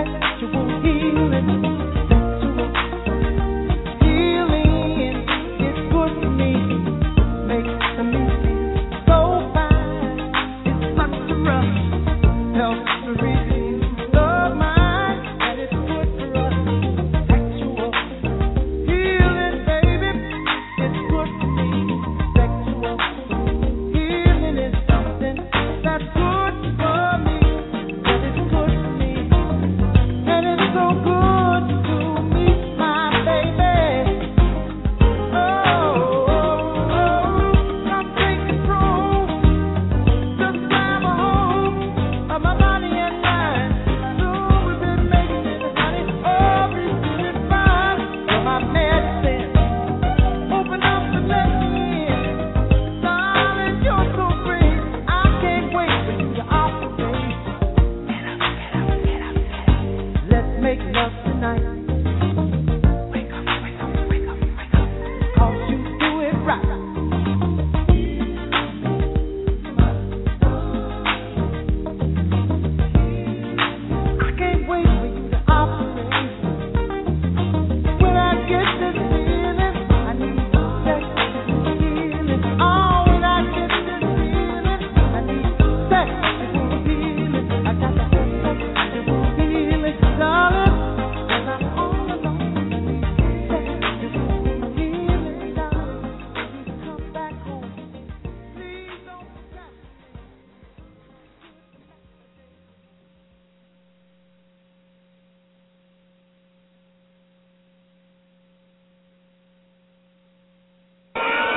Sex.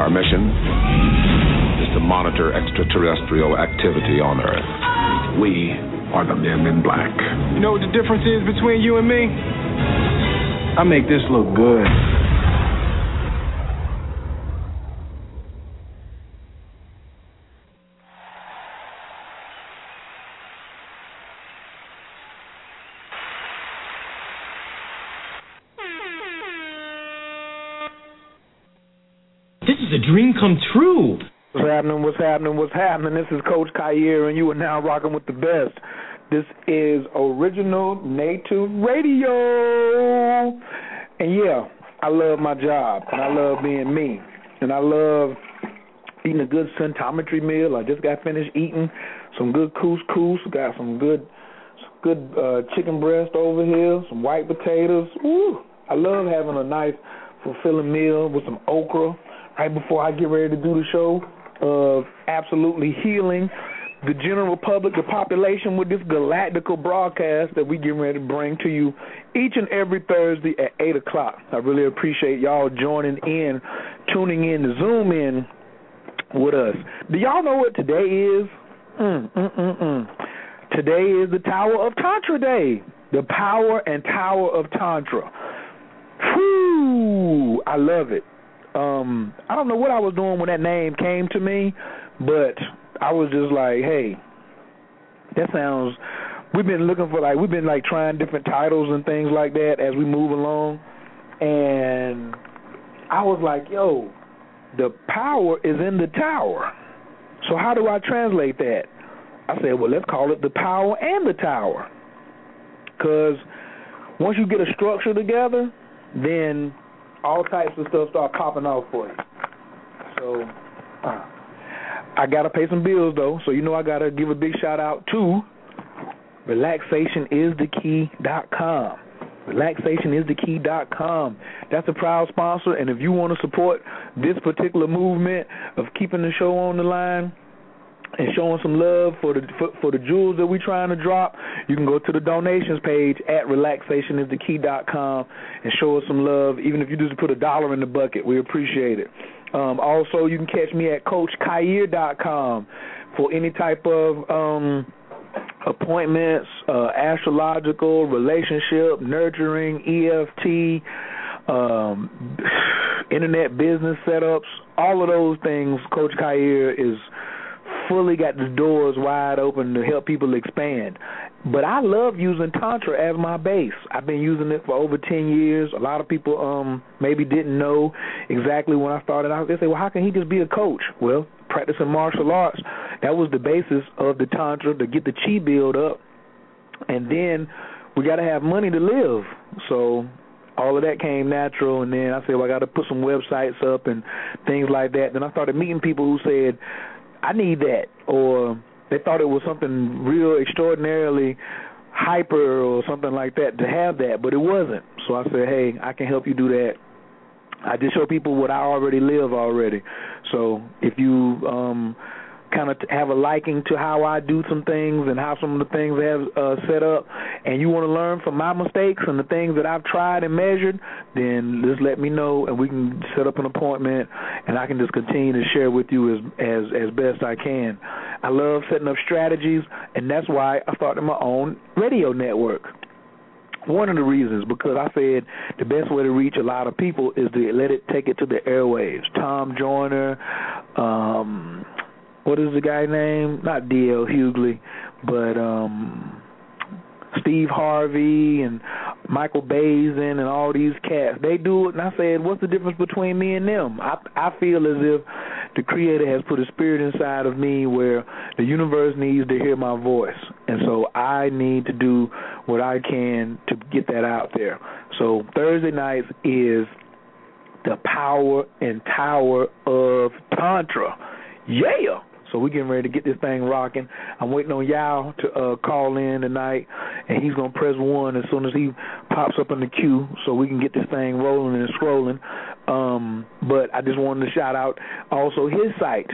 Our mission is to monitor extraterrestrial activity on Earth. We are the Men in Black. You know what the difference is between you and me? I make this look good. This is a dream come true. What's happening, what's happening, what's happening? This is Coach Kier, and you are now rocking with the best. This is Original Native Radio. And, yeah, I love my job, and I love being me, and I love eating a good centimetry meal. I just got finished eating some good couscous. Got some good chicken breast over here, some white potatoes. Ooh, I love having a nice, fulfilling meal with some okra right before I get ready to do the show. Of absolutely healing the general public, the population, with this galactical broadcast that we getting ready to bring to you each and every Thursday at 8 o'clock. I really appreciate y'all joining in, tuning in, to Zoom in with us. Do y'all know what today is? Today is the Tower of Tantra Day, the power and tower of Tantra. Whew, I love it. I don't know what I was doing when that name came to me, but I was just like, hey, that sounds, we've been trying different titles and things like that as we move along, and I was like, yo, the power is in the tower. So how do I translate that? I said, well, let's call it the power and the tower, because once you get a structure together, then all types of stuff start popping off for you. So, I got to pay some bills, though, so you know I got to give a big shout-out to relaxationisthekey.com. Relaxationisthekey.com. That's a proud sponsor, and if you want to support this particular movement of keeping the show on the line and showing some love for the jewels that we're trying to drop, you can go to the donations page at relaxationisthekey.com and show us some love. Even if you just put $1 in the bucket, we appreciate it. Also, you can catch me at CoachKair.com for any type of appointments, astrological, relationship, nurturing, EFT, internet business setups, all of those things. Coach Kair is fully got the doors wide open to help people expand. But I love using Tantra as my base. I've been using it for over 10 years. A lot of people maybe didn't know exactly when I started out. They say, well, how can he just be a coach? Well, practicing martial arts, that was the basis of the Tantra, to get the chi build up. And then we got to have money to live. So all of that came natural, and then I said, well, I got to put some websites up and things like that. Then I started meeting people who said, I need that, or they thought it was something real extraordinarily hyper or something like that to have that, but it wasn't. So I said, hey, I can help you do that. I just show people what I already live already. So if you kind of have a liking to how I do some things and how some of the things I have set up, and you want to learn from my mistakes and the things that I've tried and measured, then just let me know and we can set up an appointment, and I can just continue to share with you as best I can. I love setting up strategies, and that's why I started my own radio network. One of the reasons, because I said the best way to reach a lot of people is to take it to the airwaves. Tom Joyner, what is the guy's name? Not D.L. Hughley, but Steve Harvey and Michael Bazin and all these cats. They do it, and I said, what's the difference between me and them? I feel as if the Creator has put a spirit inside of me where the universe needs to hear my voice, and so I need to do what I can to get that out there. So Thursday nights is the power and tower of Tantra. Yeah. So we're getting ready to get this thing rocking. I'm waiting on Yao to call in tonight, and he's going to press 1 as soon as he pops up in the queue so we can get this thing rolling and scrolling. But I just wanted to shout out also his site,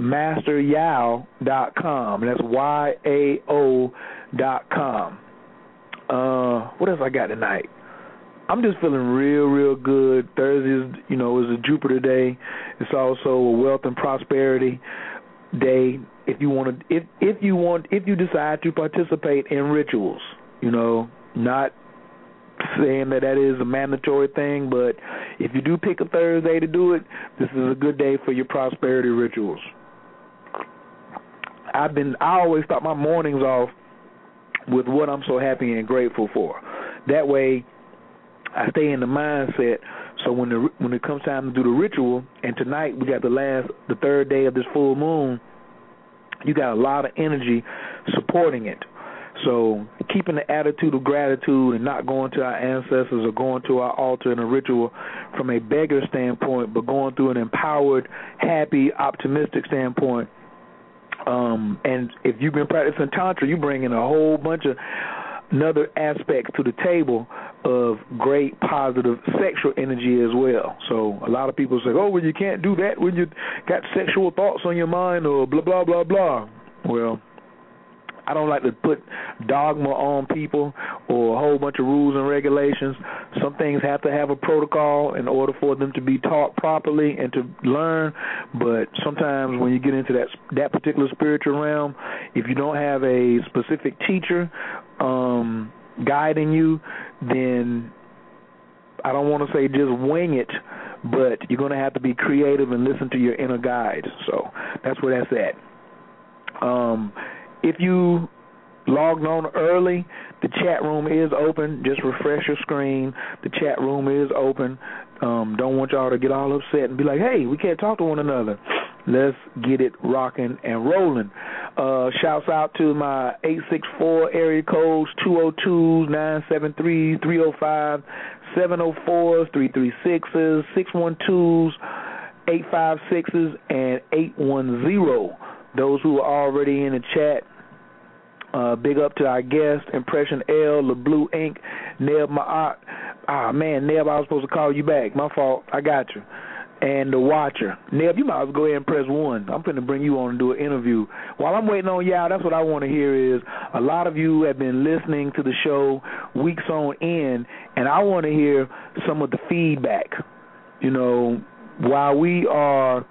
MasterYao.com. That's YAO.com. What else I got tonight? I'm just feeling real good. Thursday is, is a Jupiter day. It's also a wealth and prosperity day. If you decide to participate in rituals, not saying that is a mandatory thing, but if you do pick a Thursday to do it, this is a good day for your prosperity rituals. I always start my mornings off with what I'm so happy and grateful for. That way, I stay in the mindset. So when it comes time to do the ritual, and tonight we got the third day of this full moon, you got a lot of energy supporting it. So keeping the attitude of gratitude and not going to our ancestors or going to our altar in a ritual from a beggar standpoint, but going through an empowered, happy, optimistic standpoint. And if you've been practicing Tantra, you bring in a whole bunch of another aspect to the table of great positive sexual energy as well. So a lot of people say, well, you can't do that when you got sexual thoughts on your mind or blah, blah, blah, blah. Well, I don't like to put dogma on people or a whole bunch of rules and regulations. Some things have to have a protocol in order for them to be taught properly and to learn. But sometimes when you get into that particular spiritual realm, if you don't have a specific teacher guiding you, then I don't want to say just wing it, but you're going to have to be creative and listen to your inner guide. So that's where that's at. If you logged on early, the chat room is open. Just refresh your screen. The chat room is open. Don't want y'all to get all upset and be like, hey, we can't talk to one another. Let's get it rocking and rolling. Shouts out to my 864 area codes, 202s, 973s, 305s, 704s, 336s, 612s, 856s, and 810. Those who are already in the chat, big up to our guest, Impression L, Le Blue Inc., Neb Ma'at. Neb, I was supposed to call you back. My fault. I got you. And The Watcher. Neb, you might as well go ahead and press 1. I'm going to bring you on and do an interview. While I'm waiting on y'all, that's what I want to hear is a lot of you have been listening to the show weeks on end, and I want to hear some of the feedback. While we are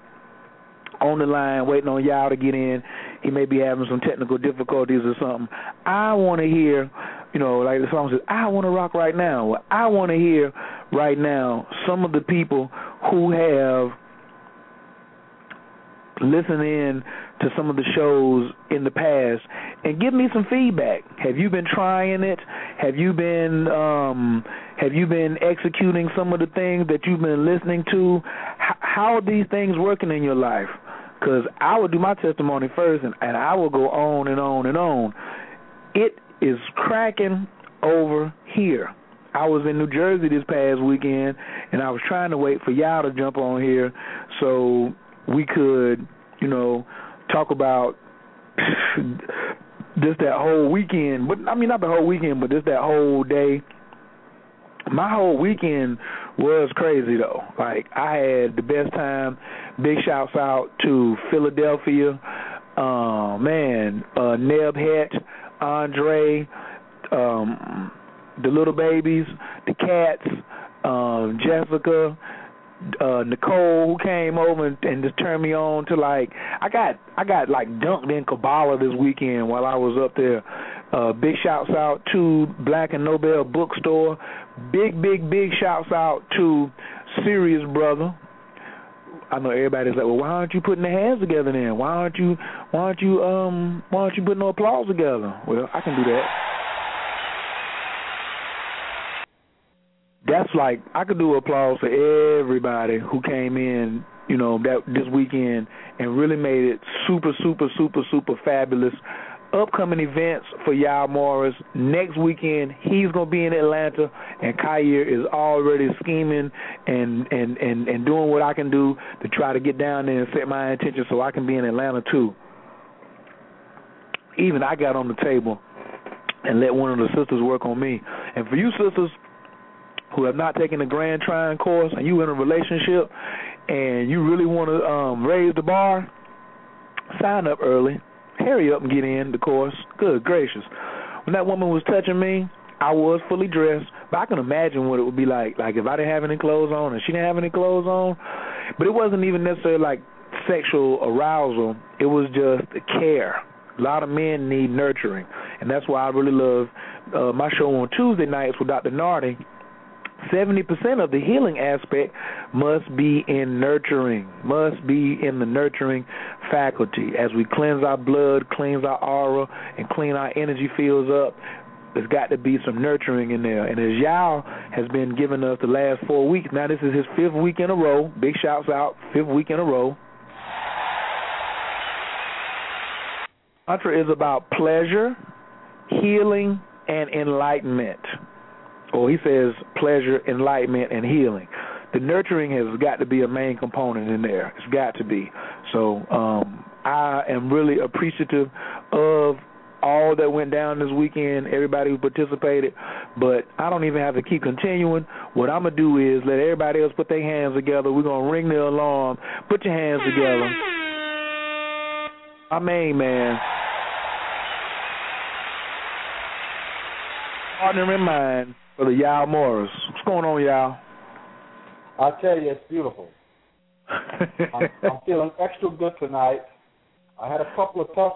on the line waiting on y'all to get in, he may be having some technical difficulties or something. I want to hear, like the song says, I want to rock right now. Well, I want to hear right now some of the people who have listened in to some of the shows in the past and give me some feedback. Have you been trying it? Have you been executing some of the things that you've been listening to? How are these things working in your life? Because I will do my testimony first, and I will go on and on and on. It is cracking over here. I was in New Jersey this past weekend, and I was trying to wait for y'all to jump on here so we could, talk about just that whole weekend. But I mean, not the whole weekend, but just that whole day. My whole weekend was crazy, though. Like, I had the best time. Big shouts out to Philadelphia. Neb Het, Andre, the little babies, the cats, Jessica, Nicole, who came over and just turned me on to, like, I got like dunked in Kabbalah this weekend while I was up there. Big shouts out to Black and Nobel Bookstore. Big shouts out to Sirius Brother. I know everybody's like, well, why aren't you putting their hands together then? Why aren't you putting no applause together? Well, I can do that. That's like, I could do applause for everybody who came in, this weekend and really made it super fabulous upcoming events for Yao Morris. Next weekend, he's going to be in Atlanta, and Kyir is already scheming and doing what I can do to try to get down there and set my intention so I can be in Atlanta too. Even I got on the table and let one of the sisters work on me. And for you sisters who have not taken the Grand Trine course and you in a relationship and you really want to raise the bar, sign up early. Hurry up and get in the course. Good gracious. When that woman was touching me, I was fully dressed, but I can imagine what it would be like if I didn't have any clothes on and she didn't have any clothes on. But it wasn't even necessarily like sexual arousal. It was just care. A lot of men need nurturing, and that's why I really love my show on Tuesday nights with Dr. Nardi. 70% of the healing aspect must be in nurturing, must be in the nurturing faculty. As we cleanse our blood, cleanse our aura, and clean our energy fields up, there's got to be some nurturing in there. And as Yao has been giving us the last 4 weeks, now this is his 5th week in a row. Big shouts out, 5th week in a row. Tantra is about pleasure, healing, and enlightenment. Or he says pleasure, enlightenment, and healing. The nurturing has got to be a main component in there. It's got to be. So I am really appreciative of all that went down this weekend, everybody who participated, but I don't even have to keep continuing. What I'm going to do is let everybody else put their hands together. We're going to ring the alarm. Put your hands together. My main man. Partner in mind, Brother Yao Morris. What's going on, Yao? I tell you, it's beautiful. I'm feeling extra good tonight. I had a couple of tough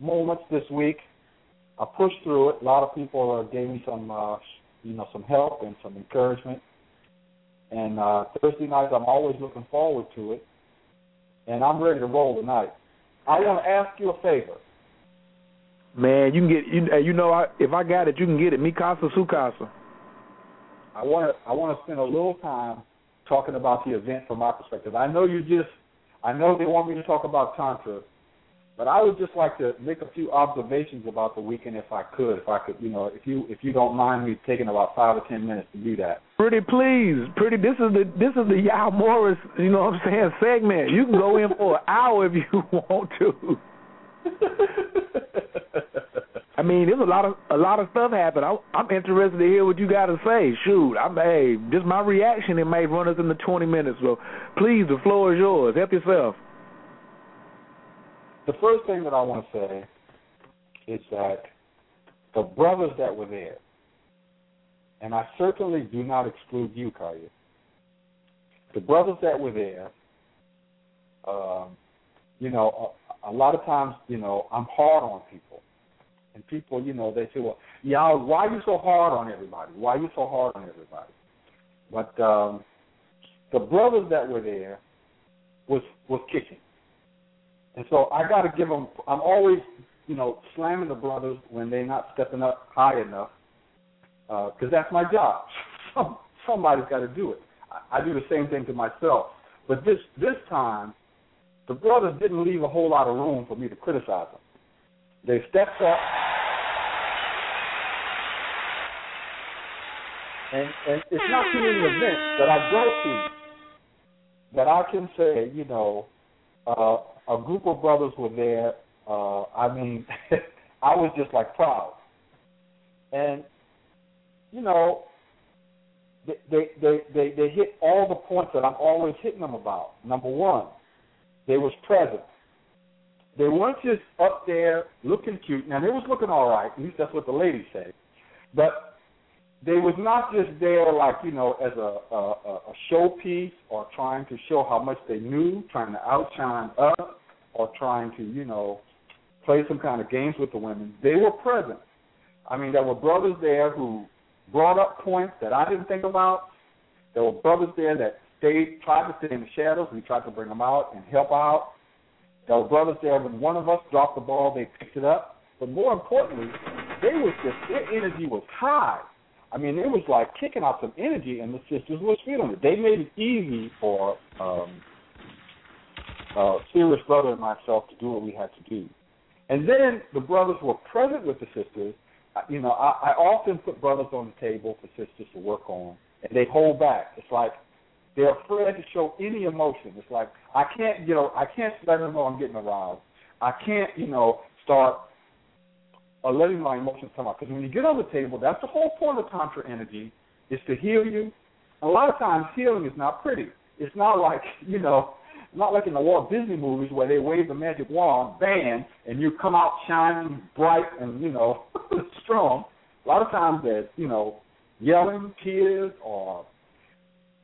moments this week. I pushed through it. A lot of people gave me some, some help and some encouragement. And Thursday nights, I'm always looking forward to it. And I'm ready to roll tonight. I want to ask you a favor. Man, you can get if I got it, you can get it. Mi casa, su casa. I want to spend a little time talking about the event from my perspective. I know they want me to talk about Tantra, but I would just like to make a few observations about the weekend if I could, if you don't mind me taking about 5 or 10 minutes to do that. Pretty please. This is the Yao Morris, segment. You can go in for an hour if you want to. I mean, there's a lot of stuff happened. I'm interested to hear what you got to say. Shoot, just my reaction, it may run us into 20 minutes. So please, the floor is yours. Help yourself. The first thing that I want to say is that the brothers that were there, and I certainly do not exclude you, Kaya, the brothers that were there, a lot of times, I'm hard on people. And people, they say, well, why are you so hard on everybody? But the brothers that were there was kicking. And so I got to give them, I'm always, slamming the brothers when they're not stepping up high enough because that's my job. Somebody's got to do it. I do the same thing to myself. But this time, the brothers didn't leave a whole lot of room for me to criticize them. They stepped up, and it's not too many events that I go to that I can say, a group of brothers were there. I was just like proud, and they hit all the points that I'm always hitting them about. Number one, they was present. They weren't just up there looking cute. Now, they was looking all right. At least that's what the ladies say. But they was not just there like, as a showpiece or trying to show how much they knew, trying to outshine us or trying to, play some kind of games with the women. They were present. There were brothers there who brought up points that I didn't think about. There were brothers there that tried to stay in the shadows. We tried to bring them out and help out. There were brothers there. When one of us dropped the ball, they picked it up. But more importantly, their energy was high. It was like kicking out some energy, and the sisters was feeling it. They made it easy for Sirius Brother and myself to do what we had to do. And then the brothers were present with the sisters. You know, I often put brothers on the table for sisters to work on, and they hold back. It's like they're afraid to show any emotion. It's like I can't let them know I'm getting aroused. I can't, start letting my emotions come out. Because when you get on the table, that's the whole point of tantra energy, is to heal you. A lot of times healing is not pretty. It's not like, not like in the Walt Disney movies where they wave the magic wand, bam, and you come out shining bright and, strong. A lot of times there's, yelling, tears, or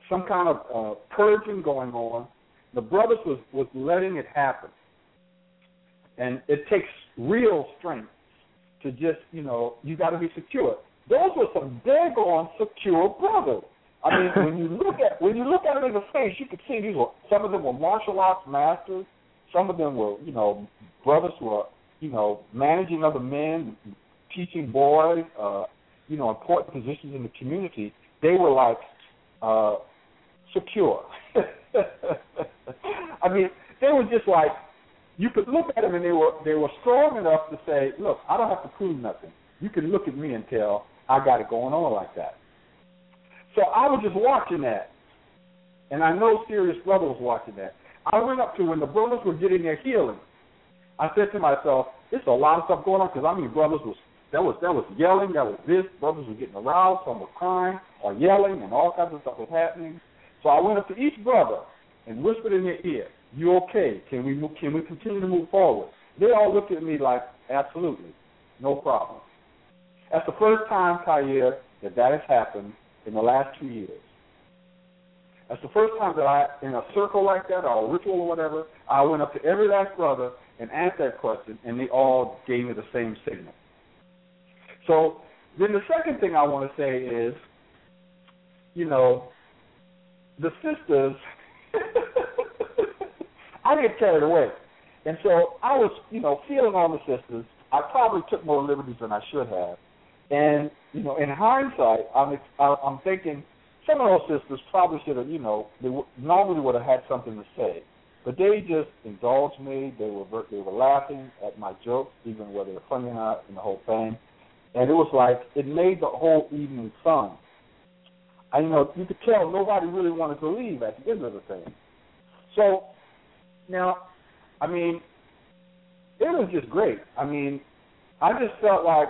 some kind of purging going on. The brothers was letting it happen. And it takes real strength to just, you got to be secure. Those were some daggone secure brothers. I mean, when you look at it in the face, you could see some of them were martial arts masters. Some of them were, brothers were, managing other men, teaching boys, important positions in the community. They were like secure. I mean, they were just like, you could look at them and they were strong enough to say, look, I don't have to prove nothing. You can look at me and tell I got it going on like that. So I was just watching that, and I know Sirius Brother was watching that. I went up to when the brothers were getting their healing. I said to myself, "There's a lot of stuff going on because brothers was yelling, that was this. Brothers were getting aroused, some were crying or yelling, and all kinds of stuff was happening." So I went up to each brother and whispered in their ear, "You okay? Can we continue to move forward?" They all looked at me like, "Absolutely, no problem." That's the first time, Kaya, that has happened in the last 2 years. That's the first time that I, in a circle like that or a ritual or whatever, I went up to every last brother and asked that question, and they all gave me the same signal. So then the second thing I want to say is, the sisters, I didn't carry it away. And so I was, feeling on the sisters. I probably took more liberties than I should have. And, in hindsight, I'm thinking some of those sisters probably should have, they normally would have had something to say. But they just indulged me. They were laughing at my jokes, even whether they're funny or not, and the whole thing. And it was like it made the whole evening fun. I, you could tell nobody really wanted to leave at the end of the thing. So, now, I mean, it was just great. I mean, I just felt like,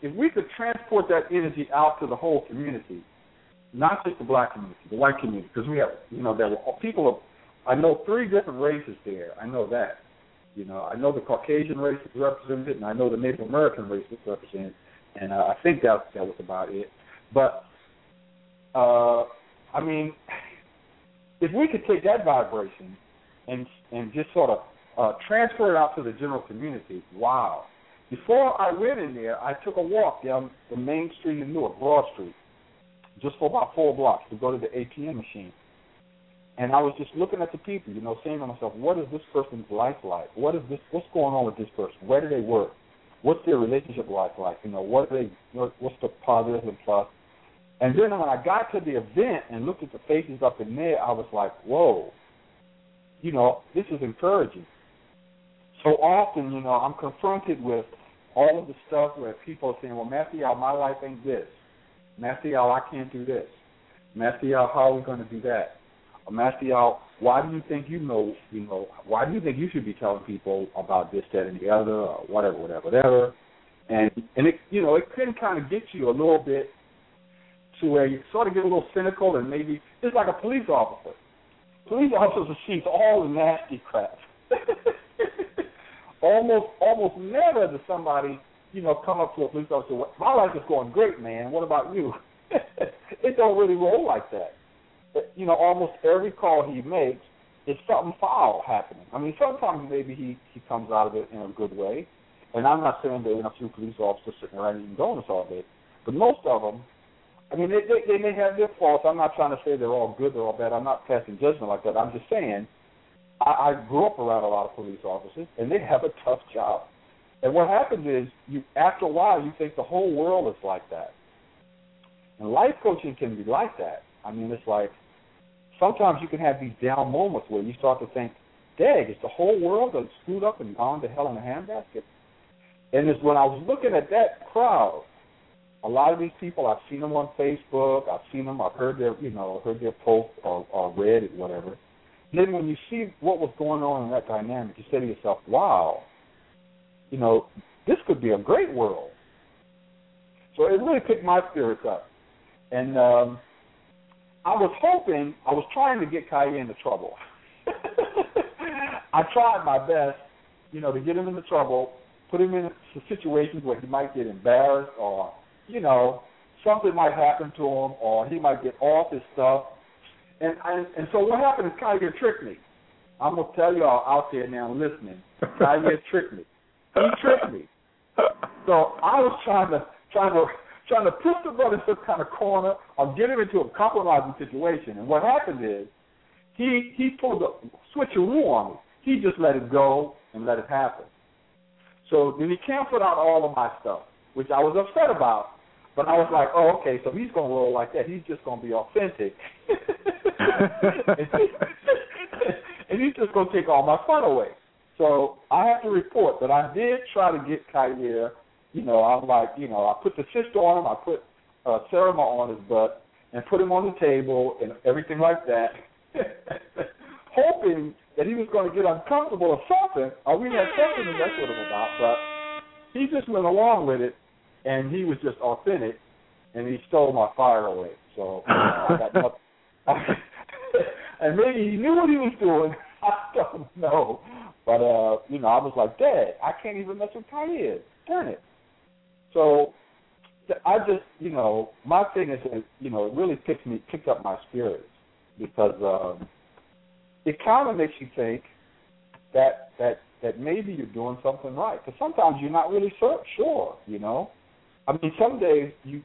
if we could transport that energy out to the whole community, not just the black community, the white community, because we have, there were people of, I know three different races there. I know that. I know the Caucasian race was represented, and I know the Native American race was represented, and I think that was about it. But, I mean, if we could take that vibration and just sort of transfer it out to the general community, wow. Before I went in there, I took a walk down the main street in Newark, Broad Street, just for about 4 blocks to go to the ATM machine. And I was just looking at the people, saying to myself, what is this person's life like? What's going on with this person? Where do they work? What's their relationship life like? What's the positive and plus? And then when I got to the event and looked at the faces up in there, I was like, whoa, this is encouraging. So often, I'm confronted with all of the stuff where people are saying, well, MasterYao, my life ain't this. MasterYao, I can't do this. MasterYao, how are we going to do that? MasterYao, why do you think why do you think you should be telling people about this, that, and the other, or whatever? And it, it can kind of get you a little bit to where you sort of get a little cynical and maybe, it's like a police officer. Police officers receive all the nasty crap. Almost never does somebody, come up to a police officer and say, my life is going great, man. What about you? It don't really roll like that. But, almost every call he makes is something foul happening. I mean, sometimes maybe he comes out of it in a good way. And I'm not saying there ain't a few police officers sitting around eating donuts all day. But most of them, I mean, they may have their faults. I'm not trying to say they're all good, they're all bad. I'm not passing judgment like that. I'm just saying, I grew up around a lot of police officers, and they have a tough job. And what happens is, after a while, you think the whole world is like that. And life coaching can be like that. I mean, it's like sometimes you can have these down moments where you start to think, dang, is the whole world screwed up and gone to hell in a handbasket? And it's when I was looking at that crowd, a lot of these people, I've seen them on Facebook, I've seen them, I've heard their, you know, heard their post or read it, whatever. And then when you see what was going on in that dynamic, you say to yourself, wow, you know, this could be a great world. So it really picked my spirits up. And I was hoping, I was trying to get Kanye into trouble. I tried my best, you know, to get him into trouble, put him in situations where he might get embarrassed or, you know, something might happen to him or he might get off his stuff. And so what happened is Kanye tricked me. I'm going to tell you all out there now listening, Kanye tricked me. He tricked me. So I was trying to push the brother in some kind of corner or get him into a compromising situation. And what happened is he pulled a switcheroo on me. He just let it go and let it happen. So then he canceled out all of my stuff, which I was upset about. But I was like, oh, okay, so he's going to roll like that. He's just going to be authentic. And he's just going to take all my fun away. So I have to report that I did try to get Kyrie. You know, I'm like, you know, I put the sister on him. I put Sarah on his butt and put him on the table and everything like that, hoping that he was going to get uncomfortable or something, or we had something to mess with him about. But he just went along with it, and he was just authentic, and he stole my fire away. So I got nothing. And maybe he knew what he was doing. I don't know. But, you know, I was like, Dad, I can't even mess with Kanye. Turn it. So I just, you know, my thing is, you know, it really picked up my spirits because it kind of makes you think that maybe you're doing something right. Because sometimes you're not really sure, you know. I mean, some days you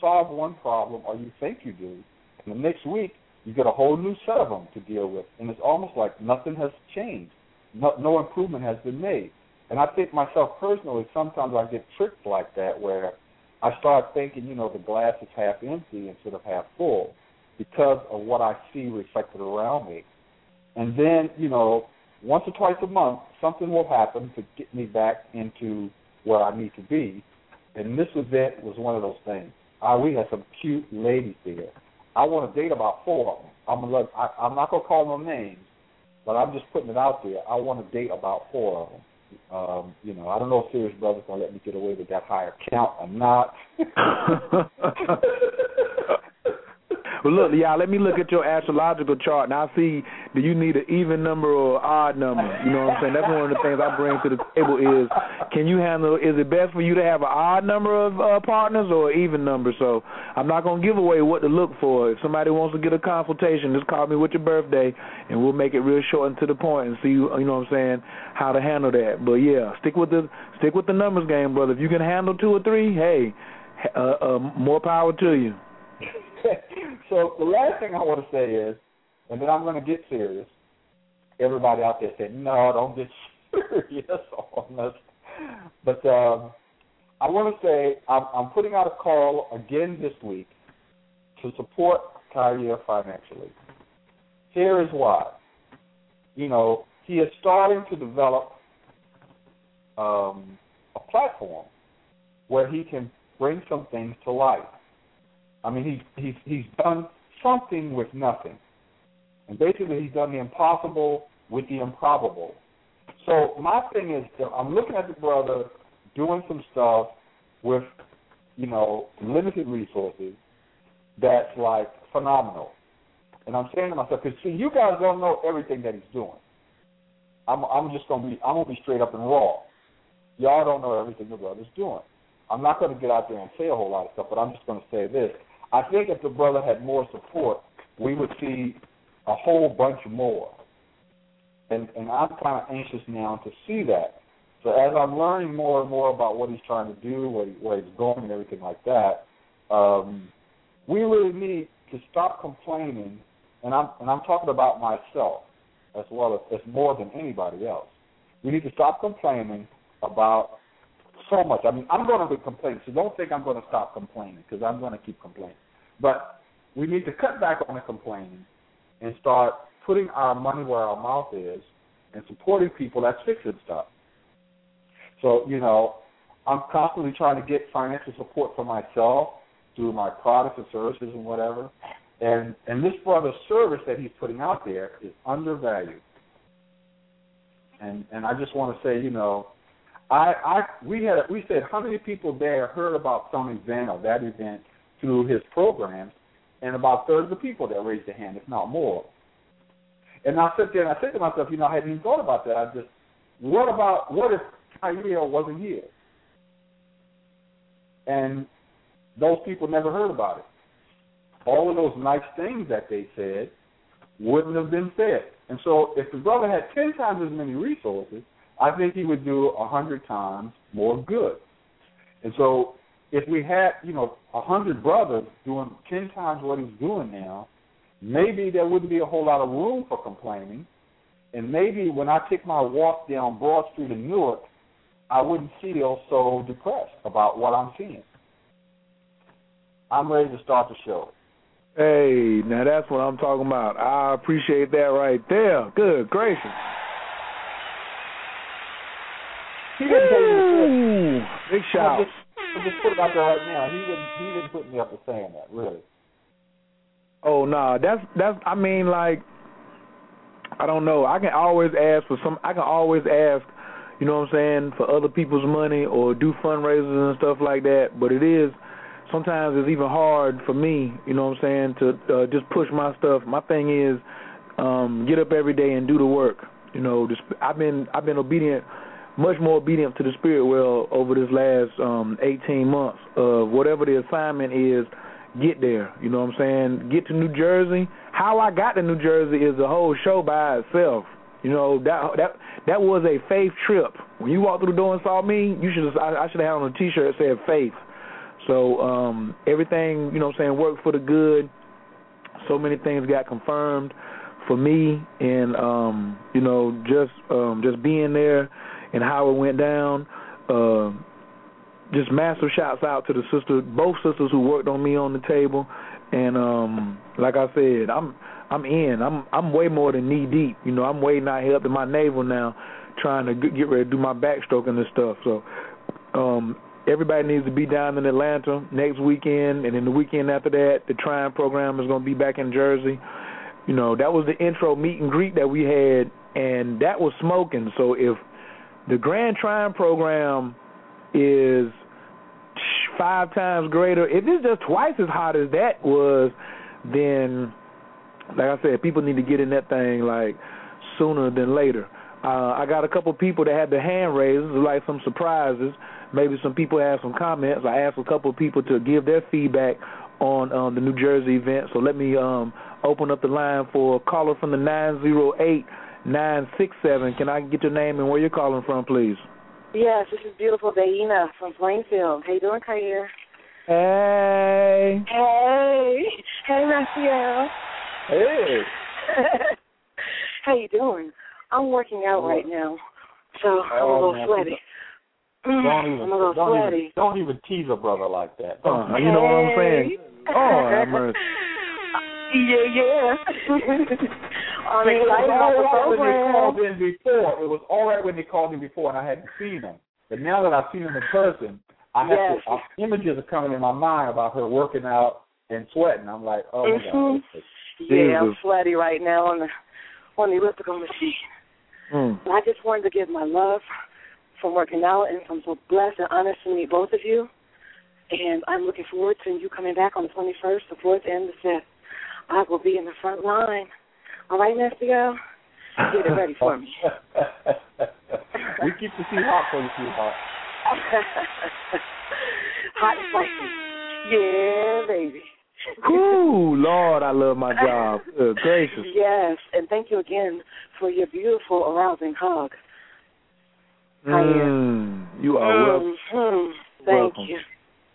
solve one problem or you think you do, and the next week you get a whole new set of them to deal with, and it's almost like nothing has changed. No improvement has been made. And I think myself personally, sometimes I get tricked like that where I start thinking, you know, the glass is half empty instead of half full because of what I see reflected around me. And then, you know, once or twice a month, something will happen to get me back into where I need to be. And this event was one of those things. We had some cute ladies there. I want to date about four of them. I'm not going to call them names, but I'm just putting it out there. I want to date about four of them. You know, I don't know if Sirius Brother's going to let me get away with that higher count or not. Well, look, y'all, let me look at your astrological chart, and I'll see do you need an even number or an odd number. You know what I'm saying? That's one of the things I bring to the table is, can you handle, is it best for you to have an odd number of partners or an even number? So I'm not going to give away what to look for. If somebody wants to get a consultation, just call me with your birthday, and we'll make it real short and to the point and see, you know what I'm saying, how to handle that. But, yeah, stick with the numbers game, brother. If you can handle two or three, hey, more power to you. So the last thing I want to say is, and then I'm going to get serious, everybody out there said, no, don't get serious on us. But I want to say I'm putting out a call again this week to support Kyrie financially. Here is why. You know, he is starting to develop a platform where he can bring some things to life. I mean, he's done something with nothing. And basically he's done the impossible with the improbable. So my thing is, I'm looking at the brother doing some stuff with, you know, limited resources that's, like, phenomenal. And I'm saying to myself, because, see, you guys don't know everything that he's doing. I'm just going to be, I'm going to be straight up and raw. Y'all don't know everything the brother's doing. I'm not going to get out there and say a whole lot of stuff, but I'm just going to say this. I think if the brother had more support, we would see a whole bunch more. And I'm kind of anxious now to see that. So as I'm learning more and more about what he's trying to do, where he's going and everything like that, we really need to stop complaining. And I'm talking about myself as well as more than anybody else. We need to stop complaining about so much. I mean, I'm going to be complaining, so don't think I'm going to stop complaining because I'm going to keep complaining. But we need to cut back on the complaining and start putting our money where our mouth is and supporting people that's fixing stuff. So, you know, I'm constantly trying to get financial support for myself through my products and services and whatever. And this brother's service that he's putting out there is undervalued. And I just want to say, you know, we said how many people there heard about some event or that event through his programs, and about a third of the people that raised their hand, if not more. And I sit there and I said to myself, you know, I hadn't even thought about that. What if Kyle wasn't here? And those people never heard about it. All of those nice things that they said wouldn't have been said. And so if the brother had 10 times as many resources, I think he would do 100 times more good. And so if we had, you know, 100 brothers doing 10 times what he's doing now, maybe there wouldn't be a whole lot of room for complaining. And maybe when I take my walk down Broad Street in Newark, I wouldn't feel so depressed about what I'm seeing. I'm ready to start the show. Hey, now that's what I'm talking about. I appreciate that right there. Good gracious. He didn't pay me a big shout. I'll just put it out there right now. He didn't put me up to saying that, really. Oh, no. That's. I mean, like, I don't know. I can always ask, you know what I'm saying, for other people's money or do fundraisers and stuff like that. But it is, sometimes it's even hard for me, you know what I'm saying, to just push my stuff. My thing is get up every day and do the work. You know, I've been obedient, much more obedient to the spirit well over this last 18 months of whatever the assignment is. Get there, you know what I'm saying? Get to New Jersey. How I got to New Jersey is a whole show by itself. You know, that was a faith trip. When you walked through the door and saw me, I should have had on a T-shirt that said faith. So everything, you know what I'm saying, worked for the good. So many things got confirmed for me, and, you know, just being there and how it went down. Just massive shouts out to the sister, both sisters who worked on me on the table, and like I said, I'm way more than knee deep. You know, I'm way not held to my navel now, trying to get ready to do my backstroke and this stuff. So everybody needs to be down in Atlanta next weekend, and then the weekend after that, the Trying program is going to be back in Jersey. You know, that was the intro meet and greet that we had, and that was smoking. So if the Grand Trying program is 5 times greater, if it's just twice as hot as that was, then, like I said, people need to get in that thing, like, sooner than later. I got a couple people that had the hand raises, like some surprises. Maybe some people had some comments. I asked a couple of people to give their feedback on the New Jersey event. So let me open up the line for a caller from the 908-967. Can I get your name and where you're calling from, please? Yes, this is beautiful Dayena from Plainfield. How you doing, Kyrie? Hey. Hey. Hey, Raphael. Hey. How you doing? I'm working out right now, so I'm a little sweaty. Don't even tease a brother like that. You know what I'm saying? Oh, have mercy. Yeah. It was all right when they called him before, and I hadn't seen him. But now that I've seen him in person, images are coming in my mind about her working out and sweating. I'm like, oh, my God. Yeah, I'm sweaty right now on the elliptical machine. And I just wanted to give my love from working out, and I'm so blessed and honored to meet both of you. And I'm looking forward to you coming back on the 21st, the 4th, and the 5th. I will be in the front line. All right, Master, get it ready for me. We keep the sea hot for you, sweetheart. Hot and spicy. Yeah, baby. Ooh, Lord, I love my job. Good gracious. Yes, and thank you again for your beautiful, arousing hug. You are welcome.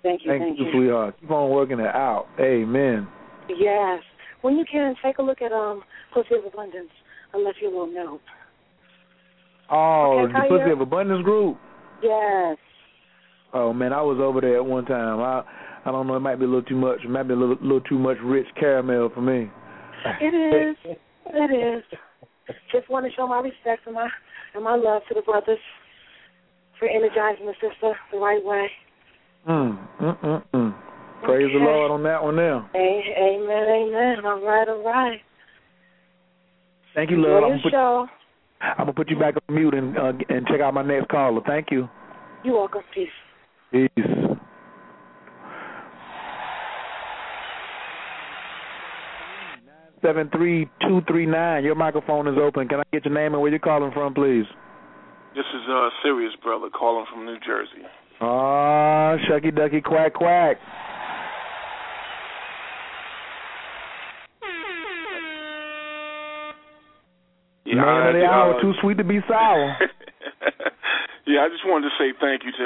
Thank you, sweetheart. Keep on working it out. Amen. Yes. When you can, take a look at Pussy of Abundance. I'll let you a little note. Oh, okay, the Pussy of Abundance group? Yes. Oh, man, I was over there at one time. I don't know, it might be a little too much. It might be a little too much rich caramel for me. It is. It is. Just want to show my respect and my love to the brothers for energizing the sister the right way. Praise the Lord on that one now. Amen. All right. Thank you, love. I'm going to put you back on mute and check out my next caller. Thank you. You're welcome. Peace. (73239). Your microphone is open. Can I get your name and where you're calling from, please? This is Sirius Brother calling from New Jersey. Ah, shucky ducky quack quack. Man of the hour, too sweet to be sour. Yeah, I just wanted to say thank you to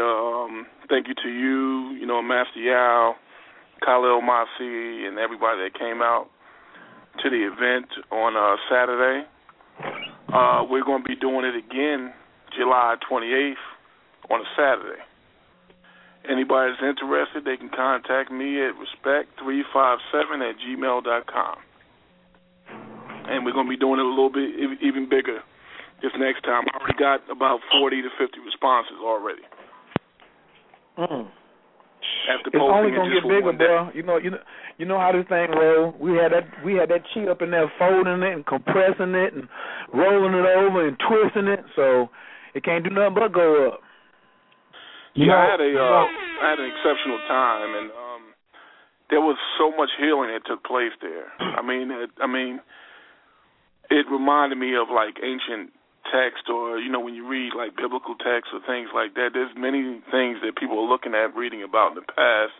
you, you know, Master Yao, Khalil Masi, and everybody that came out to the event on Saturday. We're going to be doing it again July 28th on a Saturday. Anybody that's interested, they can contact me at respect357@gmail.com. And we're going to be doing it a little bit even bigger this next time. I already got about 40 to 50 responses already. After it's only going to get bigger, bro. You know how this thing roll. We had that cheat up in there, folding it and compressing it and rolling it over and twisting it. So it can't do nothing but go up. I had an exceptional time, and there was so much healing that took place there. I mean, it reminded me of like ancient text, or you know, when you read like biblical texts or things like that. There's many things that people are looking at, reading about in the past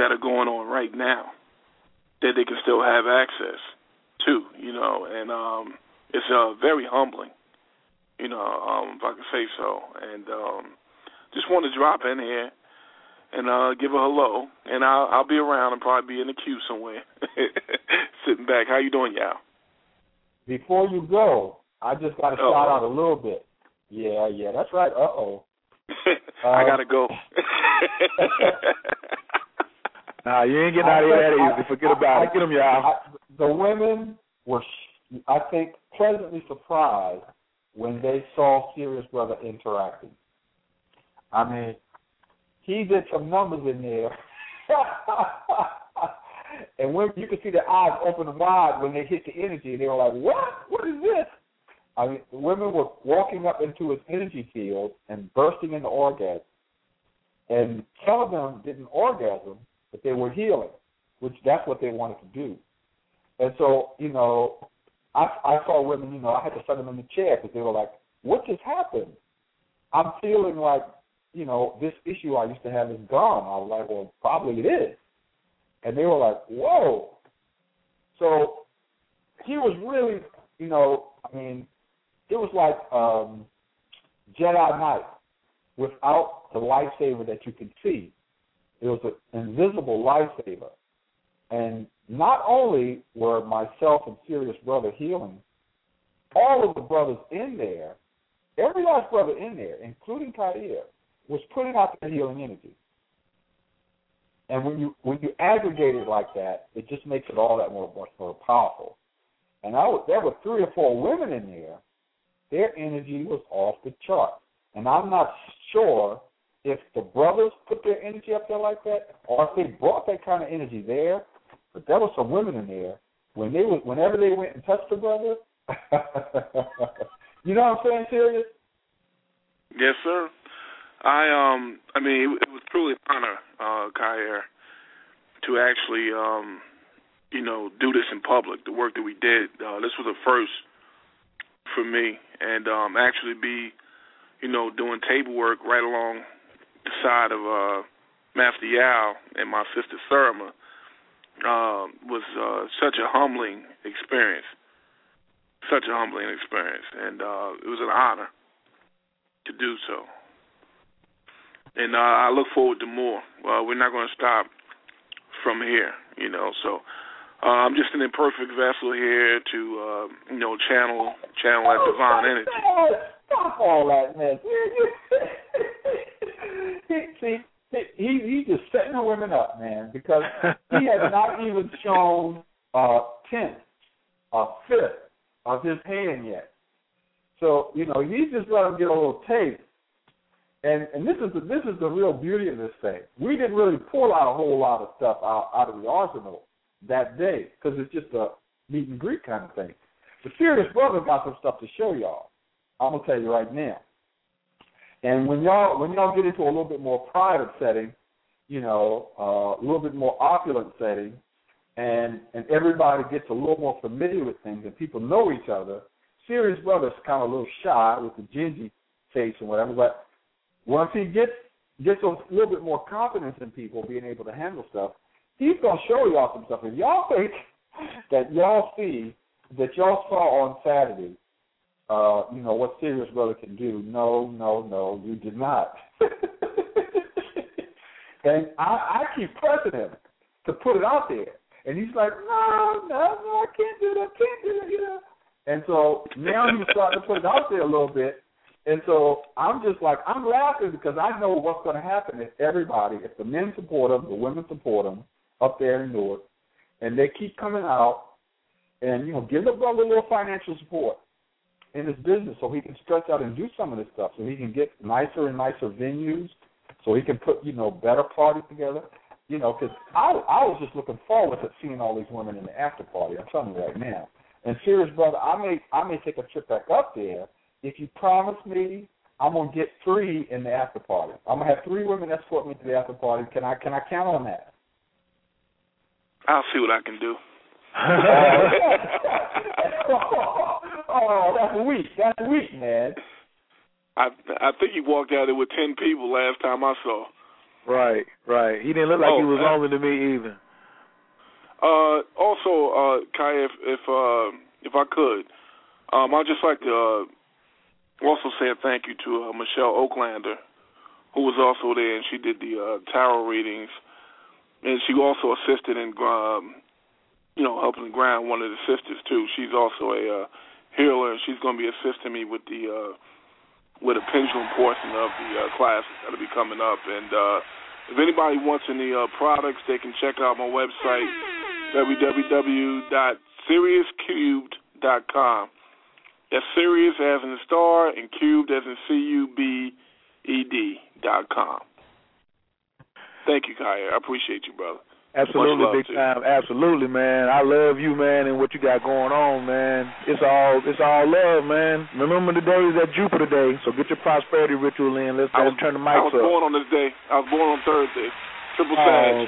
that are going on right now that they can still have access to, you know. And it's very humbling, you know, if I can say so. And just want to drop in here and give a hello. And I'll be around and probably be in the queue somewhere, sitting back. How you doing, y'all? Before you go, I just got to shout out a little bit. Yeah, that's right. Uh-oh. I got to go. Nah, you ain't getting out of here that easy. Forget about it. Get them, y'all. The women were, I think, pleasantly surprised when they saw Sirius Brother interacting. I mean, he did some numbers in there. And when you could see their eyes open wide when they hit the energy, and they were like, what? What is this? I mean, women were walking up into his energy field and bursting into orgasm. And some of them didn't orgasm, but they were healing, which that's what they wanted to do. And so, you know, I saw women, you know, I had to set them in the chair because they were like, what just happened? I'm feeling like, you know, this issue I used to have is gone. I was like, well, probably it is. And they were like, whoa. So he was really, you know, I mean, it was like Jedi Knight without the lightsaber that you can see. It was an invisible lightsaber. And not only were myself and Sirius Brother healing, all of the brothers in there, every last brother in there, including Kair, was putting out their healing energy. And when you aggregate it like that, it just makes it all that more powerful. And there were 3 or 4 women in there. Their energy was off the chart. And I'm not sure if the brothers put their energy up there like that or if they brought that kind of energy there. But there were some women in there. Whenever they went and touched the brother, you know what I'm saying, Sirius? Yes, sir. I mean, it was truly an honor, Kair, to actually, you know, do this in public, the work that we did. This was a first for me, and actually be, you know, doing table work right along the side of Master Yao and my sister Surma was such a humbling experience. Such a humbling experience, and it was an honor to do so. And I look forward to more. We're not going to stop from here, you know. So I'm just an imperfect vessel here to, you know, channel that divine energy. Stop all that mess. He's just setting the women up, man, because he has not even shown a tenth, a fifth of his hand yet. So, you know, he's just let him get a little taste. And this is the real beauty of this thing. We didn't really pull out a whole lot of stuff out of the arsenal that day because it's just a meet and greet kind of thing. The Serious Brother got some stuff to show y'all. I'm gonna tell you right now. And when y'all get into a little bit more private setting, you know, a little bit more opulent setting, and everybody gets a little more familiar with things and people know each other, Serious Brother's kind of a little shy with the gingy face and whatever, but once he gets a little bit more confidence in people being able to handle stuff, he's going to show y'all some stuff. If y'all think that y'all see, that y'all saw on Saturday, you know, what Sirius Brother can do, no, you did not. And I keep pressing him to put it out there. And he's like, no, I can't do that, you know. And so now he's starting to put it out there a little bit. And so I'm just like, I'm laughing because I know what's going to happen if the men support them, the women support them up there in Newark, and they keep coming out and, you know, give the brother a little financial support in his business so he can stretch out and do some of this stuff, so he can get nicer and nicer venues, so he can put, you know, better parties together. You know, because I was just looking forward to seeing all these women in the after party. I'm telling you right now. And Serious Brother, I may take a trip back up there. If you promise me, I'm going to get three in the after party. I'm going to have three women escort me to the after party. Can I count on that? I'll see what I can do. Oh, that's weak. That's weak, man. I think he walked out there with 10 people last time I saw. Right. He didn't look like he was older than me either. Also, Kai, if I could, I'd just like to also say a thank you to Michelle Oaklander, who was also there, and she did the tarot readings, and she also assisted in, you know, helping ground one of the sisters too. She's also a healer, and she's going to be assisting me with the with a pendulum portion of the class that'll be coming up. And if anybody wants any products, they can check out my website, www.seriouscubed.com. That's Sirius as in the star and cubed as in CUBED.com. Thank you, Kaya. I appreciate you, brother. Absolutely, big time. Absolutely, man. I love you, man, and what you got going on, man. It's all love, man. Remember the day is that Jupiter day, so get your prosperity ritual in. Let's turn the mics up. I was born on this day. I was born on Thursday. Triple Sag.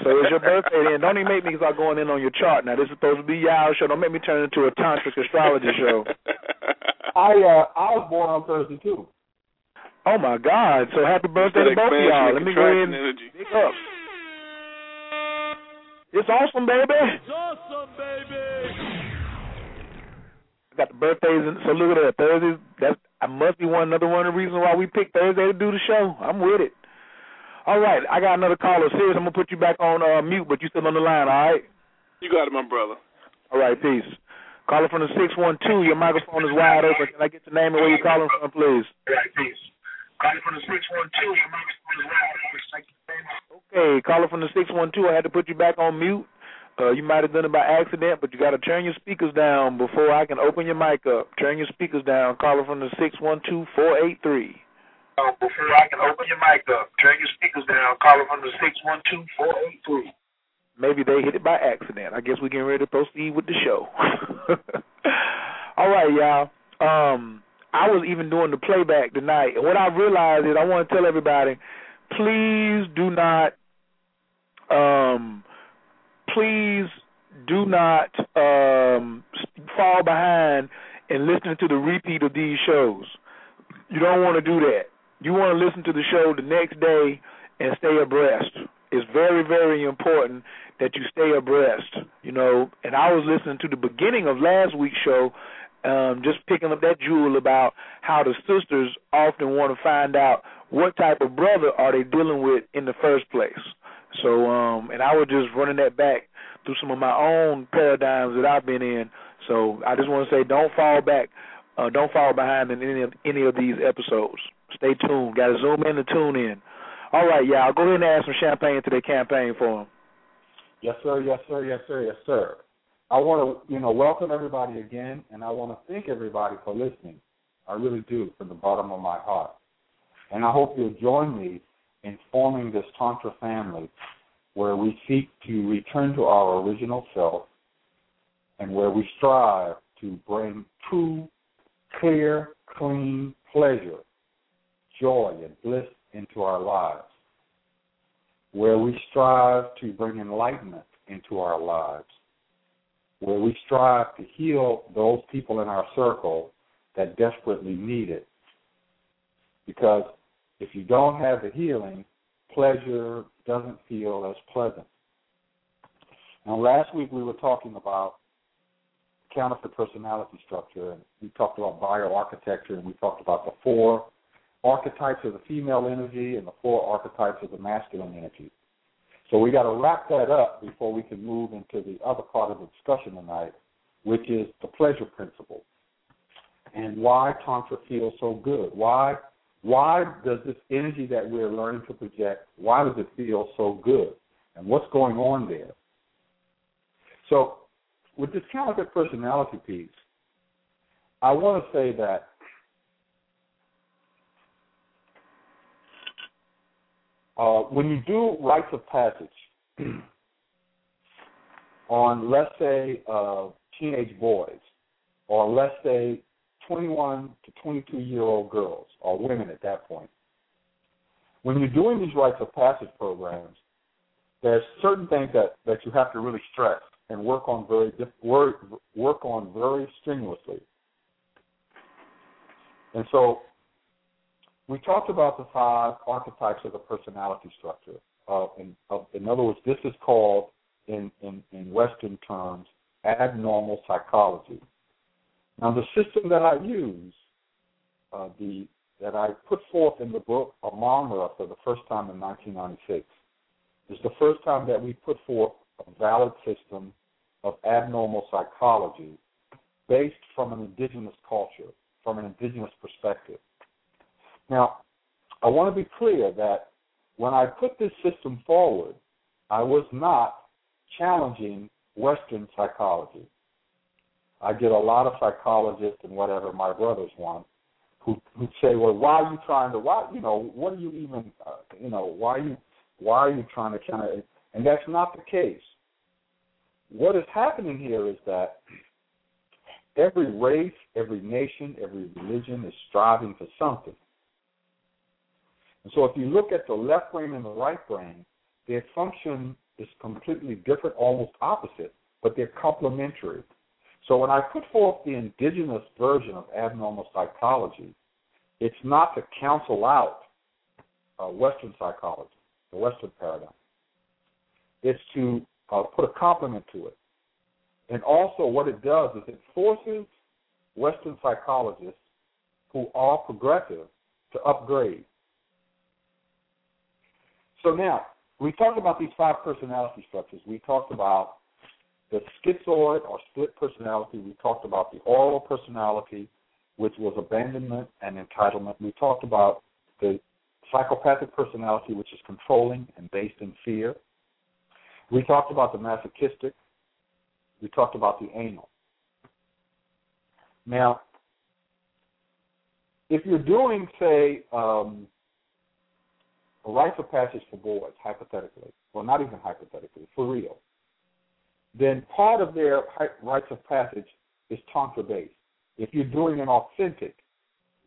So it's your birthday then. Don't even make me start going in on your chart now. This is supposed to be y'all show. Don't make me turn into a tantric astrology show. I was born on Thursday too. Oh my God. So happy birthday to both of y'all. Let me go ahead and pick up. It's awesome, baby. It's awesome, baby. I got the birthdays in, so look at that. Thursdays, I must be another one of the reasons why we picked Thursday to do the show. I'm with it. All right, I got another caller. Serious, I'm going to put you back on mute, but you still on the line, all right? You got it, my brother. All right, peace. Caller from the 612, your microphone is wide open. Can I get your name and where you're calling from, please? All right, peace. Caller from the 612, your microphone is wide open. Okay, caller from the 612, I had to put you back on mute. You might have done it by accident, but you got to turn your speakers down before I can open your mic up. Turn your speakers down. Caller from the 612-483. Before I can open your mic up, turn your speakers down, call them under 612-483. Maybe they hit it by accident. I guess we're getting ready to proceed with the show. All right, y'all. I was even doing the playback tonight, and what I realized is I want to tell everybody, please do not fall behind in listening to the repeat of these shows. You don't want to do that. You want to listen to the show the next day and stay abreast. It's very, very important that you stay abreast, you know. And I was listening to the beginning of last week's show, just picking up that jewel about how the sisters often want to find out what type of brother are they dealing with in the first place. So, and I was just running that back through some of my own paradigms that I've been in. So I just want to say don't fall back. Don't fall behind in any of these episodes. Stay tuned. Got to zoom in and tune in. All right, y'all. Go ahead and add some champagne to their campaign for them. Yes, sir. Yes, sir. Yes, sir. Yes, sir. I want to, you know, welcome everybody again, and I want to thank everybody for listening. I really do, from the bottom of my heart. And I hope you'll join me in forming this Tantra family where we seek to return to our original self and where we strive to bring true, clear, clean pleasure, joy, and bliss into our lives, where we strive to bring enlightenment into our lives, where we strive to heal those people in our circle that desperately need it. Because if you don't have the healing, pleasure doesn't feel as pleasant. Now, last week we were talking about counterfeit personality structure, and we talked about bioarchitecture, and we talked about the four archetypes of the female energy and the four archetypes of the masculine energy. So we got to wrap that up before we can move into the other part of the discussion tonight, which is the pleasure principle and why Tantra feels so good. Why does this energy that we're learning to project, why does it feel so good? And what's going on there? So with this counterfeit personality piece, I want to say that when you do rites of passage on, let's say, teenage boys, or let's say 21 to 22-year-old girls, or women at that point, when you're doing these rites of passage programs, there's certain things that you have to really stress and work on very strenuously. And so we talked about the five archetypes of the personality structure. In other words, this is called, in Western terms, abnormal psychology. Now, the system that I use, that I put forth in the book, Amara, for the first time in 1996, is the first time that we put forth a valid system of abnormal psychology based from an indigenous culture, from an indigenous perspective. Now, I want to be clear that when I put this system forward, I was not challenging Western psychology. I get a lot of psychologists and whatever my brothers want who say, well, why are you trying to, and that's not the case. What is happening here is that every race, every nation, every religion is striving for something. And so if you look at the left brain and the right brain, their function is completely different, almost opposite, but they're complementary. So when I put forth the indigenous version of abnormal psychology, it's not to cancel out Western psychology, the Western paradigm. It's to put a complement to it. And also what it does is it forces Western psychologists who are progressive to upgrade. So now, we talked about these five personality structures. We talked about the schizoid or split personality. We talked about the oral personality, which was abandonment and entitlement. We talked about the psychopathic personality, which is controlling and based in fear. We talked about the masochistic. We talked about the anal. Now, if you're doing, say, a rites of passage for boys, hypothetically, well, not even hypothetically, for real, then part of their rites of passage is Tantra-based. If you're doing an authentic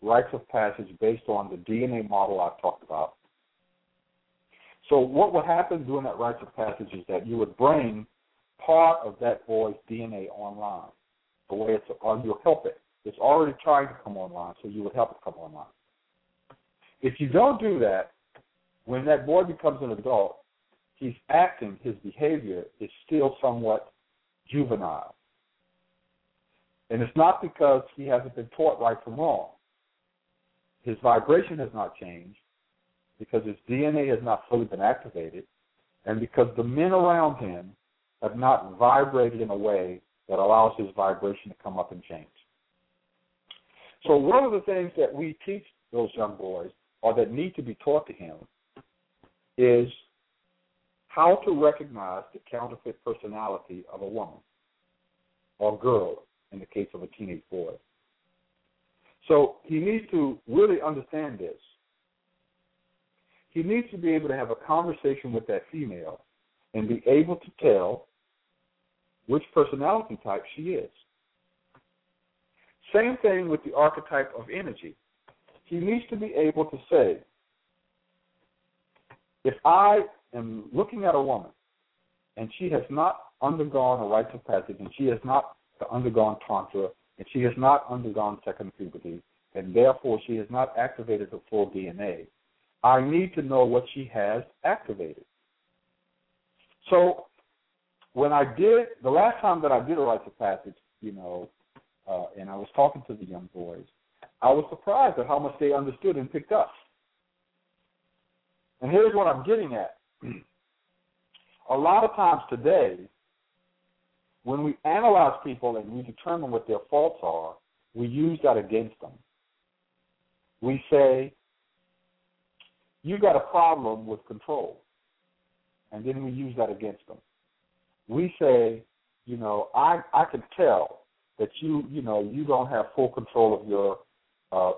rites of passage based on the DNA model I've talked about, so what would happen during that rites of passage is that you would bring part of that boy's DNA online, the way it's, or you'll help it. It's already trying to come online, so you would help it come online. If you don't do that, when that boy becomes an adult, he's acting, his behavior is still somewhat juvenile. And it's not because he hasn't been taught right from wrong. His vibration has not changed because his DNA has not fully been activated and because the men around him have not vibrated in a way that allows his vibration to come up and change. So one of the things that we teach those young boys, or that need to be taught to him, is how to recognize the counterfeit personality of a woman or girl in the case of a teenage boy. So he needs to really understand this He needs to be able to have a conversation with that female and be able to tell which personality type she is. Same thing with the archetype of energy. He needs to be able to say, if I am looking at a woman and she has not undergone a rite of passage and she has not undergone tantra and she has not undergone second puberty and therefore she has not activated her full DNA, I need to know what she has activated. So when I did, the last time that I did a rite of passage, and I was talking to the young boys, I was surprised at how much they understood and picked up. And here's what I'm getting at. A lot of times today, when we analyze people and we determine what their faults are, we use that against them. We say, you got a problem with control. And then we use that against them. We say, I can tell that you don't have full control of your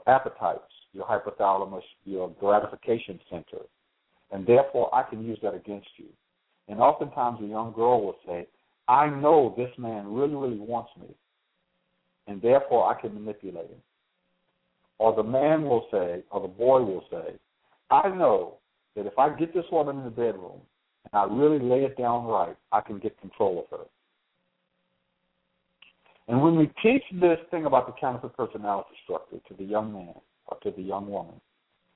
appetites, your hypothalamus, your gratification center, and therefore I can use that against you. And oftentimes a young girl will say, I know this man really, really wants me, and therefore I can manipulate him. Or the man will say, or the boy will say, I know that if I get this woman in the bedroom and I really lay it down right, I can get control of her. And when we teach this thing about the counterfeit personality structure to the young man or to the young woman,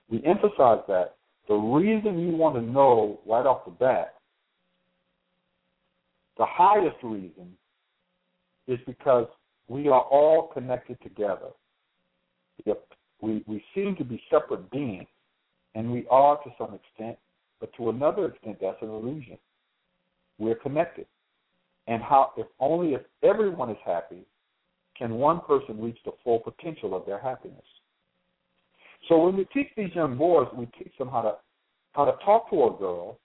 we emphasize that the reason you want to know right off the bat, the highest reason, is because we are all connected together. We seem to be separate beings, and we are to some extent, but to another extent, that's an illusion. We're connected. And if everyone is happy, can one person reach the full potential of their happiness? So when we teach these young boys, we teach them how to talk to a girl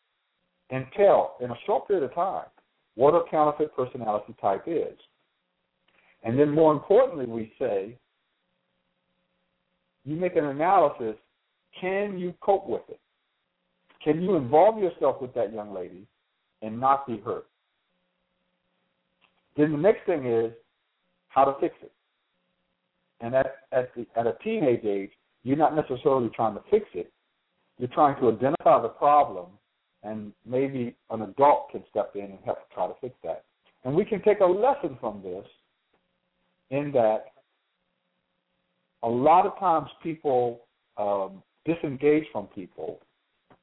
and tell in a short period of time what a counterfeit personality type is. And then more importantly, we say, you make an analysis, can you cope with it? Can you involve yourself with that young lady and not be hurt? Then the next thing is how to fix it. And at a teenage age, you're not necessarily trying to fix it. You're trying to identify the problem, and maybe an adult can step in and help try to fix that. And we can take a lesson from this in that a lot of times people disengage from people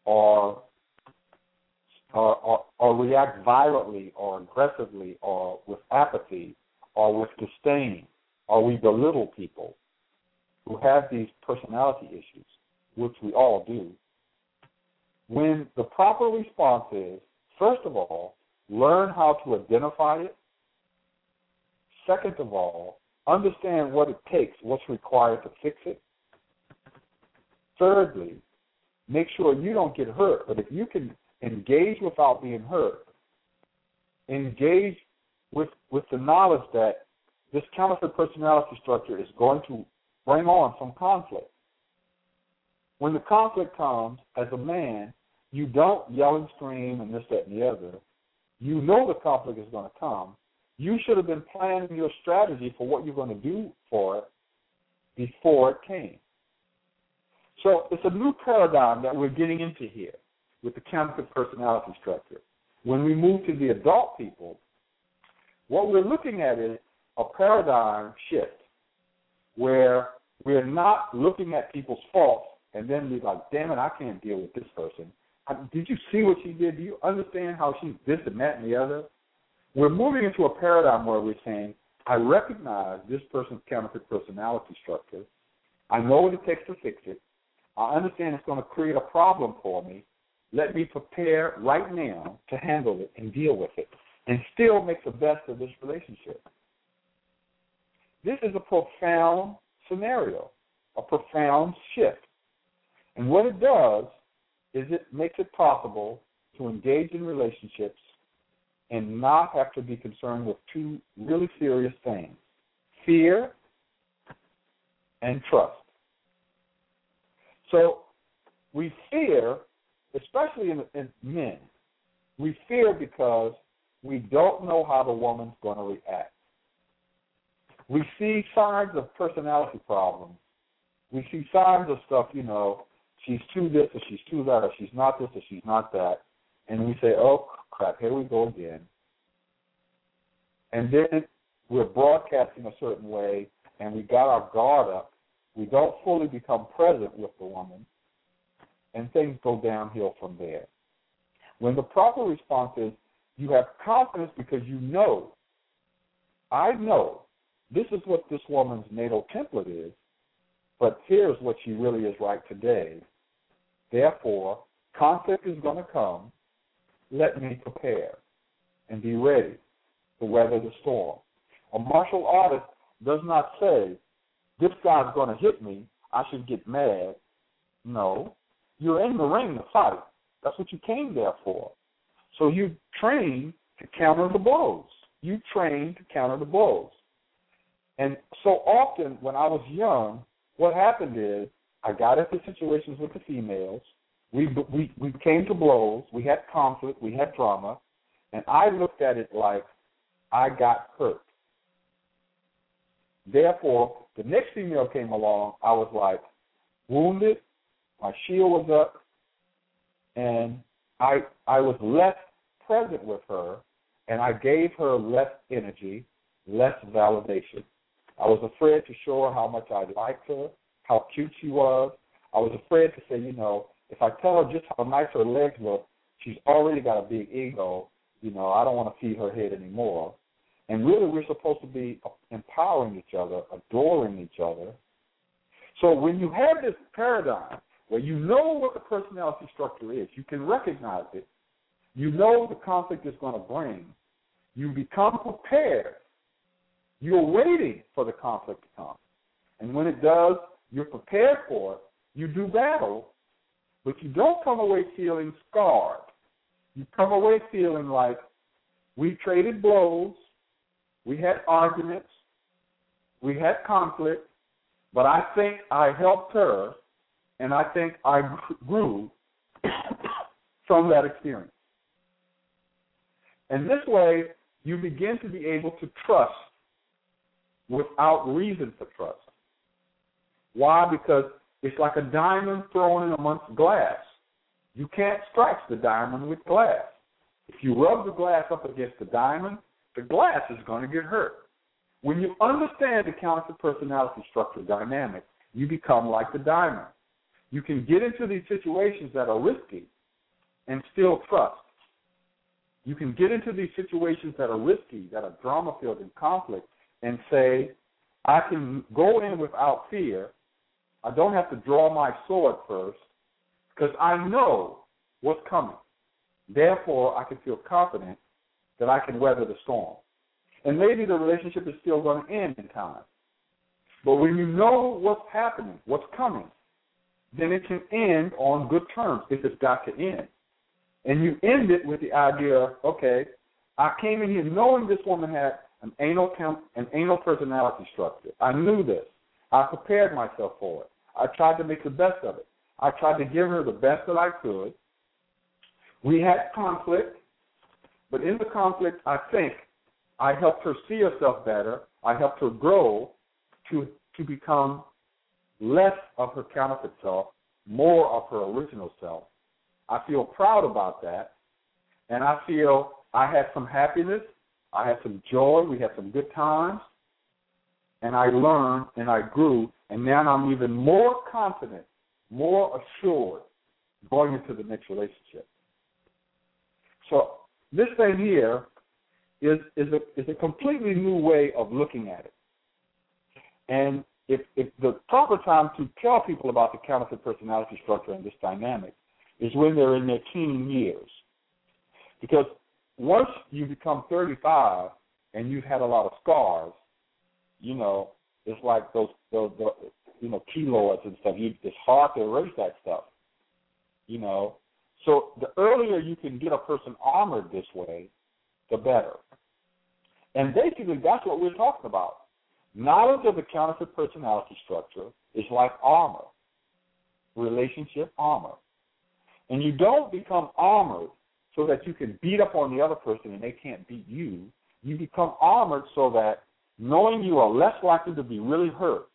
or react violently or aggressively or with apathy or with disdain, or we belittle people who have these personality issues, which we all do, when the proper response is, first of all, learn how to identify it. Second of all, understand what it takes, what's required to fix it. Thirdly, make sure you don't get hurt, but if you can engage without being hurt, engage with the knowledge that this counterfeit personality structure is going to bring on some conflict. When the conflict comes, as a man, you don't yell and scream and this, that, and the other. You know the conflict is going to come. You should have been planning your strategy for what you're going to do for it before it came. So it's a new paradigm that we're getting into here with the counterfeit personality structure. When we move to the adult people, what we're looking at is a paradigm shift where we're not looking at people's faults and then be like, damn it, I can't deal with this person. Did you see what she did? Do you understand how she's this and that and the other? We're moving into a paradigm where we're saying, I recognize this person's counterfeit personality structure. I know what it takes to fix it. I understand it's going to create a problem for me. Let me prepare right now to handle it and deal with it and still make the best of this relationship. This is a profound scenario, a profound shift. And what it does is it makes it possible to engage in relationships and not have to be concerned with two really serious things, fear and trust. So we fear especially in men, we fear because we don't know how the woman's going to react. We see signs of personality problems. We see signs of stuff, you know, she's too this or she's too that or she's not this or she's not that. And we say, oh, crap, here we go again. And then we're broadcasting a certain way, and we got our guard up. We don't fully become present with the woman, and things go downhill from there. When the proper response is you have confidence because you know, I know this is what this woman's natal template is, but here's what she really is like today. Therefore, conflict is going to come. Let me prepare and be ready to weather the storm. A martial artist does not say, this guy's going to hit me, I should get mad. No, you're in the ring to fight. That's what you came there for. So you train to counter the blows. You train to counter the blows. And so often when I was young, what happened is I got into situations with the females. We came to blows. We had conflict. We had drama. And I looked at it like I got hurt. Therefore, the next female came along, I was like wounded. My shield was up. And I was less present with her, and I gave her less energy, less validation. I was afraid to show her how much I liked her, how cute she was. I was afraid to say, you know, if I tell her just how nice her legs look, she's already got a big ego. You know, I don't want to feed her head anymore. And really, we're supposed to be empowering each other, adoring each other. So when you have this paradigm where you know what the personality structure is, you can recognize it, you know the conflict is going to bring, you become prepared. You're waiting for the conflict to come. And when it does, you're prepared for it. You do battle, but you don't come away feeling scarred. You come away feeling like we traded blows, we had arguments, we had conflict, but I think I helped her, and I think I grew from that experience. And this way, you begin to be able to trust without reason for trust. Why? Because it's like a diamond thrown in amongst glass. You can't strike the diamond with glass. If you rub the glass up against the diamond, the glass is going to get hurt. When you understand the counter personality structure dynamic, you become like the diamond. You can get into these situations that are risky and still trust. You can get into these situations that are risky, that are drama-filled and conflict, and say, I can go in without fear. I don't have to draw my sword first because I know what's coming. Therefore, I can feel confident that I can weather the storm. And maybe the relationship is still going to end in time. But when you know what's happening, what's coming, then it can end on good terms if it's got to end. And you end it with the idea, okay, I came in here knowing this woman had an anal personality structure. I knew this. I prepared myself for it. I tried to make the best of it. I tried to give her the best that I could. We had conflict, but in the conflict, I think I helped her see herself better. I helped her grow to become less of her counterfeit self, more of her original self. I feel proud about that, and I feel I had some happiness. I had some joy. We had some good times, and I learned and I grew, and now I'm even more confident, more assured going into the next relationship. So this thing here is a completely new way of looking at it. And if the proper time to tell people about the counterfeit personality structure and this dynamic is when they're in their teen years. Because once you become 35 and you've had a lot of scars, you know, it's like those you know, keloids and stuff. It's hard to erase that stuff, you know. So the earlier you can get a person armored this way, the better. And basically that's what we're talking about. Knowledge of the counterfeit personality structure is like armor, relationship armor. And you don't become armored so that you can beat up on the other person and they can't beat you. You become armored so that knowing you are less likely to be really hurt,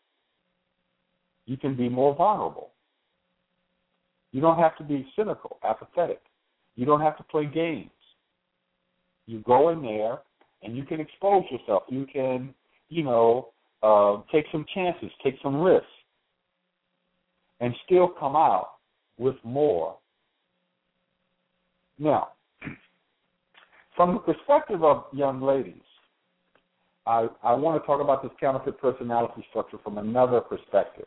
you can be more vulnerable. You don't have to be cynical, apathetic. You don't have to play games. You go in there and you can expose yourself. You can, take some chances, take some risks, and still come out with more. Now, from the perspective of young ladies, I want to talk about this counterfeit personality structure from another perspective.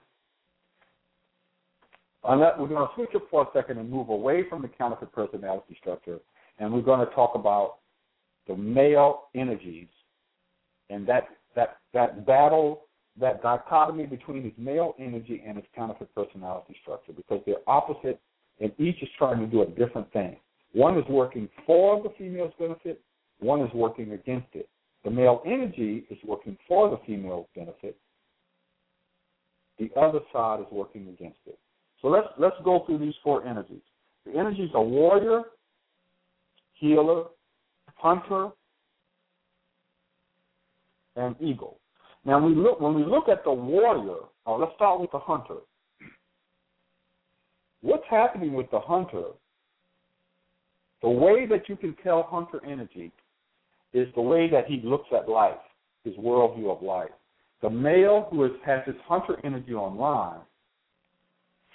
We're going to switch it for a second and move away from the counterfeit personality structure, and we're going to talk about the male energies and that battle, that dichotomy between his male energy and his counterfeit personality structure, because they're opposite and each is trying to do a different thing. One is working for the female's benefit. One is working against it. The male energy is working for the female's benefit. The other side is working against it. So let's go through these four energies. The energies are warrior, healer, hunter, and eagle. Now, when we look at the warrior, let's start with the hunter. What's happening with the hunter, the way that you can tell hunter energy is the way that he looks at life, his worldview of life. The male who has his hunter energy online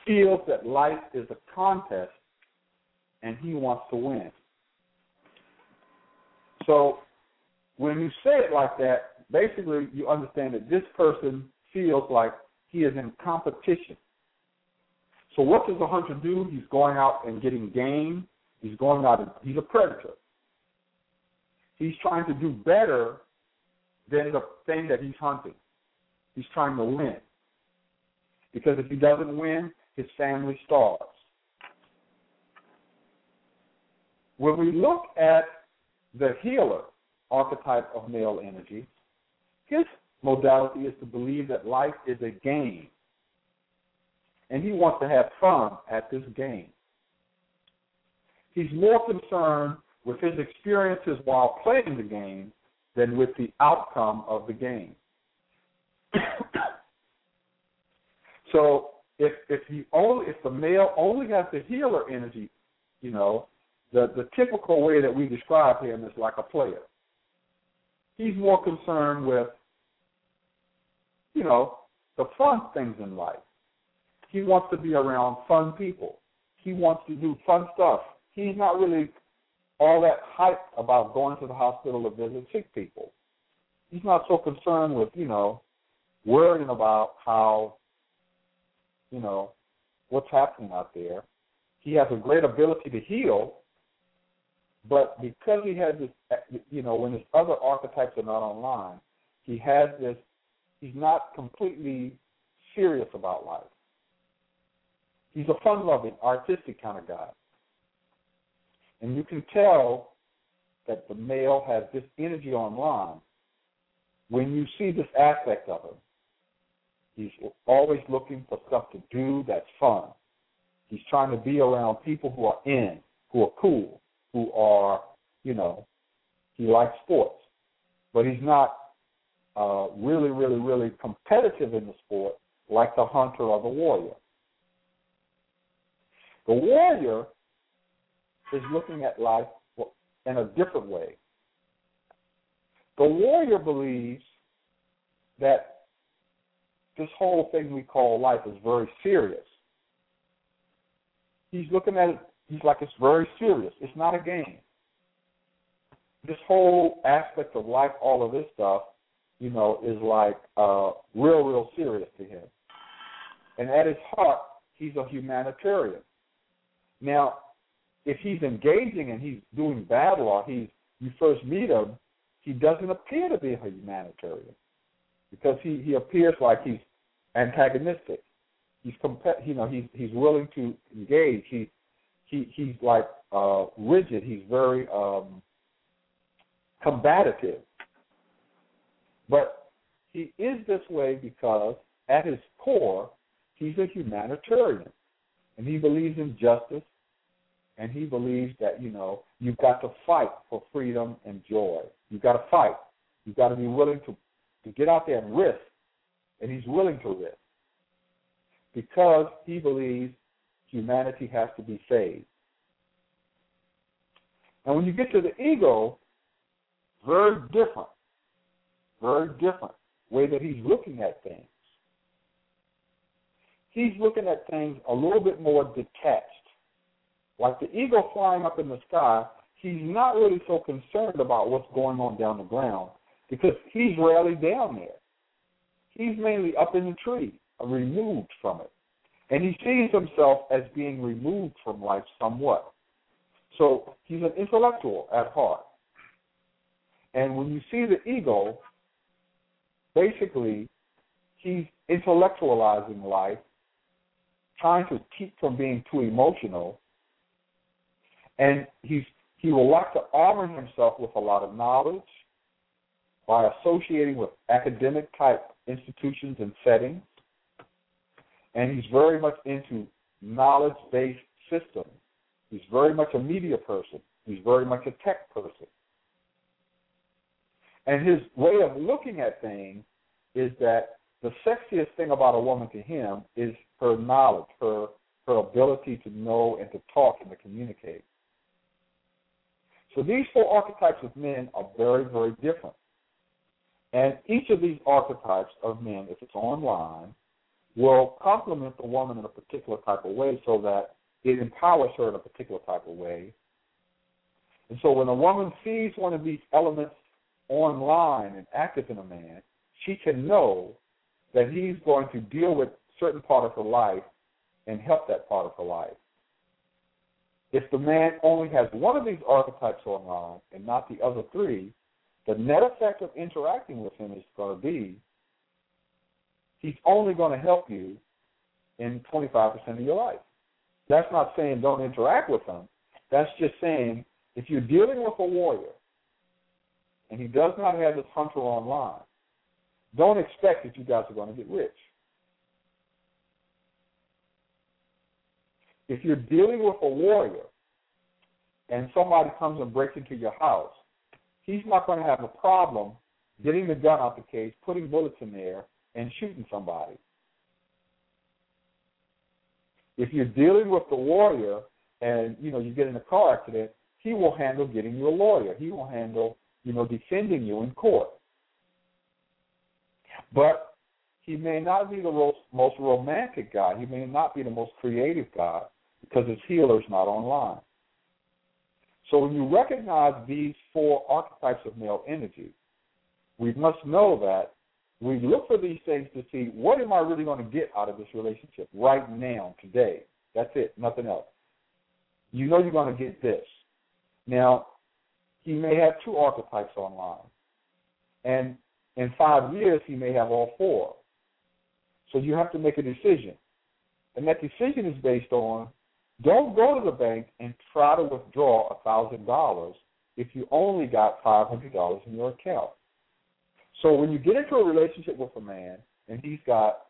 feels that life is a contest and he wants to win. So when you say it like that, basically, you understand that this person feels like he is in competition. So what does the hunter do? He's going out and getting game. He's going out and he's a predator. He's trying to do better than the thing that he's hunting. He's trying to win. Because if he doesn't win, his family starves. When we look at the healer archetype of male energy, his modality is to believe that life is a game, and he wants to have fun at this game. He's more concerned with his experiences while playing the game than with the outcome of the game. So if the male only has the healer energy, the typical way that we describe him is like a player. He's more concerned with the fun things in life. He wants to be around fun people. He wants to do fun stuff. He's not really all that hyped about going to the hospital to visit sick people. He's not so concerned with, worrying about how, what's happening out there. He has a great ability to heal, but because he has this, when his other archetypes are not online, he has this. He's not completely serious about life. He's a fun-loving, artistic kind of guy. And you can tell that the male has this energy online when you see this aspect of him. He's always looking for stuff to do that's fun. He's trying to be around people who are cool, who are, he likes sports. But he's not really, really, really competitive in the sport like the hunter or the warrior. The warrior is looking at life in a different way. The warrior believes that this whole thing we call life is very serious. He's looking at it, he's like, it's very serious. It's not a game. This whole aspect of life, all of this stuff, is like real, real serious to him. And at his heart, he's a humanitarian. Now, if he's engaging and he's doing battle or you first meet him, he doesn't appear to be a humanitarian because he appears like he's antagonistic. He's he's willing to engage. He's like rigid. He's very combative. But he is this way because, at his core, he's a humanitarian, and he believes in justice and he believes that, you know, you've got to fight for freedom and joy. You've got to fight. You've got to be willing to get out there and risk, and he's willing to risk because he believes humanity has to be saved. And when you get to the ego, very different way that he's looking at things. He's looking at things a little bit more detached. Like the eagle flying up in the sky, he's not really so concerned about what's going on down the ground because he's rarely down there. He's mainly up in the tree, removed from it. And he sees himself as being removed from life somewhat. So he's an intellectual at heart. And when you see the ego, basically, he's intellectualizing life, trying to keep from being too emotional, and he will like to armor himself with a lot of knowledge by associating with academic-type institutions and settings, and he's very much into knowledge-based systems. He's very much a media person. He's very much a tech person. And his way of looking at things is that the sexiest thing about a woman to him is her knowledge, her ability to know and to talk and to communicate. So these four archetypes of men are very, very different. And each of these archetypes of men, if it's online, will complement the woman in a particular type of way so that it empowers her in a particular type of way. And so when a woman sees one of these elements online and active in a man, she can know that he's going to deal with a certain part of her life and help that part of her life. If the man only has one of these archetypes online and not the other three, the net effect of interacting with him is going to be he's only going to help you in 25% of your life. That's not saying don't interact with him. That's just saying if you're dealing with a warrior and he does not have this hunter online, don't expect that you guys are going to get rich. If you're dealing with a warrior and somebody comes and breaks into your house, he's not going to have a problem getting the gun out the case, putting bullets in there, and shooting somebody. If you're dealing with the warrior and, you know, you get in a car accident, he will handle getting you a lawyer. He will handle, you know, defending you in court. But he may not be the most romantic guy. He may not be the most creative guy because his healer's not online. So when you recognize these four archetypes of male energy, we must know that we look for these things to see what am I really going to get out of this relationship right now, today. That's it, nothing else. You know you're going to get this. Now, he may have two archetypes online, and in 5 years, he may have all four. So you have to make a decision. And that decision is based on don't go to the bank and try to withdraw $1,000 if you only got $500 in your account. So when you get into a relationship with a man and he's got,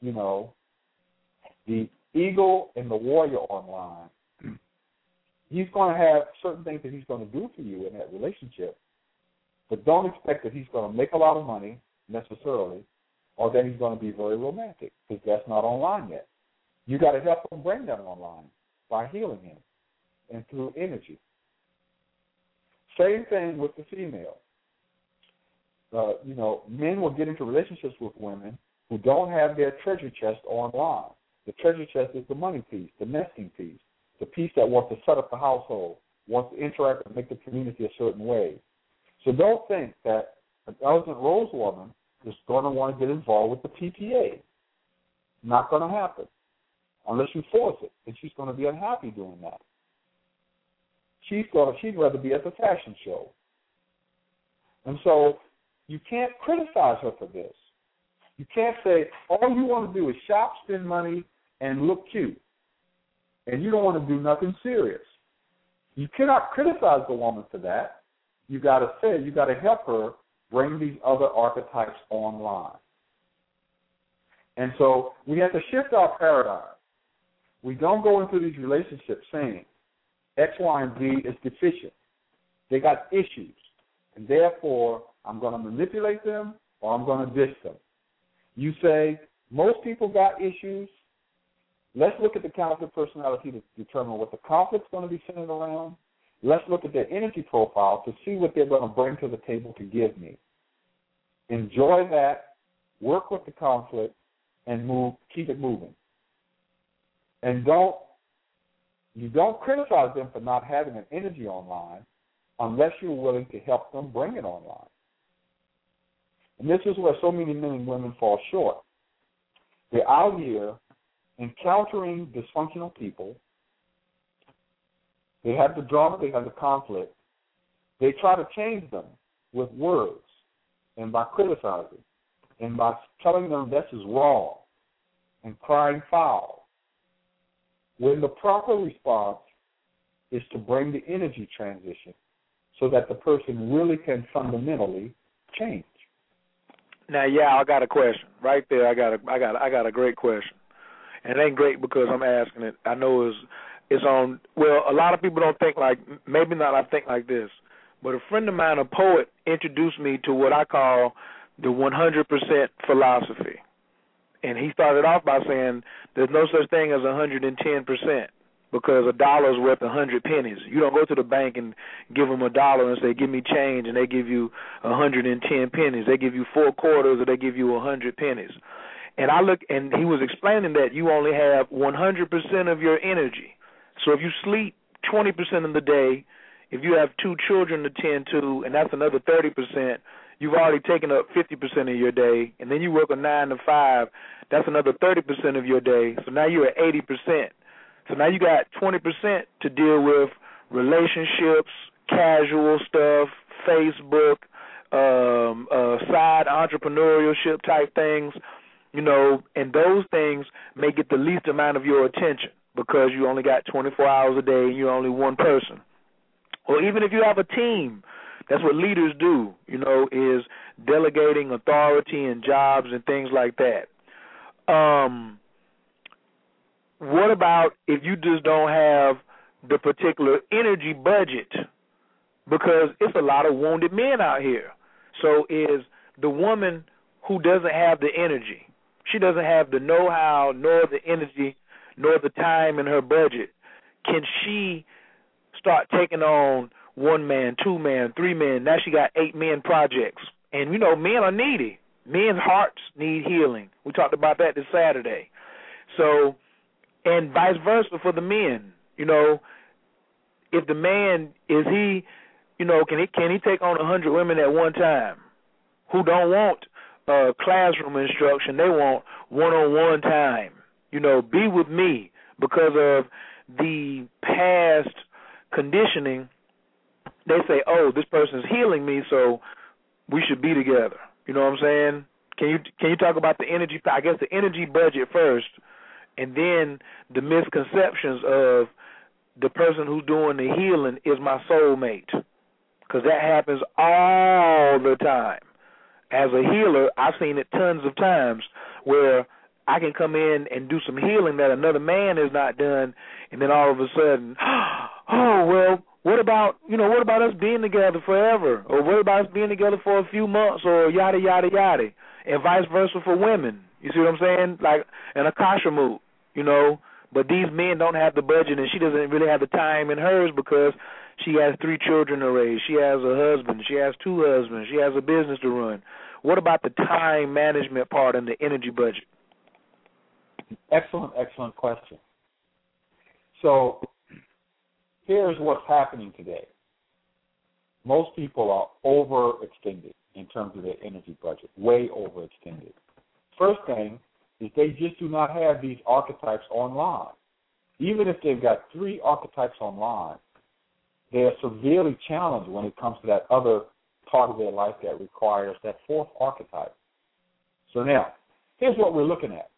you know, the eagle and the warrior online, he's going to have certain things that he's going to do for you in that relationship. But don't expect that he's going to make a lot of money, necessarily, or that he's going to be very romantic, because that's not online yet. You got to help him bring that online by healing him and through energy. Same thing with the female. You know, men will get into relationships with women who don't have their treasure chest online. The treasure chest is the money piece, the nesting piece, the piece that wants to set up the household, wants to interact and make the community a certain way. So don't think that an Elephant Rose woman is going to want to get involved with the PPA. Not going to happen. Unless you force it, and she's going to be unhappy doing that. She'd rather be at the fashion show. And so you can't criticize her for this. You can't say, all you want to do is shop, spend money, and look cute. And you don't want to do nothing serious. You cannot criticize the woman for that. You got to say, you got to help her bring these other archetypes online. And so we have to shift our paradigm. We don't go into these relationships saying, X, Y, and Z is deficient. They got issues, and therefore I'm going to manipulate them or I'm going to diss them. You say, most people got issues. Let's look at the caliber of personality to determine what the conflict's going to be centered around. Let's look at their energy profile to see what they're going to bring to the table to give me. Enjoy that, work with the conflict, and move. Keep it moving. And don't criticize them for not having an energy online unless you're willing to help them bring it online. And this is where so many men and women fall short. They're out here encountering dysfunctional people. They have the drama, they have the conflict. They try to change them with words and by criticizing and by telling them this is wrong and crying foul. When the proper response is to bring the energy transition so that the person really can fundamentally change. Now, yeah, I got a question right there. I got a great question, and it ain't great because I'm asking it. I know it's on. Well, a lot of people don't think like maybe not. I think like this, but a friend of mine, a poet, introduced me to what I call the 100% philosophy, and he started off by saying there's no such thing as 110%. Because a dollar is worth 100 pennies. You don't go to the bank and give them a dollar and say, give me change, and they give you 110 pennies. They give you 4 quarters or they give you 100 pennies. And I look, and he was explaining that you only have 100% of your energy. So if you sleep 20% of the day, if you have 2 children to tend to, and that's another 30%, you've already taken up 50% of your day, and then you work a 9 to 5, that's another 30% of your day. So now you're at 80%. So now you got 20% to deal with relationships, casual stuff, Facebook, side entrepreneurship type things, you know, and those things may get the least amount of your attention because you only got 24 hours a day and you're only one person. Or even if you have a team, that's what leaders do, you know, is delegating authority and jobs and things like that. What about if you just don't have the particular energy budget? Because it's a lot of wounded men out here. So is the woman who doesn't have the energy, she doesn't have the know-how, nor the energy, nor the time in her budget, can she start taking on 1 man, 2 man, 3 men? Now she got 8 men projects. And, you know, men are needy. Men's hearts need healing. We talked about that this Saturday. So... and vice versa for the men, you know, if the man, is he, you know, can he take on 100 women at one time who don't want classroom instruction? They want one-on-one time, you know, be with me, because of the past conditioning. They say, oh, this person's healing me, so we should be together. You know what I'm saying? Can you talk about the energy, I guess the energy budget first, and then the misconceptions of the person who's doing the healing is my soulmate, because that happens all the time. As a healer, I've seen it tons of times where I can come in and do some healing that another man has not done, and then all of a sudden, oh, well, what about us being together forever? Or what about us being together for a few months, or yada, yada, yada, and vice versa for women. You see what I'm saying? Like an Akasha mood. You know, but these men don't have the budget, and she doesn't really have the time in hers because she has 3 children to raise. She has a husband. She has 2 husbands. She has a business to run. What about the time management part and the energy budget? Excellent, excellent question. So here's what's happening today. Most people are overextended in terms of their energy budget, way overextended. First thing, is they just do not have these archetypes online. Even if they've got 3 archetypes online, they are severely challenged when it comes to that other part of their life that requires that 4th archetype. So now, here's what we're looking at.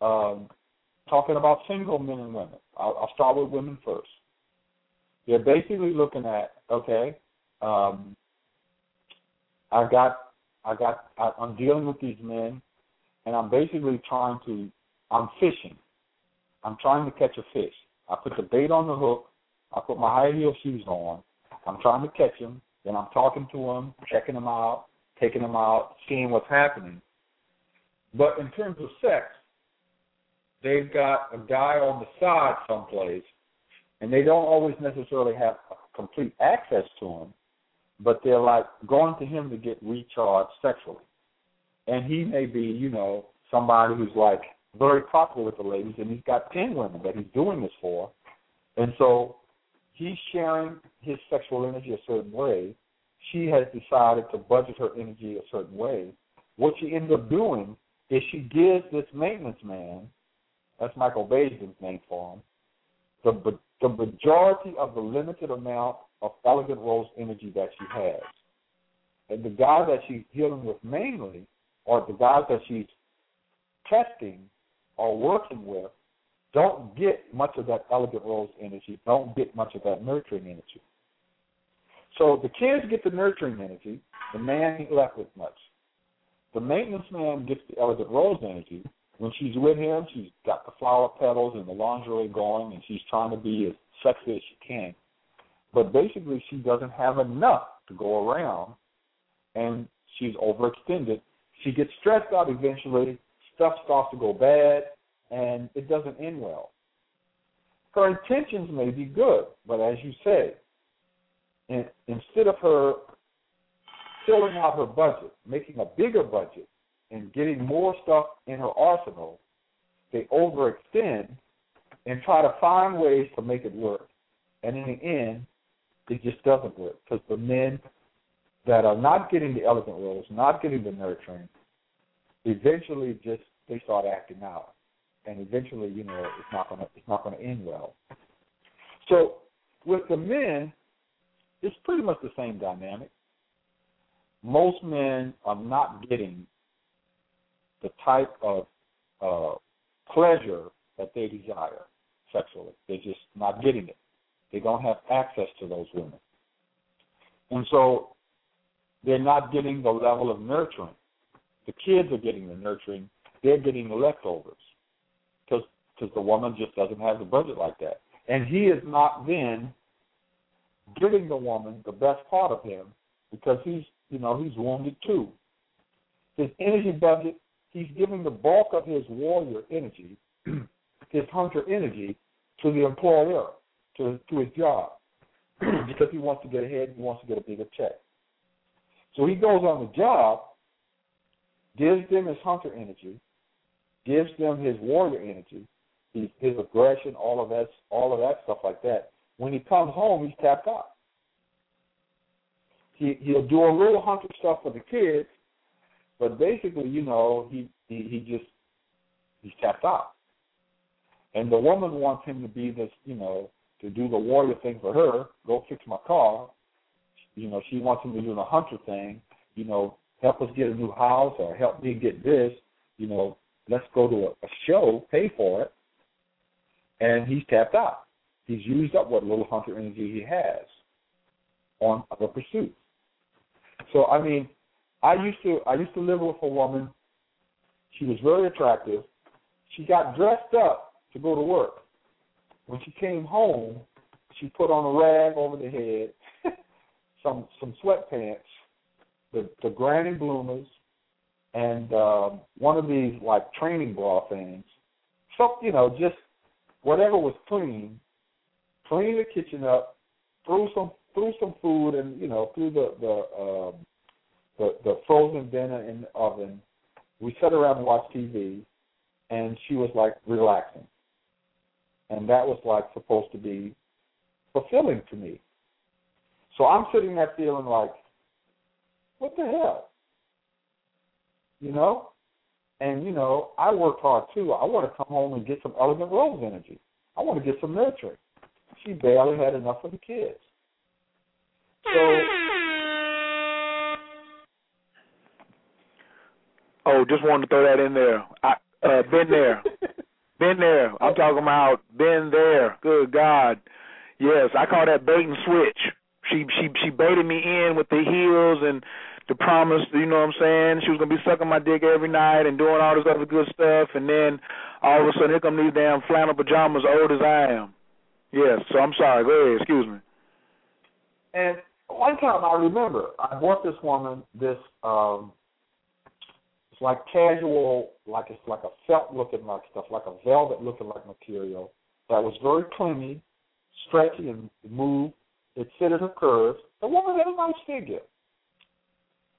Talking about single men and women. I'll start with women first. They're basically looking at, okay, I'm dealing with these men, and I'm basically I'm fishing. I'm trying to catch a fish. I put the bait on the hook. I put my high heel shoes on. I'm trying to catch him. Then I'm talking to him, checking him out, taking him out, seeing what's happening. But in terms of sex, they've got a guy on the side someplace, and they don't always necessarily have complete access to him, but they're like going to him to get recharged sexually. And he may be, you know, somebody who's like very popular with the ladies, and he's got 10 women that he's doing this for. And so he's sharing his sexual energy a certain way. She has decided to budget her energy a certain way. What she ends up doing is she gives this maintenance man, that's Michael Bazin's name for him, the majority of the limited amount of elegant rose energy that she has. And the guy that she's dealing with mainly, or the guys that she's testing or working with, don't get much of that elegant rose energy, don't get much of that nurturing energy. So the kids get the nurturing energy, the man ain't left with much. The maintenance man gets the elegant rose energy. When she's with him, she's got the flower petals and the lingerie going, and she's trying to be as sexy as she can. But basically, she doesn't have enough to go around, and she's overextended. She gets stressed out eventually, stuff starts to go bad, and it doesn't end well. Her intentions may be good, but as you say, instead of her filling out her budget, making a bigger budget, and getting more stuff in her arsenal, they overextend and try to find ways to make it work. And in the end, it just doesn't work because the men that are not getting the elegant roles, not getting the nurturing, eventually just they start acting out. And eventually, you know, it's not gonna end well. So with the men, it's pretty much the same dynamic. Most men are not getting the type of pleasure that they desire sexually. They're just not getting it. They don't have access to those women. And so they're not getting the level of nurturing. The kids are getting the nurturing. They're getting the leftovers because the woman just doesn't have the budget like that. And he is not then giving the woman the best part of him because he's wounded too. His energy budget, he's giving the bulk of his warrior energy, his hunter energy, to the employer, to his job, because he wants to get ahead, he wants to get a bigger check. So he goes on the job, gives them his hunter energy, gives them his warrior energy, his aggression, all of that stuff like that. When he comes home, he's tapped out. He'll do a little hunter stuff for the kids, but basically, you know, he's tapped out. And the woman wants him to be this, you know, to do the warrior thing for her, go fix my car. You know, she wants him to do the hunter thing, you know, help us get a new house or help me get this, you know, let's go to a show, pay for it. And he's tapped out. He's used up what little hunter energy he has on other pursuits. So, I mean, I used to live with a woman. She was very attractive. She got dressed up to go to work. When she came home, she put on a rag over the head, some sweatpants, the granny bloomers, and one of these like training bra things. So, you know, just whatever was clean. Cleaned the kitchen up, threw some food, and you know, threw the frozen dinner in the oven. We sat around and watched TV, and she was like relaxing. And that was like supposed to be fulfilling to me. So I'm sitting there feeling like, what the hell? You know? And, you know, I worked hard too. I want to come home and get some elegant rose energy. I want to get some nurturing. She barely had enough for the kids. So. Oh, just wanted to throw that in there. Been there. Been there. I'm talking about been there. Good God. Yes, I call that bait and switch. She baited me in with the heels and the promise, you know what I'm saying? She was going to be sucking my dick every night and doing all this other good stuff. And then all of a sudden, here come these damn flannel pajamas, old as I am. Yes, so I'm sorry. Go ahead. Excuse me. And one time I remember I bought this woman this it's like casual, like it's like a felt looking like stuff, like a velvet looking like material that was very clingy, stretchy, and moved. It fitted her curves. The woman had a nice figure.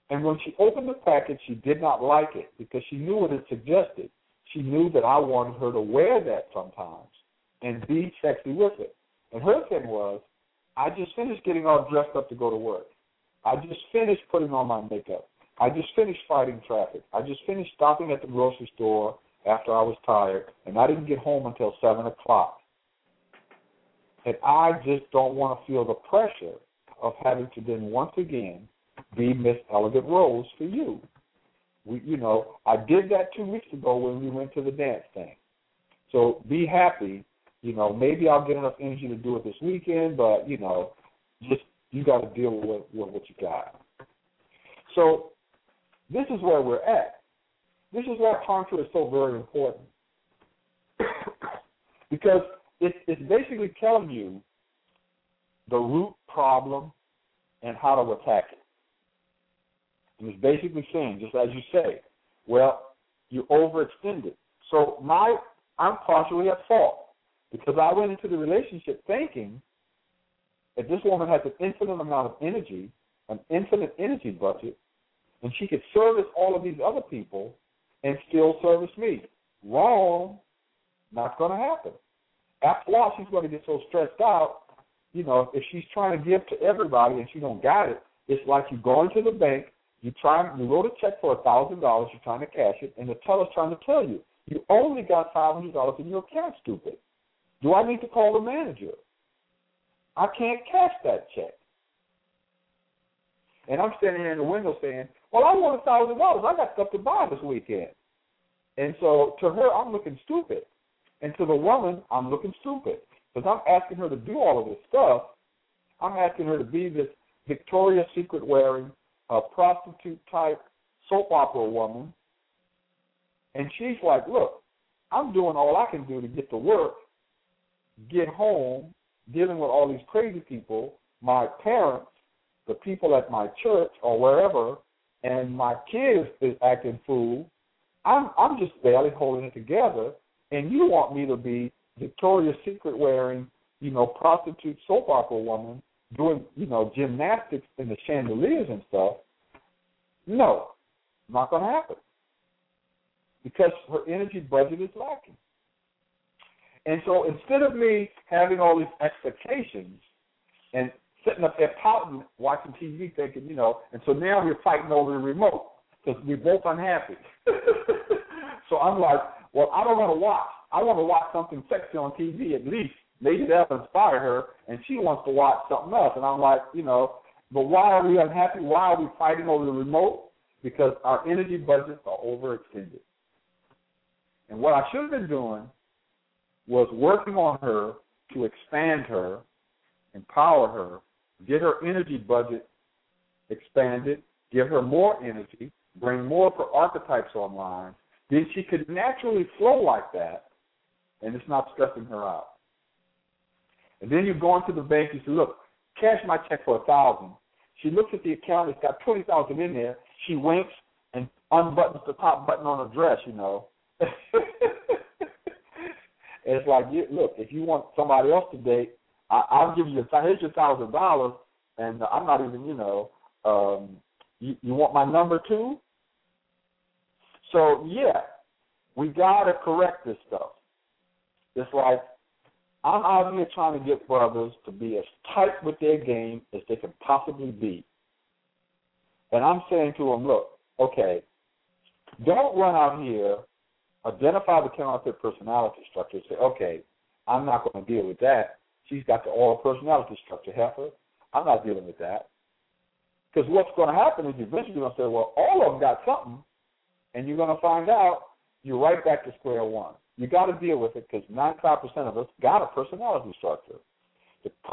And when she opened the package, she did not like it because she knew what it suggested. She knew that I wanted her to wear that sometimes and be sexy with it. And her thing was, I just finished getting all dressed up to go to work. I just finished putting on my makeup. I just finished fighting traffic. I just finished stopping at the grocery store after I was tired, and I didn't get home until 7 o'clock. And I just don't want to feel the pressure of having to then once again be Miss Elegant Rose for you. I did that 2 weeks ago when we went to the dance thing. So be happy. Maybe I'll get enough energy to do it this weekend, but, just you got to deal with what you got. So this is where we're at. This is why contour is so very important because it's basically telling you the root problem and how to attack it. And it's basically saying, just as you say, well, you're overextended. So I'm partially at fault because I went into the relationship thinking that this woman has an infinite amount of energy, an infinite energy budget, and she could service all of these other people and still service me. Wrong. Not going to happen. After a while, she's going to get so stressed out, if she's trying to give to everybody and she don't got it, it's like you go into the bank, you wrote a check for $1,000, you're trying to cash it, and the teller's trying to tell you, you only got $500 in your account, stupid. Do I need to call the manager? I can't cash that check. And I'm standing here in the window saying, well, I want $1,000. I got stuff to buy this weekend. And so to her, I'm looking stupid. And to the woman, I'm looking stupid. Because I'm asking her to do all of this stuff. I'm asking her to be this Victoria's Secret wearing, a prostitute-type soap opera woman, and she's like, look, I'm doing all I can do to get to work, get home, dealing with all these crazy people, my parents, the people at my church or wherever, and my kids is acting fool. I'm just barely holding it together, and you want me to be Victoria's Secret wearing, prostitute soap opera woman, doing, gymnastics in the chandeliers and stuff. No, not going to happen because her energy budget is lacking. And so instead of me having all these expectations and sitting up there pouting, watching TV thinking, and so now we're fighting over the remote because we're both unhappy. So I'm like, well, I don't want to watch. I want to watch something sexy on TV at least. Maybe that'll inspire her, and she wants to watch something else. And I'm like, but why are we unhappy? Why are we fighting over the remote? Because our energy budgets are overextended. And what I should have been doing was working on her to expand her, empower her, get her energy budget expanded, give her more energy, bring more of her archetypes online. Then she could naturally flow like that, and it's not stressing her out. And then you go into the bank and you say, look, cash my check for $1,000. She looks at the account. It's got $20,000 in there. She winks and unbuttons the top button on her dress, And it's like, look, if you want somebody else to date, I'll give you here's your $1,000, and I'm not even, you want my number too? So, yeah, we got to correct this stuff. It's like, I'm out here trying to get brothers to be as tight with their game as they can possibly be. And I'm saying to them, look, okay, don't run out here, identify the counterfeit personality structure, say, okay, I'm not going to deal with that. She's got the oral personality structure, heifer. I'm not dealing with that. Because what's going to happen is eventually you're going to say, well, all of them got something, and you're going to find out you're right back to square one. You got to deal with it because 95% of us got a personality structure.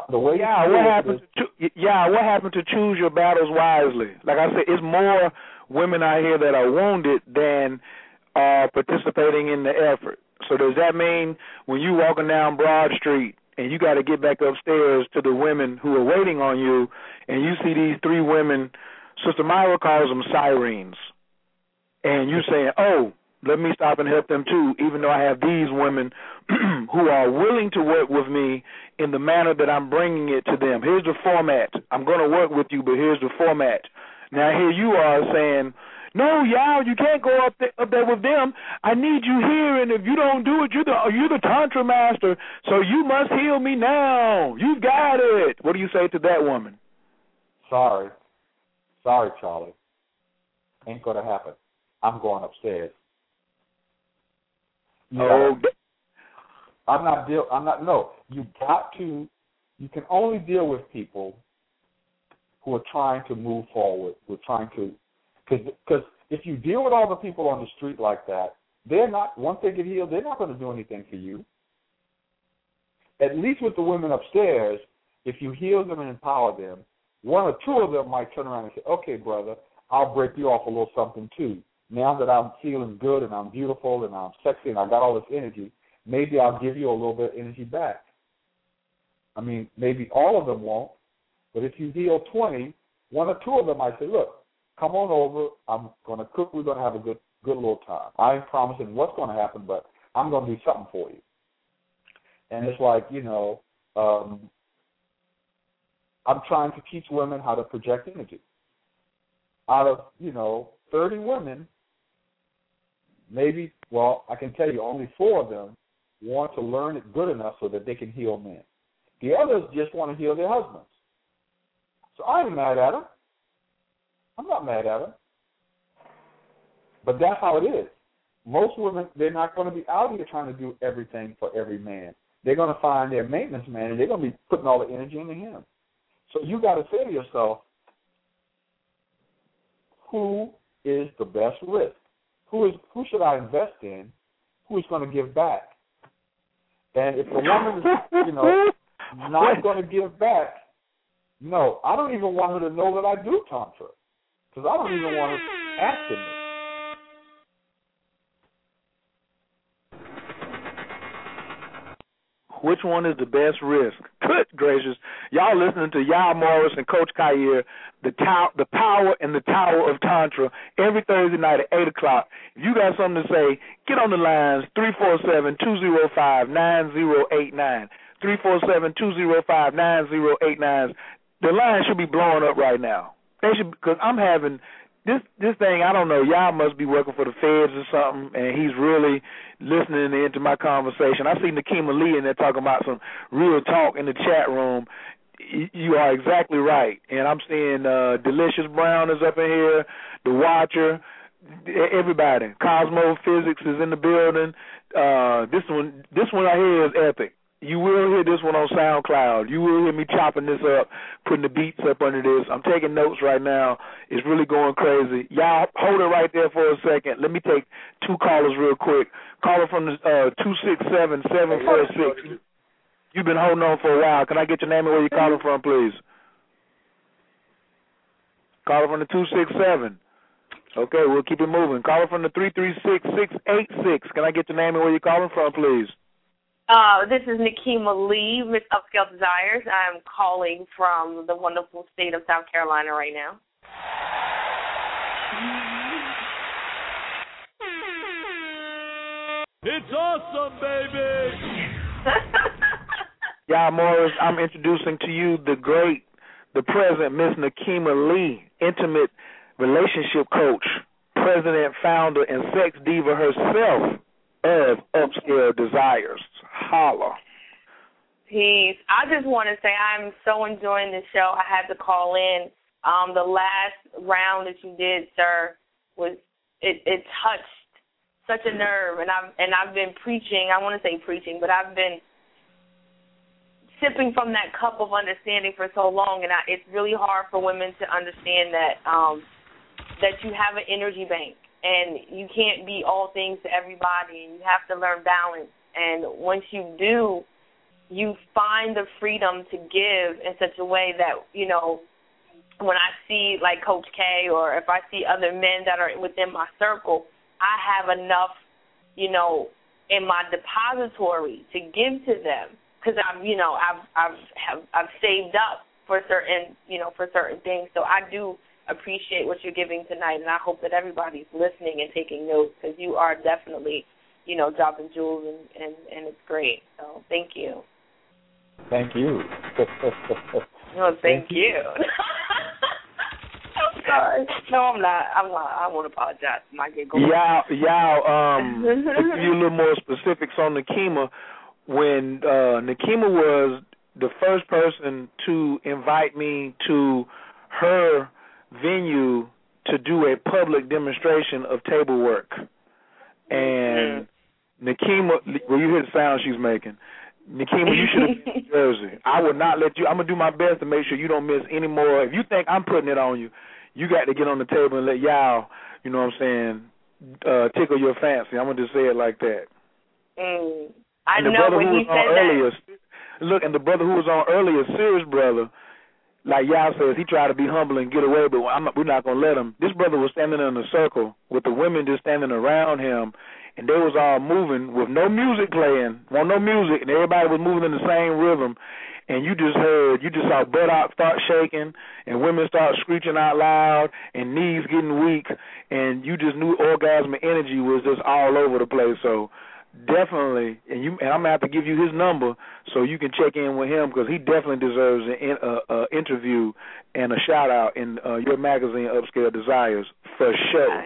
The way what happened to choose your battles wisely? Like I said, it's more women out here that are wounded than participating in the effort. So does that mean when you walking down Broad Street and you got to get back upstairs to the women who are waiting on you, and you see these three women, Sister Myra calls them sirens, and you're saying, oh, let me stop and help them too, even though I have these women who are willing to work with me in the manner that I'm bringing it to them. Here's the format. I'm going to work with you, but here's the format. Now here you are saying, no, Yao, you can't go up there with them. I need you here, and if you don't do it, you're the tantra master, so you must heal me now. You got it. What do you say to that woman? Sorry, Charlie. Ain't going to happen. I'm going upstairs. No, I'm not. You got to. You can only deal with people who are trying to move forward. Who are trying to, because if you deal with all the people on the street like that, they're not. Once they get healed, they're not going to do anything for you. At least with the women upstairs, if you heal them and empower them, one or two of them might turn around and say, "Okay, brother, I'll break you off a little something too. Now that I'm feeling good and I'm beautiful and I'm sexy and I got all this energy, maybe I'll give you a little bit of energy back." I mean, maybe all of them won't, but if you heal 20, one or two of them might say, "Look, come on over. I'm going to cook. We're going to have a good little time. I ain't promising what's going to happen, but I'm going to do something for you." And it's like, I'm trying to teach women how to project energy. Out of, 30 women, I can tell you only 4 of them want to learn it good enough so that they can heal men. The others just want to heal their husbands. So I ain't mad at them. I'm not mad at them. But that's how it is. Most women, they're not going to be out here trying to do everything for every man. They're going to find their maintenance man, and they're going to be putting all the energy into him. So you got to say to yourself, who is the best risk? Who should I invest in? Who is going to give back? And if the woman is, not going to give back, no, I don't even want her to know that I do tantra, because I don't even want her asking me. Which one is the best risk? Good gracious. Y'all listening to Yao Morris and Coach Kyer, the Power and the Tower of Tantra, every Thursday night at 8 o'clock. If you got something to say, get on the lines, 347-205-9089. 347-205-9089. The line should be blowing up right now. They should, because I'm having... This thing, I don't know, y'all must be working for the feds or something, and he's really listening into my conversation. I see Nakima Lee in there talking about some real talk in the chat room. You are exactly right. And I'm seeing Delicious Brown is up in here, The Watcher, everybody. Cosmo Physics is in the building. This one right here is epic. You will hear this one on SoundCloud. You will hear me chopping this up, putting the beats up under this. I'm taking notes right now. It's really going crazy. Y'all hold it right there for a second. Let me take 2 callers real quick. Caller from the 267-746. You've been holding on for a while. Can I get your name and where you're calling from, please? Caller from the 267. Okay, we'll keep it moving. Caller from the 336-686. Can I get your name and where you're calling from, please? This is Nakima Lee, Miss Upscale Desires. I'm calling from the wonderful state of South Carolina right now. It's awesome, baby! Yao Morris, I'm introducing to you the great, the present Miss Nakima Lee, intimate relationship coach, president, founder, and sex diva herself of Upscale Desires. Holla. Peace. I just want to say I'm so enjoying this show. I had to call in. The last round that you did, sir, it touched such a nerve, and I've been preaching. I want to say preaching, but I've been sipping from that cup of understanding for so long, and it's really hard for women to understand that that you have an energy bank, and you can't be all things to everybody, and you have to learn balance. And once you do, you find the freedom to give in such a way that, when I see, like, Coach K, or if I see other men that are within my circle, I have enough, in my depository to give to them. because I've saved up for certain, for certain things. So I do appreciate what you're giving tonight, and I hope that everybody's listening and taking notes, because you are definitely, dropping jewels, and it's great. So thank you. Thank you. No, thank you. I'm sorry. No, I'm not. I won't apologize. To give you a little more specifics on Nakima, when Nakima was the first person to invite me to her venue to do a public demonstration of table work. And Nakima, well, you hear the sound she's making. Nakima, you should have been in Jersey. I would not let you. I'm going to do my best to make sure you don't miss any more. If you think I'm putting it on you, you got to get on the table and let y'all, tickle your fancy. I'm going to just say it like that. I know when he said that. Look, and the brother who was on earlier, Sirius Brother, like y'all says, he tried to be humble and get away, but we're not going to let him. This brother was standing in a circle with the women just standing around him, and they was all moving with no music playing, and everybody was moving in the same rhythm. And you just saw buttocks start shaking, and women start screeching out loud, and knees getting weak, and you just knew orgasmic energy was just all over the place. So definitely, and I'm going to have to give you his number so you can check in with him, because he definitely deserves an interview and a shout-out in your magazine, Upscale Desires, for sure.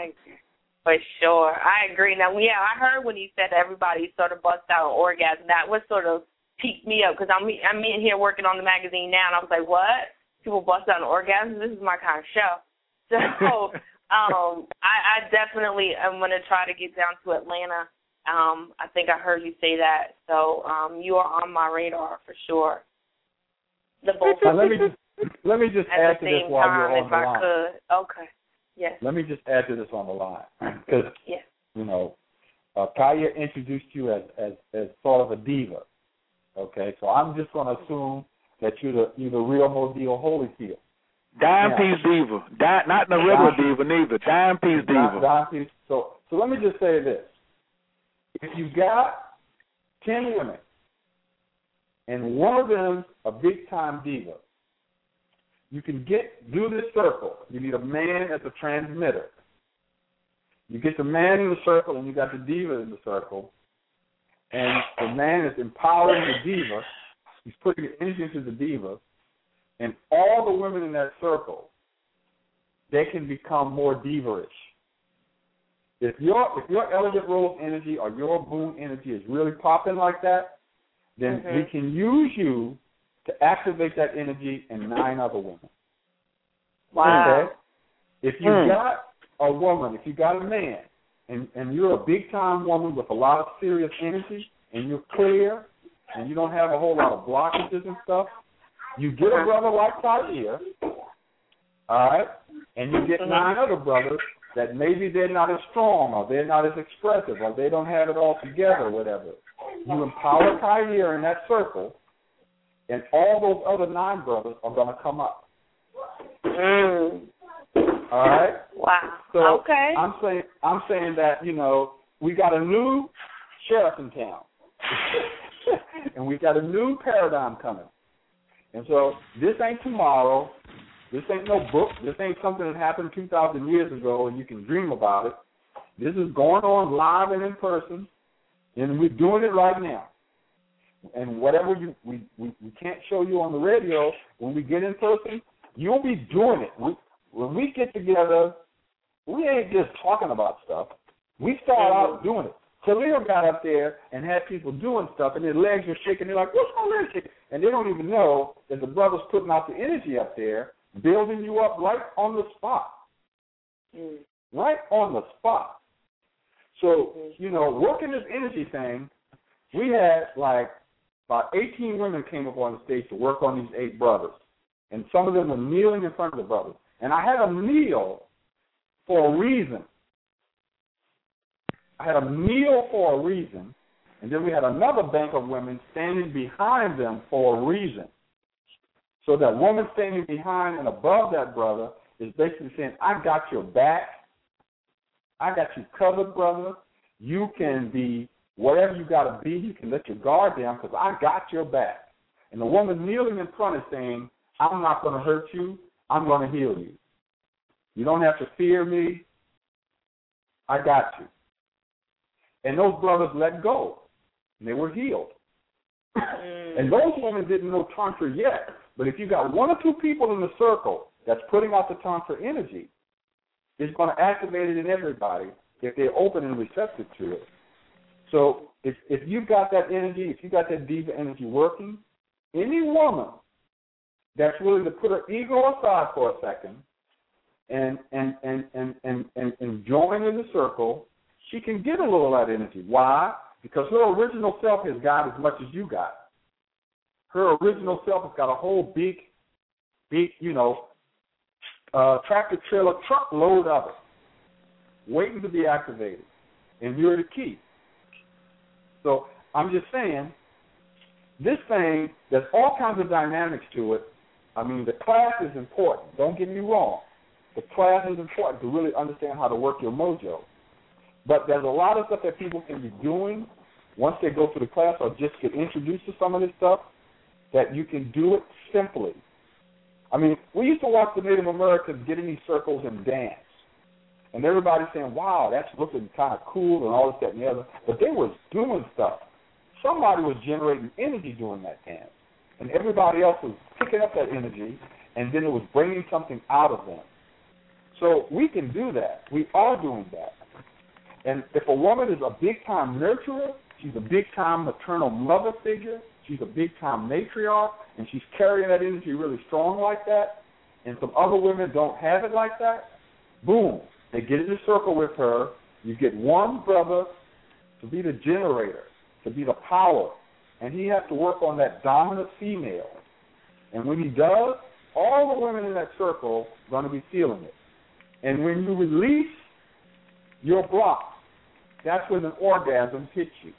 For sure. I agree. Now, yeah, I heard when he said everybody sort of bust out an orgasm. That was sort of piqued me up, because I'm in here working on the magazine now, and I was like, what? People bust out an orgasm? This is my kind of show. So I definitely am going to try to get down to Atlanta. I think I heard you say that. So you are on my radar for sure. The both of let me just add to this while you're on the line. At the same time, if I could. Okay. Yes. Let me just add to this on the line, because Kaya introduced you as sort of a diva. Okay, so I'm just going to assume that you're the real Mobile Holyfield. Dime piece diva, not the regular diva neither. Dime piece diva. So let me just say this: if you got 10 women and one of them's a big time diva, you can do this circle. You need a man as a transmitter. You get the man in the circle, and you got the diva in the circle, and the man is empowering the diva. He's putting the energy into the diva, and all the women in that circle, they can become more diva-ish. If your elegant rose energy or your boom energy is really popping like that, then we can use you to activate that energy in 9 other women. Wow. Okay? If you got a woman, if you got a man, and you're a big-time woman with a lot of serious energy, and you're clear, and you don't have a whole lot of blockages and stuff, you get a brother like Tahir, all right, and you get 9 other brothers that maybe they're not as strong, or they're not as expressive, or they don't have it all together, or whatever. You empower Tahir in that circle, and all those other 9 brothers are going to come up. All right? Wow. So okay. I'm saying that, we got a new sheriff in town. And we got a new paradigm coming. And so this ain't tomorrow. This ain't no book. This ain't something that happened 2,000 years ago and you can dream about it. This is going on live and in person, and we're doing it right now. And whatever we can't show you on the radio, when we get in person, you'll be doing it. When we get together, we ain't just talking about stuff. We start out doing it. Khalil got up there and had people doing stuff, and their legs were shaking. They're like, what's my legs shaking? And they don't even know that the brother's putting out the energy up there, building you up right on the spot. Right on the spot. So, working this energy thing, we had about 18 women came up on the stage to work on these 8 brothers. And some of them were kneeling in front of the brothers. And I had them kneel for a reason. And then we had another bank of women standing behind them for a reason. So that woman standing behind and above that brother is basically saying, I got your back. I got you covered, brother. You can be wherever you got to be, you can let your guard down because I got your back. And the woman kneeling in front is saying, I'm not going to hurt you. I'm going to heal you. You don't have to fear me. I got you. And those brothers let go. And they were healed. And those women didn't know Tantra yet. But if you got one or two people in the circle that's putting out the Tantra energy, it's going to activate it in everybody if they're open and receptive to it. So if you've got that energy, if you got that diva energy working, any woman that's willing to put her ego aside for a second and join in the circle, she can get a little of that energy. Why? Because her original self has got as much as you got. Her original self has got a whole big, tractor trailer truckload of it waiting to be activated. And you're the key. So I'm just saying, this thing, there's all kinds of dynamics to it. I mean, the class is important. Don't get me wrong. The class is important to really understand how to work your mojo. But there's a lot of stuff that people can be doing once they go through the class or just get introduced to some of this stuff that you can do it simply. I mean, we used to watch the Native Americans get in these circles and dance. And everybody's saying, wow, that's looking kind of cool and all this, that, and the other. But they was doing stuff. Somebody was generating energy doing that dance. And everybody else was picking up that energy, and then it was bringing something out of them. So we can do that. We are doing that. And if a woman is a big-time nurturer, she's a big-time maternal mother figure, she's a big-time matriarch, and she's carrying that energy really strong like that, and some other women don't have it like that, boom. They get in a circle with her. You get one brother to be the generator, to be the power, and he has to work on that dominant female. And when he does, all the women in that circle are going to be feeling it. And when you release your block, that's when an orgasm hits you.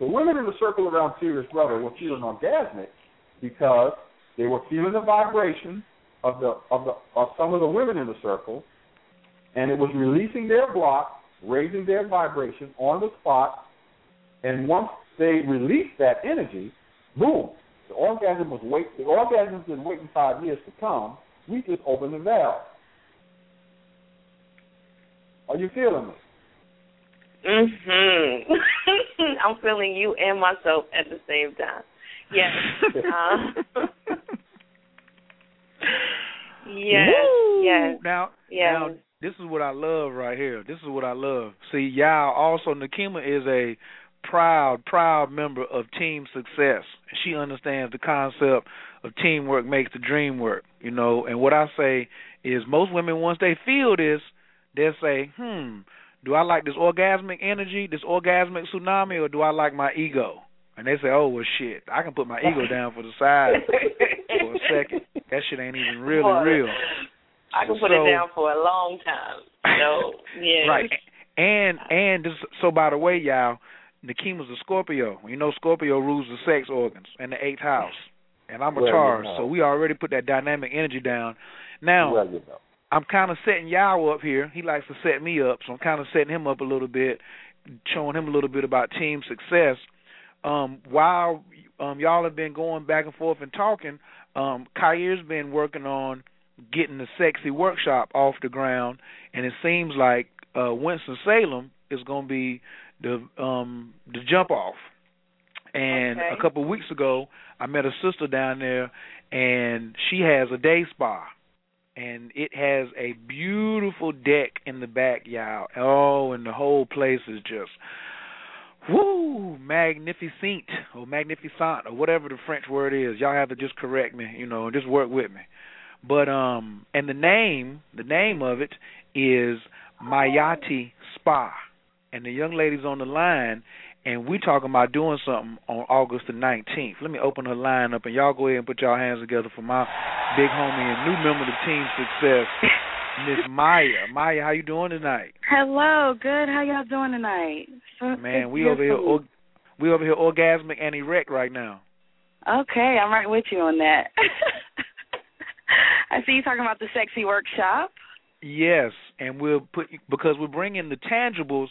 The women in the circle around Sirius Brother were feeling orgasmic because they were feeling the vibration of some of the women in the circle. And it was releasing their block, raising their vibration on the spot, and once they released that energy, boom, the orgasm's been waiting 5 years to come. We just opened the valve. Are you feeling me? Mm-hmm. I'm feeling you and myself at the same time. Yes. Yes. Woo! Yes. Now, this is what I love right here. This is what I love. See, Yao also, Nakima is a proud member of Team Success. She understands the concept of teamwork makes the dream work, And what I say is most women, once they feel this, they'll say, do I like this orgasmic energy, this orgasmic tsunami, or do I like my ego? And they say, oh, well, shit, I can put my ego down for the side for a second. That shit ain't even really real. I can put it down for a long time. So, yeah. Right. And this, so, by the way, y'all, Nakima's a Scorpio. You know Scorpio rules the sex organs and the 8th house. And I'm a Taurus, so we already put that dynamic energy down. Now, I'm kind of setting y'all up here. He likes to set me up, so I'm kind of setting him up a little bit, showing him a little bit about Team Success. While y'all have been going back and forth and talking, Khair's been working on getting the sexy workshop off the ground, and it seems like Winston-Salem is going to be the jump off. And a couple of weeks ago, I met a sister down there, and she has a day spa, and it has a beautiful deck in the back, y'all. Oh, and the whole place is just magnificent or magnificent or whatever the French word is. Y'all have to just correct me, and just work with me. But and the name of it is Ma'ati Spa, and the young lady's on the line, and we talking about doing something on August the 19th. Let me open her line up, and y'all go ahead and put y'all hands together for my big homie and new member of the Team Success, Miss Maya. Maya, how you doing tonight? Hello, good. How y'all doing tonight? Man, we over here orgasmic and erect right now. Okay, I'm right with you on that. I see you talking about the sexy workshop. Yes, and we'll put because we're bringing the tangibles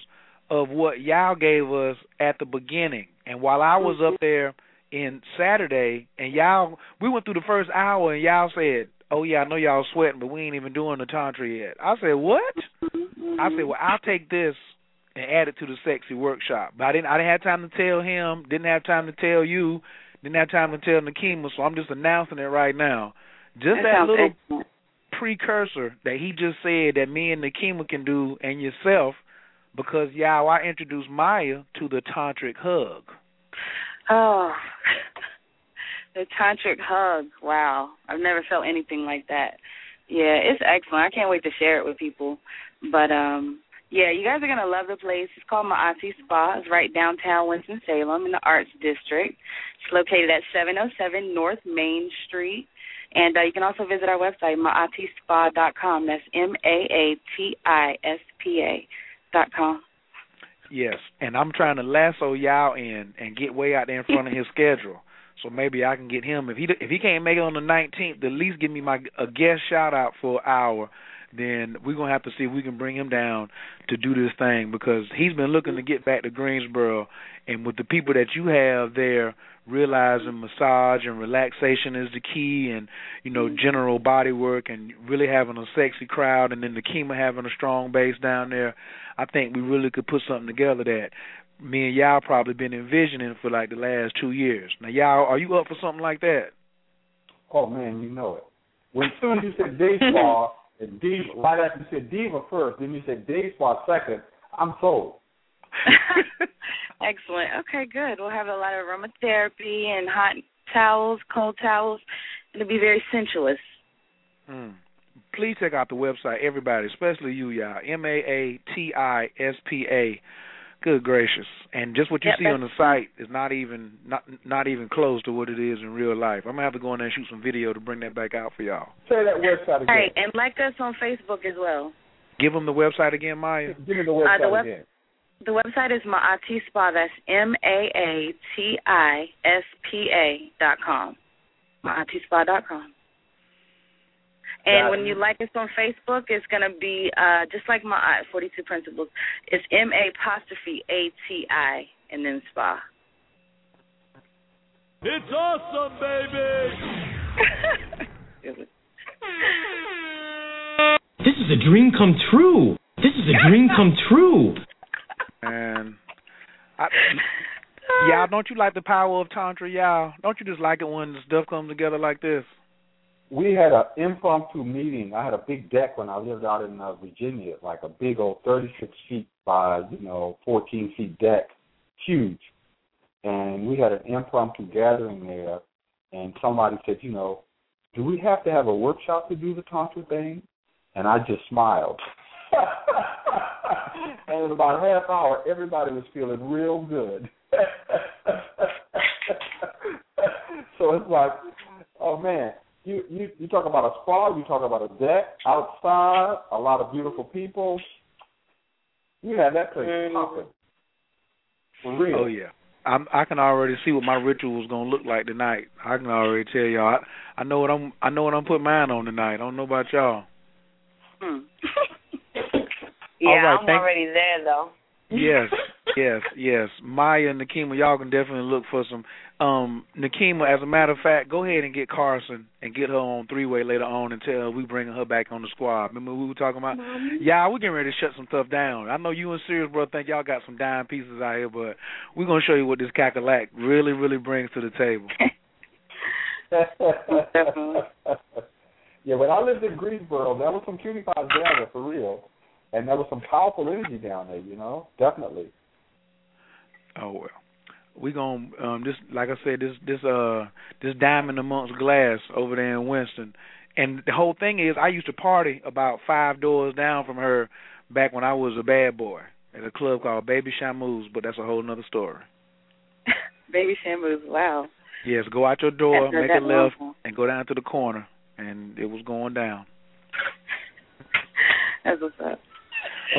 of what Yao gave us at the beginning. And while I was up there in Saturday, and Yao, we went through the first hour, and Yao said, "Oh, yeah, I know y'all sweating, but we ain't even doing the Tantra yet." I said, "What?" I said, "Well, I'll take this and add it to the sexy workshop." But I didn't have time to tell him, didn't have time to tell you, didn't have time to tell Nakima, so I'm just announcing it right now. Just that little precursor that he just said that me and Nakima can do, and yourself, because, Yao, I introduced Maya to the Tantric hug. Oh, the Tantric hug. Wow. I've never felt anything like that. Yeah, it's excellent. I can't wait to share it with people. But, yeah, you guys are going to love the place. It's called Ma'ati Spa. It's right downtown Winston-Salem in the Arts District. It's located at 707 North Main Street. And you can also visit our website, maatispa.com. That's MAATISPA.com. Yes, and I'm trying to lasso Yao in and get way out there in front of his schedule. So maybe I can get him. If he can't make it on the 19th, at least give me a guest shout-out for an hour. Then we're going to have to see if we can bring him down to do this thing, because he's been looking to get back to Greensboro. And with the people that you have there realizing massage and relaxation is the key, and, you know, general body work, and really having a sexy crowd, and then Nakima having a strong base down there, I think we really could put something together that me and y'all probably been envisioning for like the last 2 years. Now, y'all, are you up for something like that? Oh, man, you know it. When soon as you said day spa, and diva, right after you said diva first, then you said day spa second, I'm sold. Excellent. Okay, good. We'll have a lot of aromatherapy and hot towels, cold towels. It'll be very sensuous. Please check out the website, everybody, especially you, y'all. MAATISPA. Good gracious! And just what you see on the site is not even close to what it is in real life. I'm gonna have to go in there and shoot some video to bring that back out for y'all. Say that website again. All right, and like us on Facebook as well. Give them the website again, Maya. Give them the website again. The website is Ma'ati Spa. That's MAATISPA.com. MaatiSpa.com. And when you like us on Facebook, it's going to be just like Ma'at, 42 Principles. It's M-A-apostrophe-A-T-I and then spa. It's awesome, baby! This is a dream come true. This is a dream come true. Man. Y'all, don't you like the power of Tantra, y'all? Don't you just like it when stuff comes together like this? We had an impromptu meeting. I had a big deck when I lived out in Virginia, like a big old 36 feet by, 14 feet deck, huge. And we had an impromptu gathering there, and somebody said, do we have to have a workshop to do the Tantra thing? And I just smiled. And in about half hour, everybody was feeling real good. So it's like, oh, man. You talk about a spa, you talk about a deck, outside, a lot of beautiful people. That place popping. For real. Oh, yeah. I can already see what my ritual is going to look like tonight. I can already tell y'all. I know what I'm putting mine on tonight. I don't know about y'all. Yeah, right, I'm already there, though. Yes. Maya and Nakima, y'all can definitely look for some. Nakima, as a matter of fact, go ahead and get Carson and get her on three-way later on until we bring her back on the squad. Remember we were talking about? Mommy. Yeah, we're getting ready to shut some stuff down. I know you and Sirius Brother think y'all got some dime pieces out here, but we're going to show you what this cackalack really, really brings to the table. Yeah, when I lived in Greensboro, there was some cutie pies down there, for real. And there was some powerful energy down there, definitely. Oh, well. We're going to, like I said, this diamond amongst glass over there in Winston. And the whole thing is I used to party about 5 doors down from her back when I was a bad boy at a club called Baby Shamu's, but that's a whole nother story. Baby Shamu's, wow. Yes, go out your door, make a left, and go down to the corner, and it was going down. That's what's up.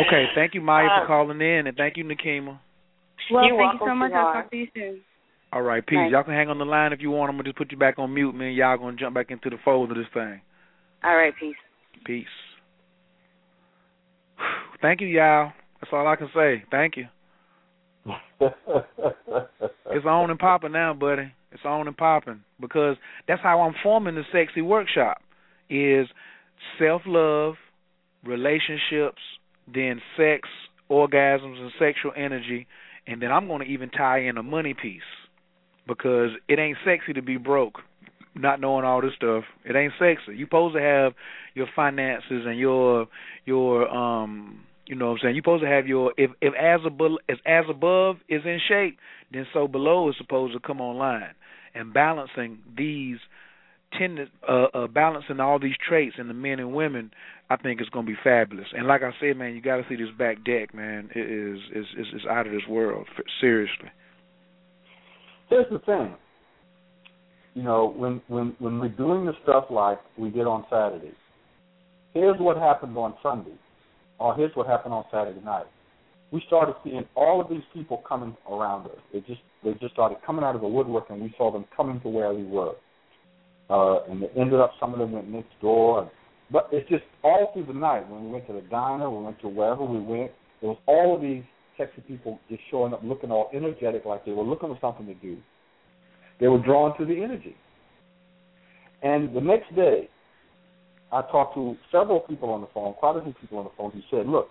Okay, thank you, Maya, for calling in, and thank you, Nakima. Well, thank you so much. I'll talk to you soon. All right, peace. Y'all can hang on the line if you want. I'm going to just put you back on mute, man. Y'all going to jump back into the fold of this thing. All right, peace. Peace. Thank you, y'all. That's all I can say. Thank you. It's on and popping now, buddy. It's on and popping, because that's how I'm forming the Sexy Workshop, is self-love, relationships, then sex, orgasms, and sexual energy, and then I'm going to even tie in a money piece, because it ain't sexy to be broke, not knowing all this stuff. It ain't sexy. You're supposed to have your finances and your you know what I'm saying? You're supposed to have your, as above is in shape, then so below is supposed to come online. And balancing these balancing all these traits in the men and women, I think it's going to be fabulous. And like I said, man, you got to see this back deck, man. It is it's out of this world, seriously. Here's the thing. You know, when we're doing the stuff like we did on Saturdays, here's what happened on Sunday, or here's what happened on Saturday night. We started seeing all of these people coming around us. They just started coming out of the woodwork, and we saw them coming to where we were. And they ended up, some of them went next door. But it's just all through the night. When we went to the diner, we went to wherever we went, there was all of these sexy people just showing up looking all energetic, like they were looking for something to do. They were drawn to the energy. And the next day, I talked to several people on the phone, quite a few people on the phone, who said, look,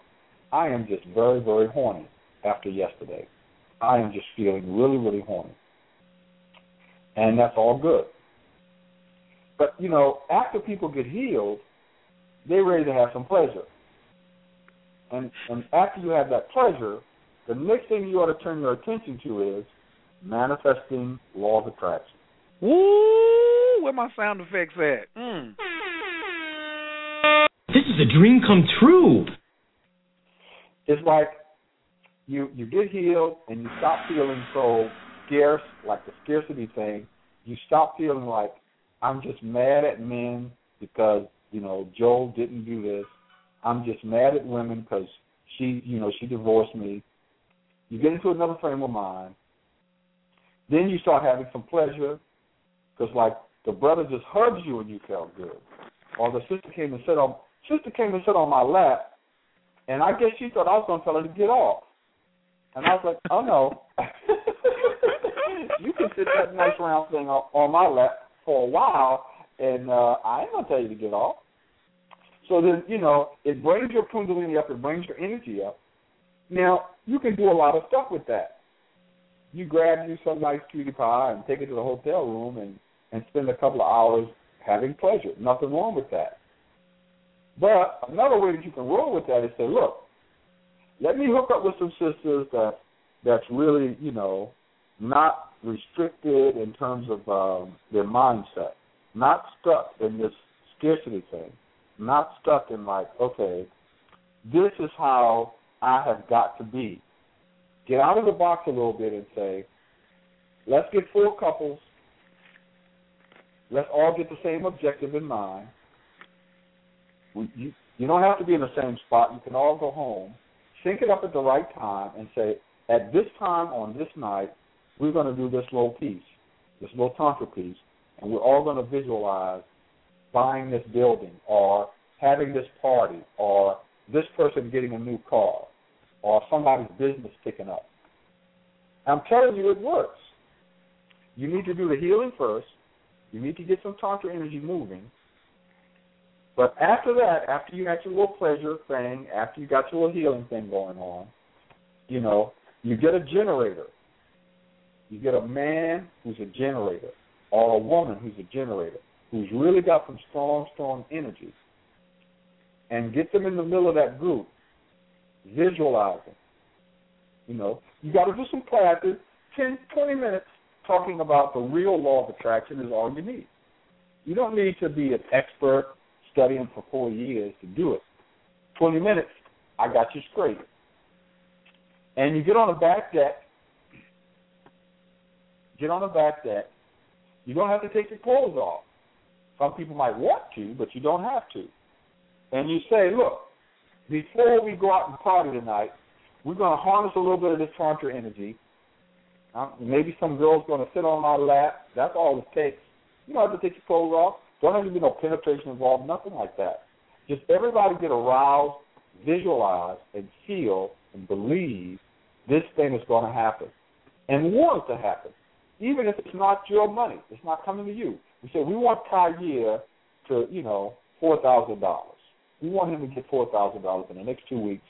I am just very, very horny after yesterday. I am just feeling really, really horny. And that's all good. But, you know, after people get healed, they're ready to have some pleasure. And after you have that pleasure, the next thing you ought to turn your attention to is manifesting law of attraction. Woo! Where my sound effects at? This is a dream come true. It's like you get healed and you stop feeling so scarce, like the scarcity thing. You stop feeling like, I'm just mad at men because, you know, Joel didn't do this. I'm just mad at women because she divorced me. You get into another frame of mind. Then you start having some pleasure because, like, the brother just hugged you and you felt good. Or the sister came and sat on my lap, and I guess she thought I was going to tell her to get off. And I was like, oh, no. You can sit that nice round thing on my lap for a while, and I ain't going to tell you to get off. So then, you know, it brings your kundalini up, it brings your energy up. Now, you can do a lot of stuff with that. You grab you some nice cutie pie and take it to the hotel room and spend a couple of hours having pleasure. Nothing wrong with that. But another way that you can roll with that is say, look, let me hook up with some sisters that's really, you know, not restricted in terms of their mindset, not stuck in this scarcity thing, not stuck in like, okay, this is how I have got to be. Get out of the box a little bit and say, let's get four couples, let's all get the same objective in mind. You don't have to be in the same spot. You can all go home, sync it up at the right time and say, at this time on this night, we're going to do this little piece, this little tantra piece, and we're all going to visualize buying this building or having this party or this person getting a new car or somebody's business picking up. I'm telling you, it works. You need to do the healing first. You need to get some tantra energy moving. But after that, after you got your little pleasure thing, after you got your little healing thing going on, you know, you get a generator. You get a man who's a generator or a woman who's a generator who's really got some strong, strong energy, and get them in the middle of that group, visualizing. You know, you got to do some classes, 10, 20 minutes talking about the real law of attraction is all you need. You don't need to be an expert studying for 4 years to do it. 20 minutes, I got you straight. And you get on the back deck, you don't have to take your clothes off. Some people might want to, but you don't have to. And you say, look, before we go out and party tonight, we're going to harness a little bit of this tantra energy. Maybe some girl's going to sit on my lap. That's all it takes. You don't have to take your clothes off. Don't have to be no penetration involved, nothing like that. Just everybody get aroused, visualize, and feel, and believe this thing is going to happen. and want it to happen, even if it's not your money. It's not coming to you. We say we want Kyrie to, $4,000. We want him to get $4,000 in the next 2 weeks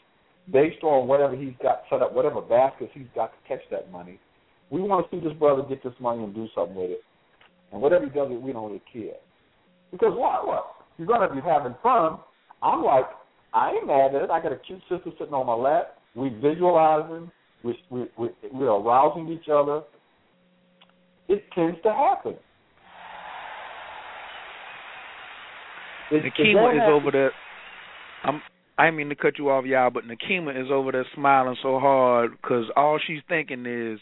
based on whatever he's got set up, whatever baskets he's got to catch that money. We want to see this brother get this money and do something with it. And whatever he does, we don't really care. Because why? Well, you're going to be having fun. I'm like, I ain't mad at it. I got a cute sister sitting on my lap. We visualizing. We're arousing each other. It tends to happen. Nakima is over there. I didn't mean to cut you off, y'all, but Nakima is over there smiling so hard because all she's thinking is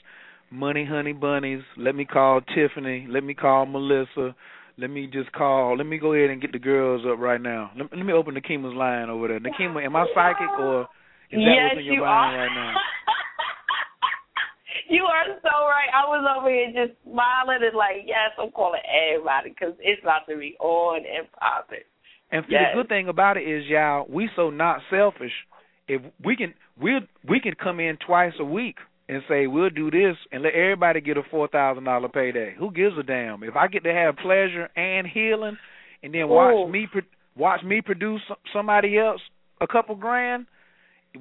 money, honey, bunnies. Let me call Tiffany. Let me call Melissa. Let me go ahead and get the girls up right now. Let me open Nakima's line over there. Nakima, am I psychic or is that what's in your mind right now? You are so right. I was over here just smiling and like, yes, I'm calling everybody because it's about to be on and popping. And the good thing about it is, y'all, we so not selfish. If we can come in twice a week and say we'll do this and let everybody get a $4,000 payday. Who gives a damn? If I get to have pleasure and healing, and then watch me produce somebody else a couple grand,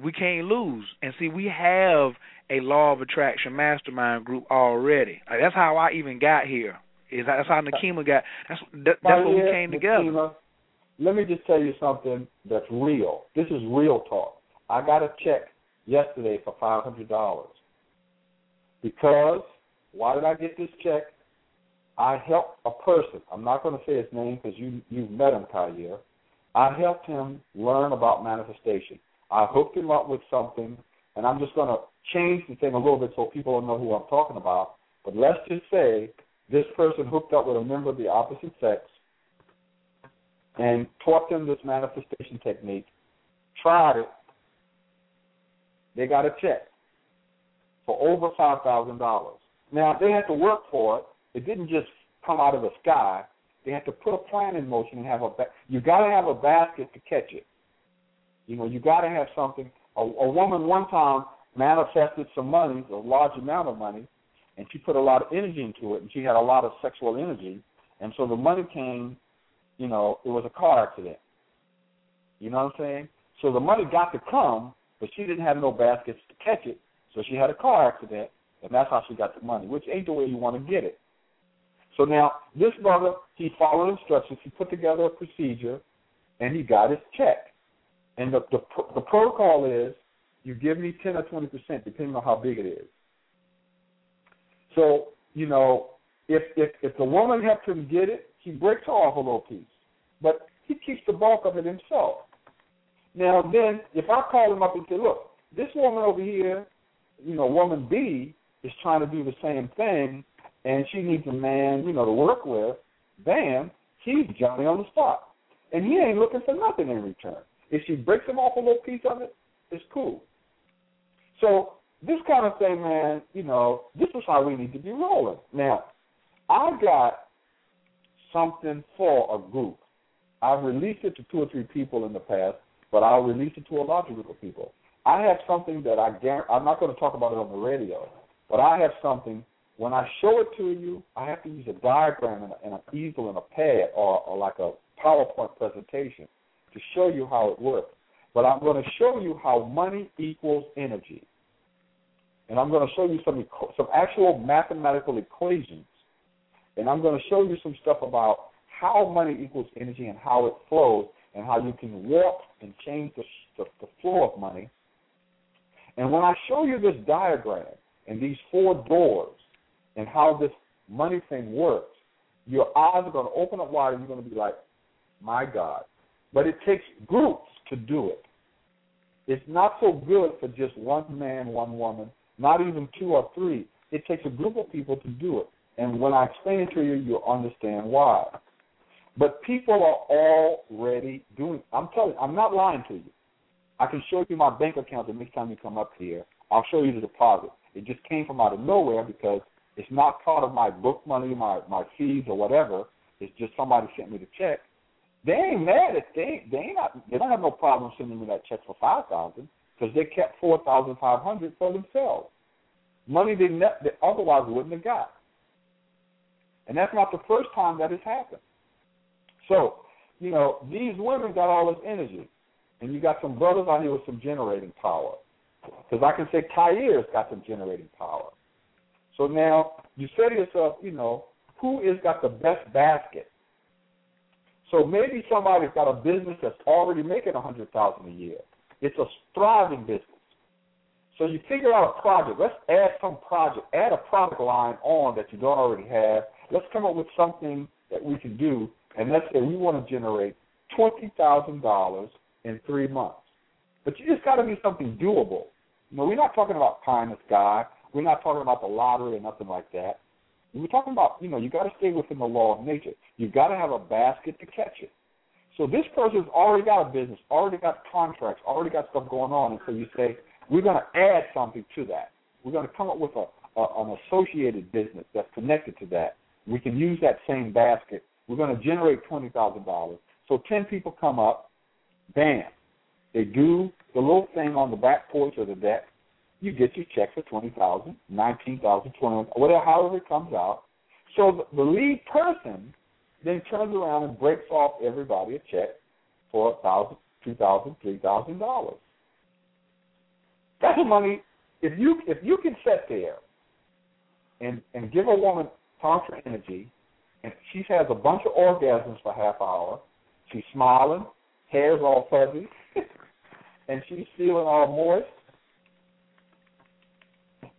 we can't lose. And see, we have a law of attraction mastermind group already. Like, that's how I even got here. That's how Nakima got. That's what we came together. Nakima, let me just tell you something that's real. This is real talk. I got a check yesterday for $500 because why did I get this check? I helped a person. I'm not going to say his name because you've met him, Kyrie. I helped him learn about manifestation. I hooked him up with something, and I'm just going to change the thing a little bit so people don't know who I'm talking about. But let's just say this person hooked up with a member of the opposite sex and taught them this manifestation technique, tried it. They got a check for over $5,000. Now, they had to work for it. It didn't just come out of the sky. They had to put a plan in motion and have you got to have a basket to catch it. You got to have something. A woman one time manifested some money, a large amount of money, and she put a lot of energy into it, and she had a lot of sexual energy, and so the money came, it was a car accident. You know what I'm saying? So the money got to come, but she didn't have no baskets to catch it, so she had a car accident, and that's how she got the money, which ain't the way you want to get it. So now this brother, he followed instructions, he put together a procedure, and he got his check. And the protocol is you give me 10 or 20%, depending on how big it is. So, if the woman helps him get it, he breaks off a little piece. But he keeps the bulk of it himself. Now then, if I call him up and say, look, this woman over here, woman B, is trying to do the same thing, and she needs a man, to work with, bam, he's Johnny on the spot. And he ain't looking for nothing in return. If she breaks him off a little piece of it, it's cool. So this kind of thing, man, this is how we need to be rolling. Now, I got something for a group. I've released it to 2 or 3 people in the past, but I'll release it to a larger group of people. I have something that I'm not going to talk about it on the radio, but I have something. When I show it to you, I have to use a diagram and an easel and a pad or like a PowerPoint presentation to show you how it works. But I'm going to show you how money equals energy. And I'm going to show you some actual mathematical equations. And I'm going to show you some stuff about how money equals energy and how it flows and how you can walk and change the flow of money. And when I show you this diagram and these 4 doors and how this money thing works, your eyes are going to open up wide and you're going to be like, my God. But it takes groups to do it. It's not so good for just one man, one woman, not even 2 or 3. It takes a group of people to do it. And when I explain it to you, you'll understand why. But people are already doing it. I'm telling you, I'm not lying to you. I can show you my bank account the next time you come up here. I'll show you the deposit. It just came from out of nowhere because it's not part of my book money, my fees or whatever. It's just somebody sent me the check. They ain't mad at they don't have no problem sending me that check for $5,000 because they kept $4,500 for themselves. money they otherwise wouldn't have got. And that's not the first time that has happened. So, you know, these women got all this energy. And you got some brothers out here with some generating power. Because I can say Khair's got some generating power. So now you say to yourself, you know, who has got the best basket? So maybe somebody's got a business that's already making $100,000 a year. It's a thriving business. So you figure out a project. Let's add some project. Add a product line on that you don't already have. Let's come up with something that we can do. And let's say we want to generate $20,000 in 3 months. But you just got to do something doable. You know, we're not talking about pie in the sky. We're not talking about the lottery or nothing like that. We're talking about, you know, you got to stay within the law of nature. You've got to have a basket to catch it. So this person's already got a business, already got contracts, already got stuff going on. And so you say, we're going to add something to that. We're going to come up with an associated business that's connected to that. We can use that same basket. We're going to generate $20,000. So 10 people come up, bam. They do the little thing on the back porch or the deck. You get your check for $20,000, $19,000, $21,000, whatever, however it comes out. So the lead person then turns around and breaks off everybody a check for $1,000, $2,000, $3,000. That's money. If you can sit there and give a woman tantra energy, and she has a bunch of orgasms for half hour, she's smiling, hair's all fuzzy, and she's feeling all moist,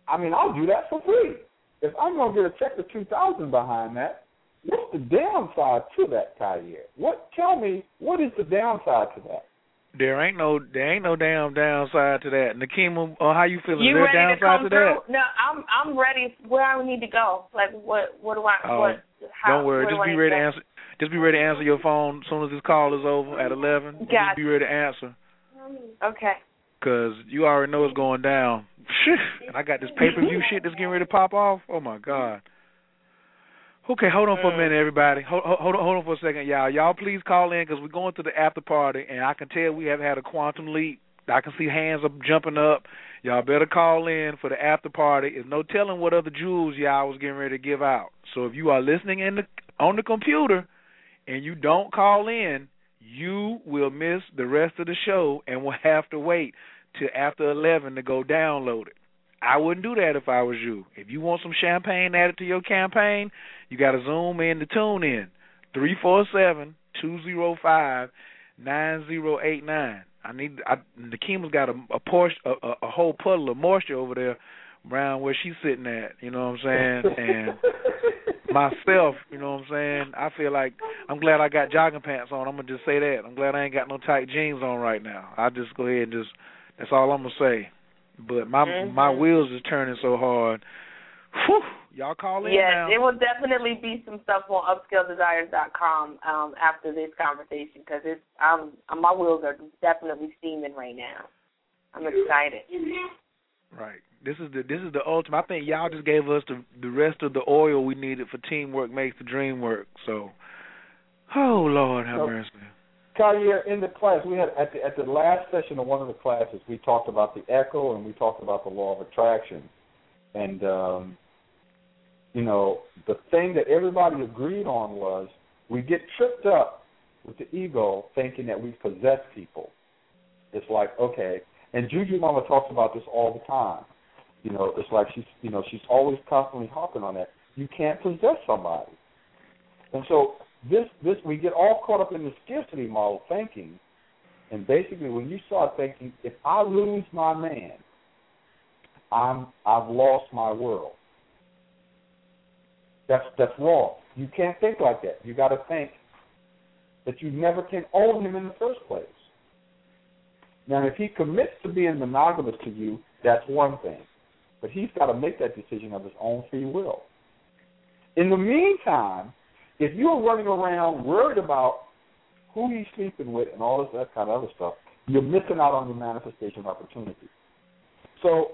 I mean, I'll do that for free. If I'm going to get a check of $2,000 behind that, what's the downside to that, Khair? Tell me, what is the downside to that? There ain't no damn downside to that. Nakima, how you feeling? You ready downside to come to through? That? No, I'm ready. Where I need to go? Like what do I? Don't worry. Just be ready to answer. Just be ready to answer your phone as soon as this call is over at 11. Just be ready to answer. Okay. Because you already know it's going down. And I got this pay-per-view shit that's getting ready to pop off. Oh, my God. Okay, hold on for a minute, everybody. Hold on for a second, y'all. Y'all please call in because we're going to the after party, and I can tell we have had a quantum leap. I can see hands up jumping up. Y'all better call in for the after party. There's no telling what other jewels y'all was getting ready to give out. So if you are listening on the computer and you don't call in, you will miss the rest of the show and will have to wait till after 11 to go download it. I wouldn't do that if I was you. If you want some champagne added to your campaign, you got to zoom in to tune in. 347-205-9089. Nakima's got a whole puddle of moisture over there around where she's sitting at, you know what I'm saying? And myself, you know what I'm saying? I feel like I'm glad I got jogging pants on. I'm going to just say that. I'm glad I ain't got no tight jeans on right now. I'll just go ahead and that's all I'm going to say. But my wheels is turning so hard. Whew. Y'all call in now. Yes, it will definitely be some stuff on upscaledesires.com after this conversation because my wheels are definitely steaming right now. I'm excited. Right. This is the ultimate. I think y'all just gave us the rest of the oil we needed for teamwork makes the dream work. So, oh Lord, have mercy. Khair, in the class we had at the last session of one of the classes, we talked about the echo and we talked about the law of attraction, and you know the thing that everybody agreed on was we get tripped up with the ego thinking that we possess people. It's like okay. And Juju Mama talks about this all the time. You know, it's like she's always constantly harping on that. You can't possess somebody. And so this we get all caught up in the scarcity model thinking. And basically when you start thinking, if I lose my man, I've lost my world. That's wrong. You can't think like that. You gotta think that you never can own him in the first place. Now, if he commits to being monogamous to you, that's one thing. But he's got to make that decision of his own free will. In the meantime, if you're running around worried about who he's sleeping with and all that kind of other stuff, you're missing out on your manifestation opportunity. So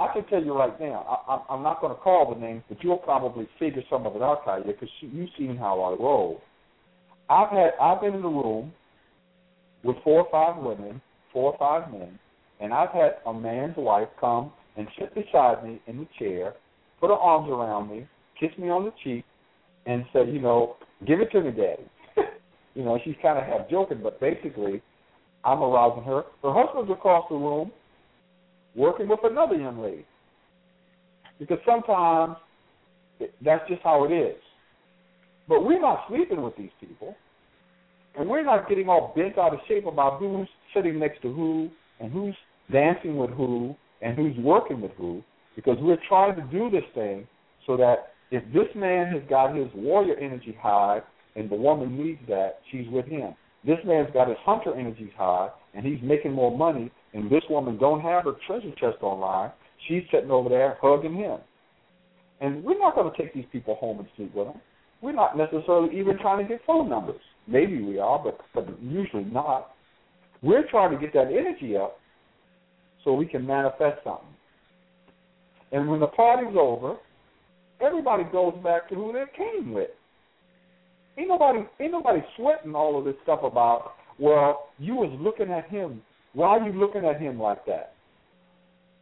I can tell you right now, I'm not going to call the names, but you'll probably figure some of it out, Khair, because you've seen how I roll. I've been in the room with 4 or 5 women, 4 or 5 men, and I've had a man's wife come and sit beside me in the chair, put her arms around me, kissed me on the cheek, and said, you know, give it to me, Daddy. You know, she's kind of half joking, but basically I'm arousing her. Her husband's across the room working with another young lady, because sometimes that's just how it is. But we're not sleeping with these people, and we're not getting all bent out of shape about who's sitting next to who and who's dancing with who and who's working with who, because we're trying to do this thing so that if this man has got his warrior energy high and the woman needs that, she's with him. This man's got his hunter energy high and he's making more money, and this woman don't have her treasure chest online. She's sitting over there hugging him. And we're not going to take these people home and sleep with them. We're not necessarily even trying to get phone numbers. Maybe we are, but usually not. We're trying to get that energy up so we can manifest something. And when the party's over, everybody goes back to who they came with. Ain't nobody sweating all of this stuff about, well, you was looking at him. Why are you looking at him like that?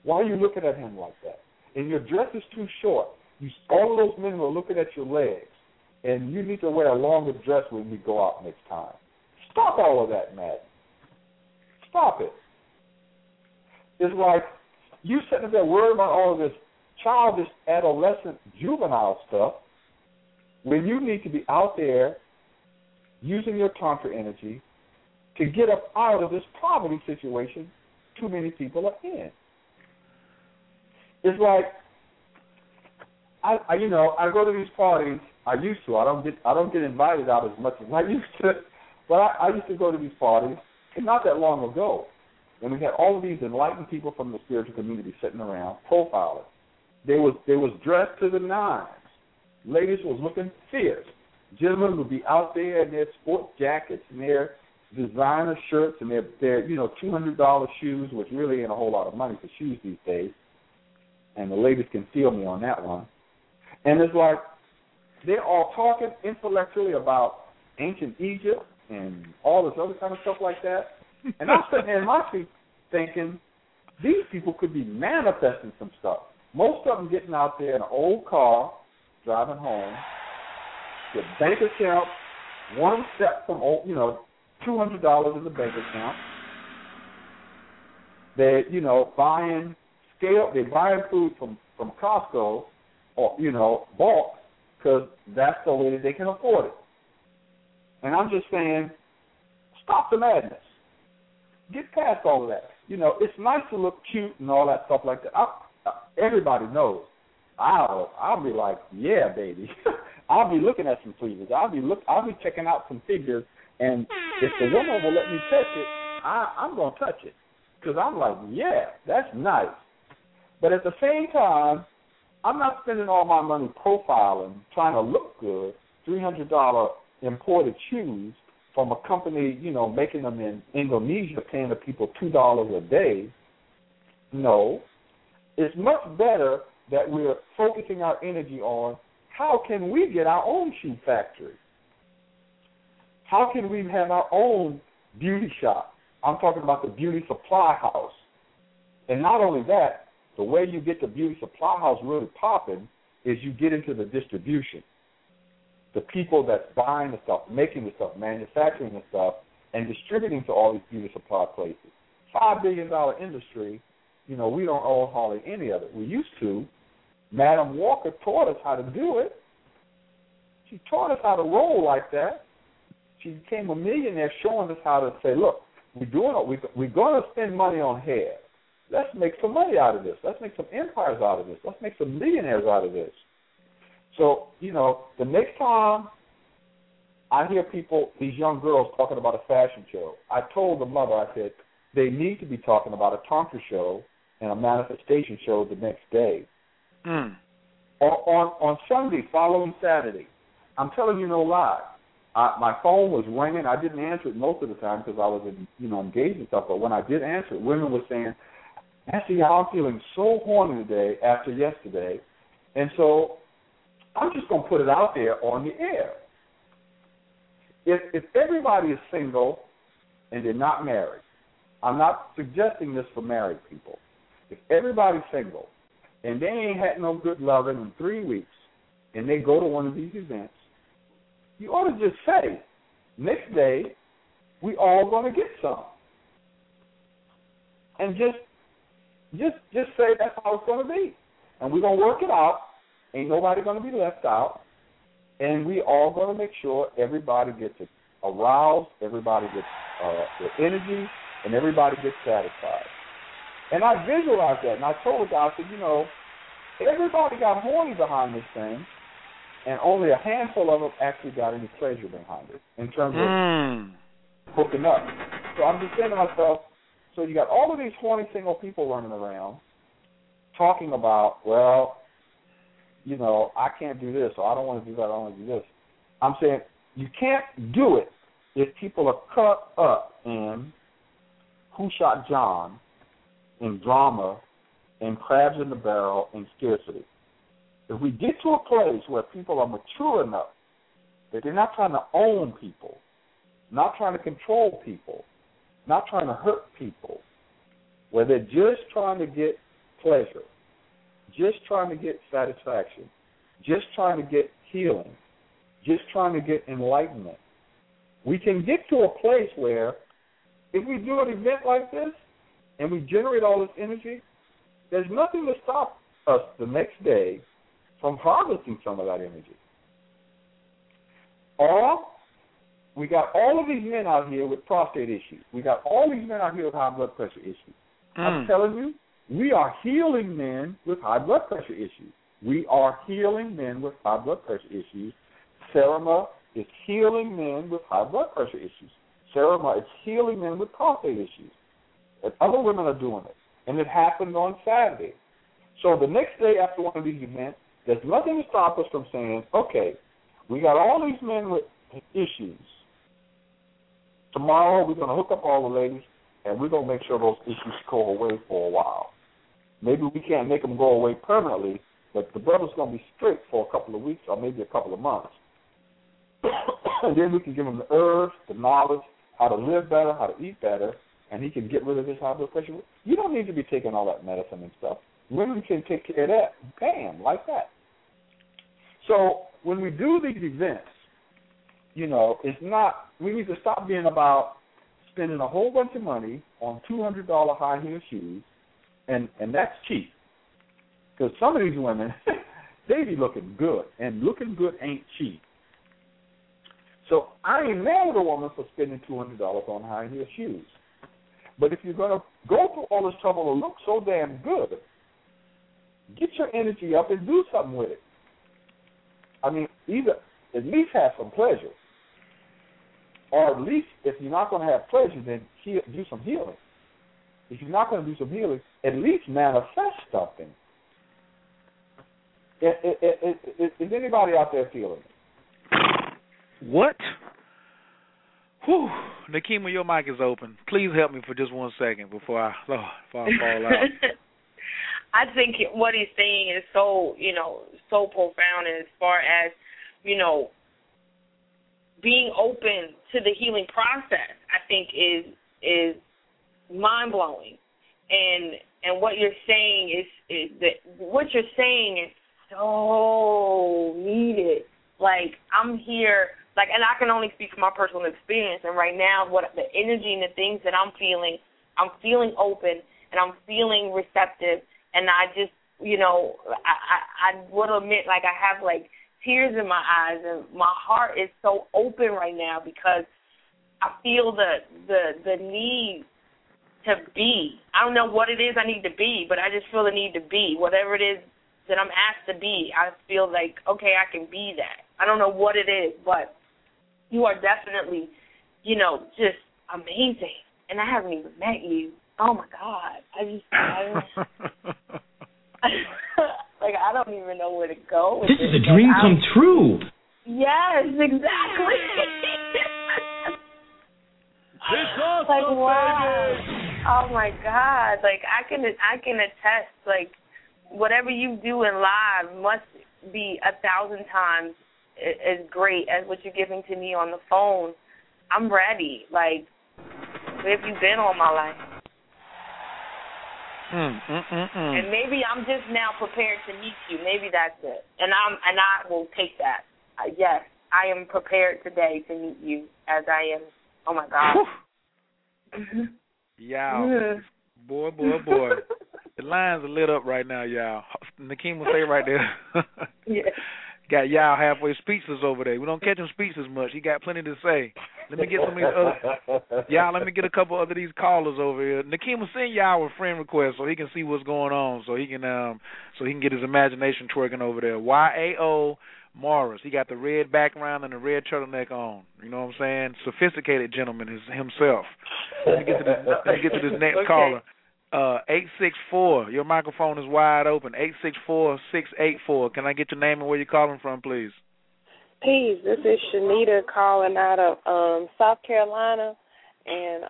Why are you looking at him like that? And your dress is too short. All of those men were looking at your legs, and you need to wear a longer dress when we go out next time. Stop all of that, Matt. Stop it. It's like you sitting there worried about all of this childish, adolescent, juvenile stuff when you need to be out there using your tantra energy to get up out of this poverty situation too many people are in. It's like I go to these parties. I used to. I don't get invited out as much as I used to, but I used to go to these parties, and not that long ago, when we had all of these enlightened people from the spiritual community sitting around profiling. They was dressed to the nines. Ladies was looking fierce. Gentlemen would be out there in their sport jackets and their designer shirts and their $200 shoes, which really ain't a whole lot of money for shoes these days. And the ladies can feel me on that one. And it's like they're all talking intellectually about ancient Egypt and all this other kind of stuff like that. And I'm sitting there in my seat thinking, these people could be manifesting some stuff. Most of them getting out there in an old car, driving home, with bank account, one step from, $200 in the bank account. They're, buying... They're buying food from Costco or, bulk, because that's the way that they can afford it. And I'm just saying, stop the madness. Get past all of that. It's nice to look cute and all that stuff like that. Everybody knows. I'll be like, yeah, baby. I'll be looking at some figures. I'll be checking out some figures. And if the woman will let me touch it, I'm going to touch it, because I'm like, yeah, that's nice. But at the same time, I'm not spending all my money profiling, trying to look good, $300 imported shoes from a company, making them in Indonesia, paying the people $2 a day. No. It's much better that we're focusing our energy on how can we get our own shoe factory? How can we have our own beauty shop? I'm talking about the beauty supply house. And not only that, the way you get the beauty supply house really popping is you get into the distribution. The people that's buying the stuff, making the stuff, manufacturing the stuff, and distributing to all these beauty supply places. $5 billion industry, we don't own hardly any of it. We used to. Madam Walker taught us how to do it. She taught us how to roll like that. She became a millionaire showing us how to say, look, we're going to spend money on hair. Let's make some money out of this. Let's make some empires out of this. Let's make some millionaires out of this. So, the next time I hear people, these young girls, talking about a fashion show, I told the mother, I said, they need to be talking about a tantra show and a manifestation show the next day. Mm. On Sunday, following Saturday, I'm telling you no lie. My phone was ringing. I didn't answer it most of the time because I was engaged and stuff. But when I did answer it, women were saying, Nancy, I'm feeling so horny today after yesterday, and so I'm just going to put it out there on the air. If everybody is single and they're not married, I'm not suggesting this for married people, If everybody's single and they ain't had no good loving in 3 weeks and they go to one of these events, you ought to just say, next day, we all going to get some. And just say that's how it's going to be. And we're going to work it out. Ain't nobody going to be left out. And we all going to make sure everybody gets aroused, everybody gets their energy, and everybody gets satisfied. And I visualized that, and I told God, I said, you know, everybody got horny behind this thing, and only a handful of them actually got any pleasure behind it in terms of hooking up. So I'm just saying to myself, so you got all of these horny single people running around talking about, well, you know, I can't do this, or I don't want to do that, I don't want to do this. I'm saying you can't do it if people are caught up in Who Shot John, in drama, in crabs in the barrel, and scarcity. If we get to a place where people are mature enough that they're not trying to own people, not trying to control people, not trying to hurt people, where they're just trying to get pleasure, just trying to get satisfaction, just trying to get healing, just trying to get enlightenment, we can get to a place where if we do an event like this and we generate all this energy, there's nothing to stop us the next day from harvesting some of that energy. Or we got all of these men out here with prostate issues. We got all these men out here with high blood pressure issues. I'm telling you, we are healing men with high blood pressure issues. We are healing men with high blood pressure issues. Serima is healing men with high blood pressure issues. Serima is healing men with prostate issues. And other women are doing it. And it happened on Saturday. So the next day after one of these events, there's nothing to stop us from saying, okay, we got all these men with issues. Tomorrow we're going to hook up all the ladies, and we're going to make sure those issues go away for a while. Maybe we can't make them go away permanently, but the brother's going to be straight for a couple of weeks or maybe a couple of months. And then we can give him the herbs, the knowledge, how to live better, how to eat better, and he can get rid of his high blood pressure. You don't need to be taking all that medicine and stuff. Women can take care of that, bam, like that. So when we do these events, you know, it's not, we need to stop being about spending a whole bunch of money on $200 high heel shoes, and that's cheap. Because some of these women, they be looking good, and looking good ain't cheap. So I ain't mad at a woman for spending $200 on high heel shoes. But if you're going to go through all this trouble to look so damn good, get your energy up and do something with it. I mean, either at least have some pleasure, or at least if you're not going to have pleasure, then do some healing. If you're not going to do some healing, at least manifest something. Is anybody out there feeling it? What? Whew. Nakima, your mic is open. Please help me for just 1 second before I fall out. I think what he's saying is so, you know, so profound as far as, you know, being open to the healing process, I think is mind-blowing. And what you're saying is that what you're saying is so needed. Like, I'm here, like, and I can only speak from my personal experience, and right now what the energy and the things that I'm feeling open and I'm feeling receptive. And I just, you know, I would admit, like, I have, like, tears in my eyes, and my heart is so open right now because I feel the need to be. I don't know what it is I need to be, but I just feel the need to be. Whatever it is that I'm asked to be, I feel like, okay, I can be that. I don't know what it is, but you are definitely, you know, just amazing. And I haven't even met you. Oh, my God. Like, I don't even know where to go with this. This is a dream come true. Yes, exactly. It's awesome, like, wow. Baby. Oh, my God. Like, I can attest, like, whatever you do in live must be 1,000 times as great as what you're giving to me on the phone. I'm ready. Like, where have you been all my life? And maybe I'm just now prepared to meet you. Maybe that's it. And I will take that. Yes, I am prepared today to meet you as I am. Oh, my God. Yao. Boy. The lines are lit up right now, Yao. Nakima stay right there. Yes. Got Yao halfway speechless over there. We don't catch him speechless much. He got plenty to say. Let me get some of these other. Yao, let me get a couple other these callers over here. Nakima, send Yao a friend request so he can see what's going on, so he can get his imagination twerking over there. Yao Morris. He got the red background and the red turtleneck on. You know what I'm saying? Sophisticated gentleman himself. Let me get to this next caller. 864. Your microphone is wide open. 864-684. Can I get your name and where you're calling from, please? Peace. This is Shanita calling out of South Carolina, and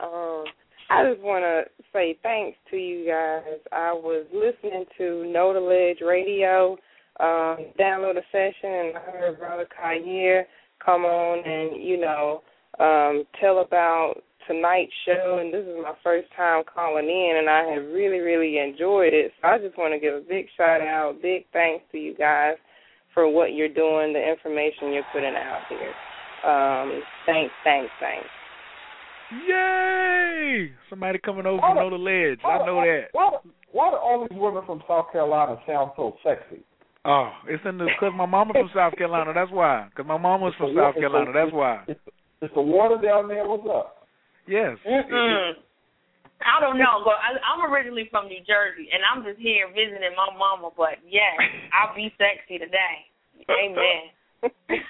I just want to say thanks to you guys. I was listening to Know the Ledge Radio, download a session, and I heard Brother Kyer come on and, tell about tonight's show, and this is my first time calling in, and I have really, really enjoyed it. So I just want to give a big shout-out, big thanks to you guys for what you're doing, the information you're putting out here. Thanks. Yay! Somebody coming over from Know the Ledge. I know that. Why do all these women from South Carolina sound so sexy? Oh, it's because my mama from South Carolina, that's why. Because my mama's from South Carolina, that's why. It's the water down there, what's up? Yes. Mm-mm. I don't know, but I'm originally from New Jersey, and I'm just here visiting my mama. But yes, I'll be sexy today. Amen.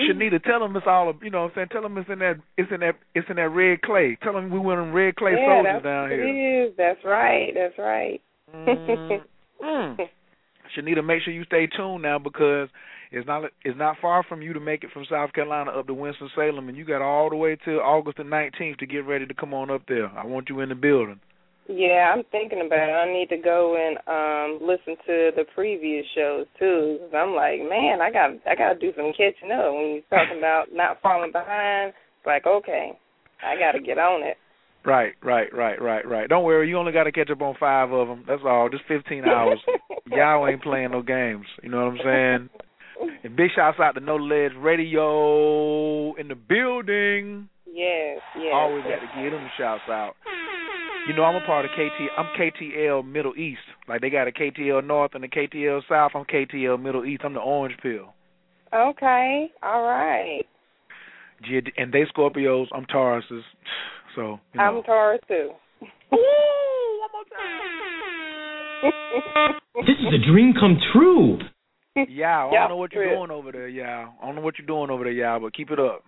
Shanita, tell them it's all. You know what I'm saying? Tell them it's in that red clay. Tell them we went in red clay soldiers down here. It is. That's right. Mm-hmm. Shanita, make sure you stay tuned now, because it's not far from you to make it from South Carolina up to Winston-Salem, and you got all the way to August the 19th to get ready to come on up there. I want you in the building. Yeah, I'm thinking about it. I need to go and listen to the previous shows, too, because I'm like, man, I got to do some catching up. When you're talking about not falling behind, it's like, okay, I got to get on it. Right. Don't worry, you only got to catch up on 5 of them. That's all, just 15 hours. Y'all ain't playing no games, you know what I'm saying? And big shouts out to No Ledge Radio in the building. Yes. Always got to give them shouts out. You know, I'm a part of KTL Middle East. Like, they got a KTL North and a KTL South. I'm KTL Middle East. I'm the orange pill. Okay, all right. And they Scorpios, I'm Tauruses. So, I'm Taurus too. Woo! One more time. This is a dream come true. Yeah, I don't know what you're doing over there, y'all. I don't know what you're doing over there, y'all, but keep it up.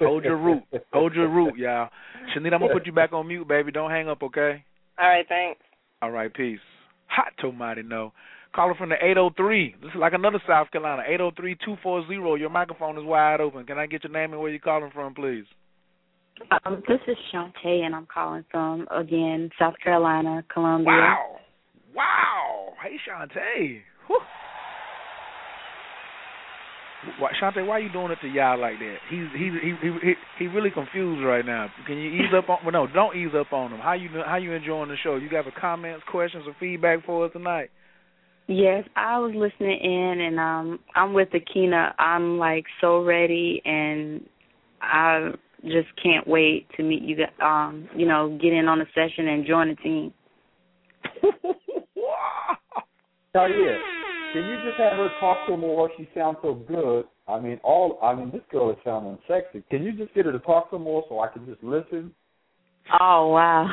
Hold your root, y'all. Shanita, I'm going to put you back on mute, baby. Don't hang up, okay? All right, thanks. All right, peace. Hot to mighty no. Caller from the 803. This is like another South Carolina. 803-240. Your microphone is wide open. Can I get your name and where you're calling from, please? This is Shantae, and I'm calling from, again, South Carolina, Columbia. Wow. Hey, Shantae. Shantae, why are you doing it to y'all like that? He's really confused right now. Can you ease up on him? No, don't ease up on him. How you enjoying the show? You got some comments, questions, or feedback for us tonight? Yes, I was listening in, and I'm with Akina. I'm, like, so ready, and I just can't wait to meet you, get in on the session and join the team. Now, yeah, can you just have her talk to him more? She sounds so good. This girl is sounding sexy. Can you just get her to talk to him more so I can just listen? Oh, wow.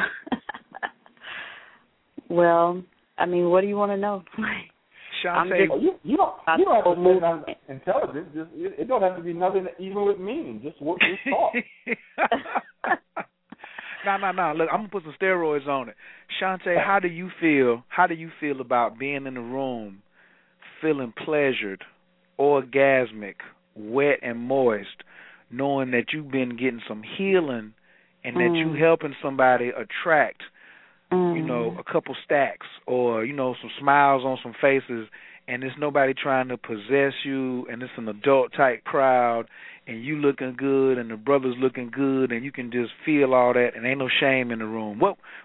Well, what do you want to know? Shantae, you don't have to be nothing intelligent. Just, it don't have to be nothing even with meaning. Just what you thought. No. Look, I'm gonna put some steroids on it. Shantae, how do you feel? How do you feel about being in the room, feeling pleasured, orgasmic, wet and moist, knowing that you've been getting some healing and that you helping somebody attract, a couple stacks or, some smiles on some faces, and there's nobody trying to possess you, and it's an adult-type crowd, and you looking good and the brother's looking good and you can just feel all that and ain't no shame in the room.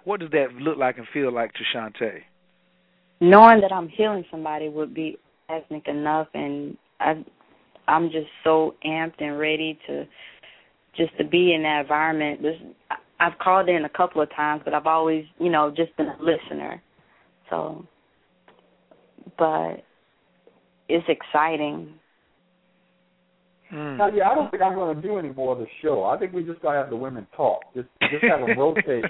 What does that look like and feel like to Shantae? Knowing that I'm healing somebody would be ethnic enough, and I'm just so amped and ready to be in that environment. I've called in a couple of times, but I've always, just been a listener. So, but it's exciting. Now, I don't think I'm going to do any more of the show. I think we just got to have the women talk. Just have them rotate.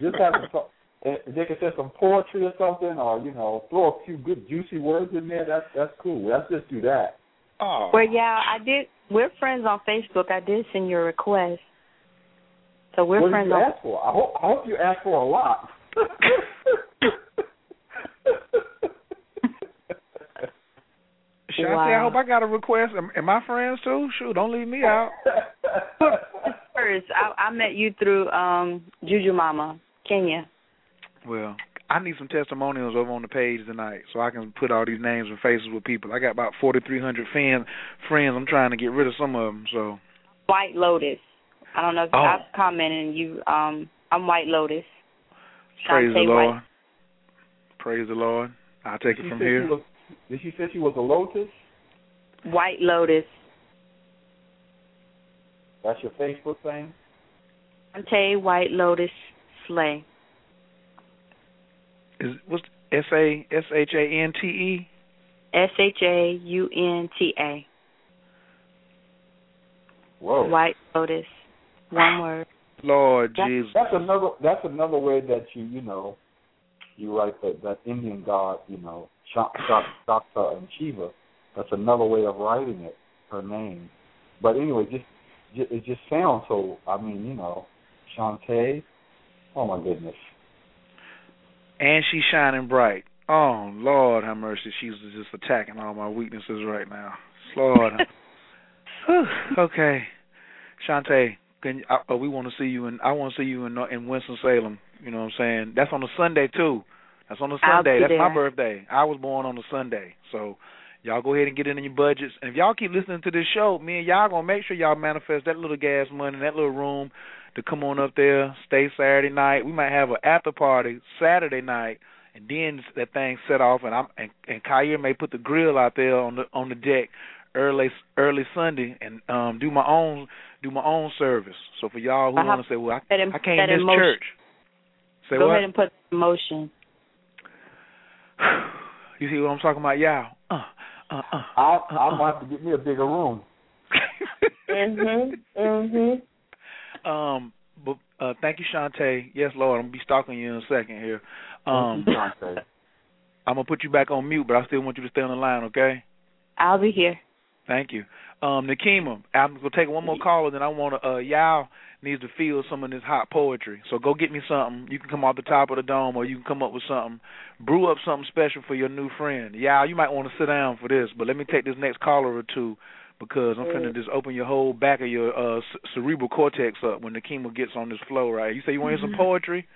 Just have them talk. If they can say some poetry or something, or, throw a few good juicy words in there, that's cool. Let's just do that. Oh. Well, yeah, I did. We're friends on Facebook. I did send your request. So we're what friends. What did you ask for? I hope you asked for a lot. Shantae, wow. I hope I got a request. Am my friends too? Shoot, don't leave me out. First, I met you through Juju Mama, Kenya. Well, I need some testimonials over on the page tonight so I can put all these names and faces with people. I got about 4,300 friends. I'm trying to get rid of some of them. So White Lotus. I don't know if I've commented on you. I'm White Lotus. Praise the Lord. White. Praise the Lord. I'll take it from here. Did she say she was a lotus? White Lotus. That's your Facebook thing? Shantae White Lotus Slay. What's S-H-A-N-T-E? S-H-A-U-N-T-A. Whoa. White Lotus. One word. Lord Jesus. That's another way that you write that Indian god, Shakta and Shiva. That's another way of writing it, her name. But anyway, just it just sounds so. I mean, Shantae. Oh my goodness. And she's shining bright. Oh Lord, have mercy. She's just attacking all my weaknesses right now. Lord. Okay, Shantae. We want to see you, and I want to see you in Winston-Salem. You know what I'm saying? That's on a Sunday too. That's on a Sunday. That's my birthday. I was born on a Sunday. So y'all go ahead and get it in your budgets. And if y'all keep listening to this show, me and y'all going to make sure y'all manifest that little gas money, that little room to come on up there, stay Saturday night. We might have an after party Saturday night, and then that thing set off, and Kyrie may put the grill out there on the deck early Sunday and do my own service. So for y'all who want to say, well, I can't miss church. Say go what? Ahead and put the motion. You see what I'm talking about, y'all? I'm going to have to get me a bigger room. But thank you, Shantae. Yes, Lord, I'm going to be stalking you in a second here. Shantae. I'm going to put you back on mute, but I still want you to stay on the line, okay? I'll be here. Thank you. Nakima, I'm going to take one more caller, then I want to, y'all needs to feel some of this hot poetry. So go get me something. You can come off the top of the dome, or you can come up with something. Brew up something special for your new friend. Y'all, you might want to sit down for this, but let me take this next caller or two, because I'm finna just open your whole back of your cerebral cortex up when Nakima gets on this flow, right? You say you want to hear some poetry?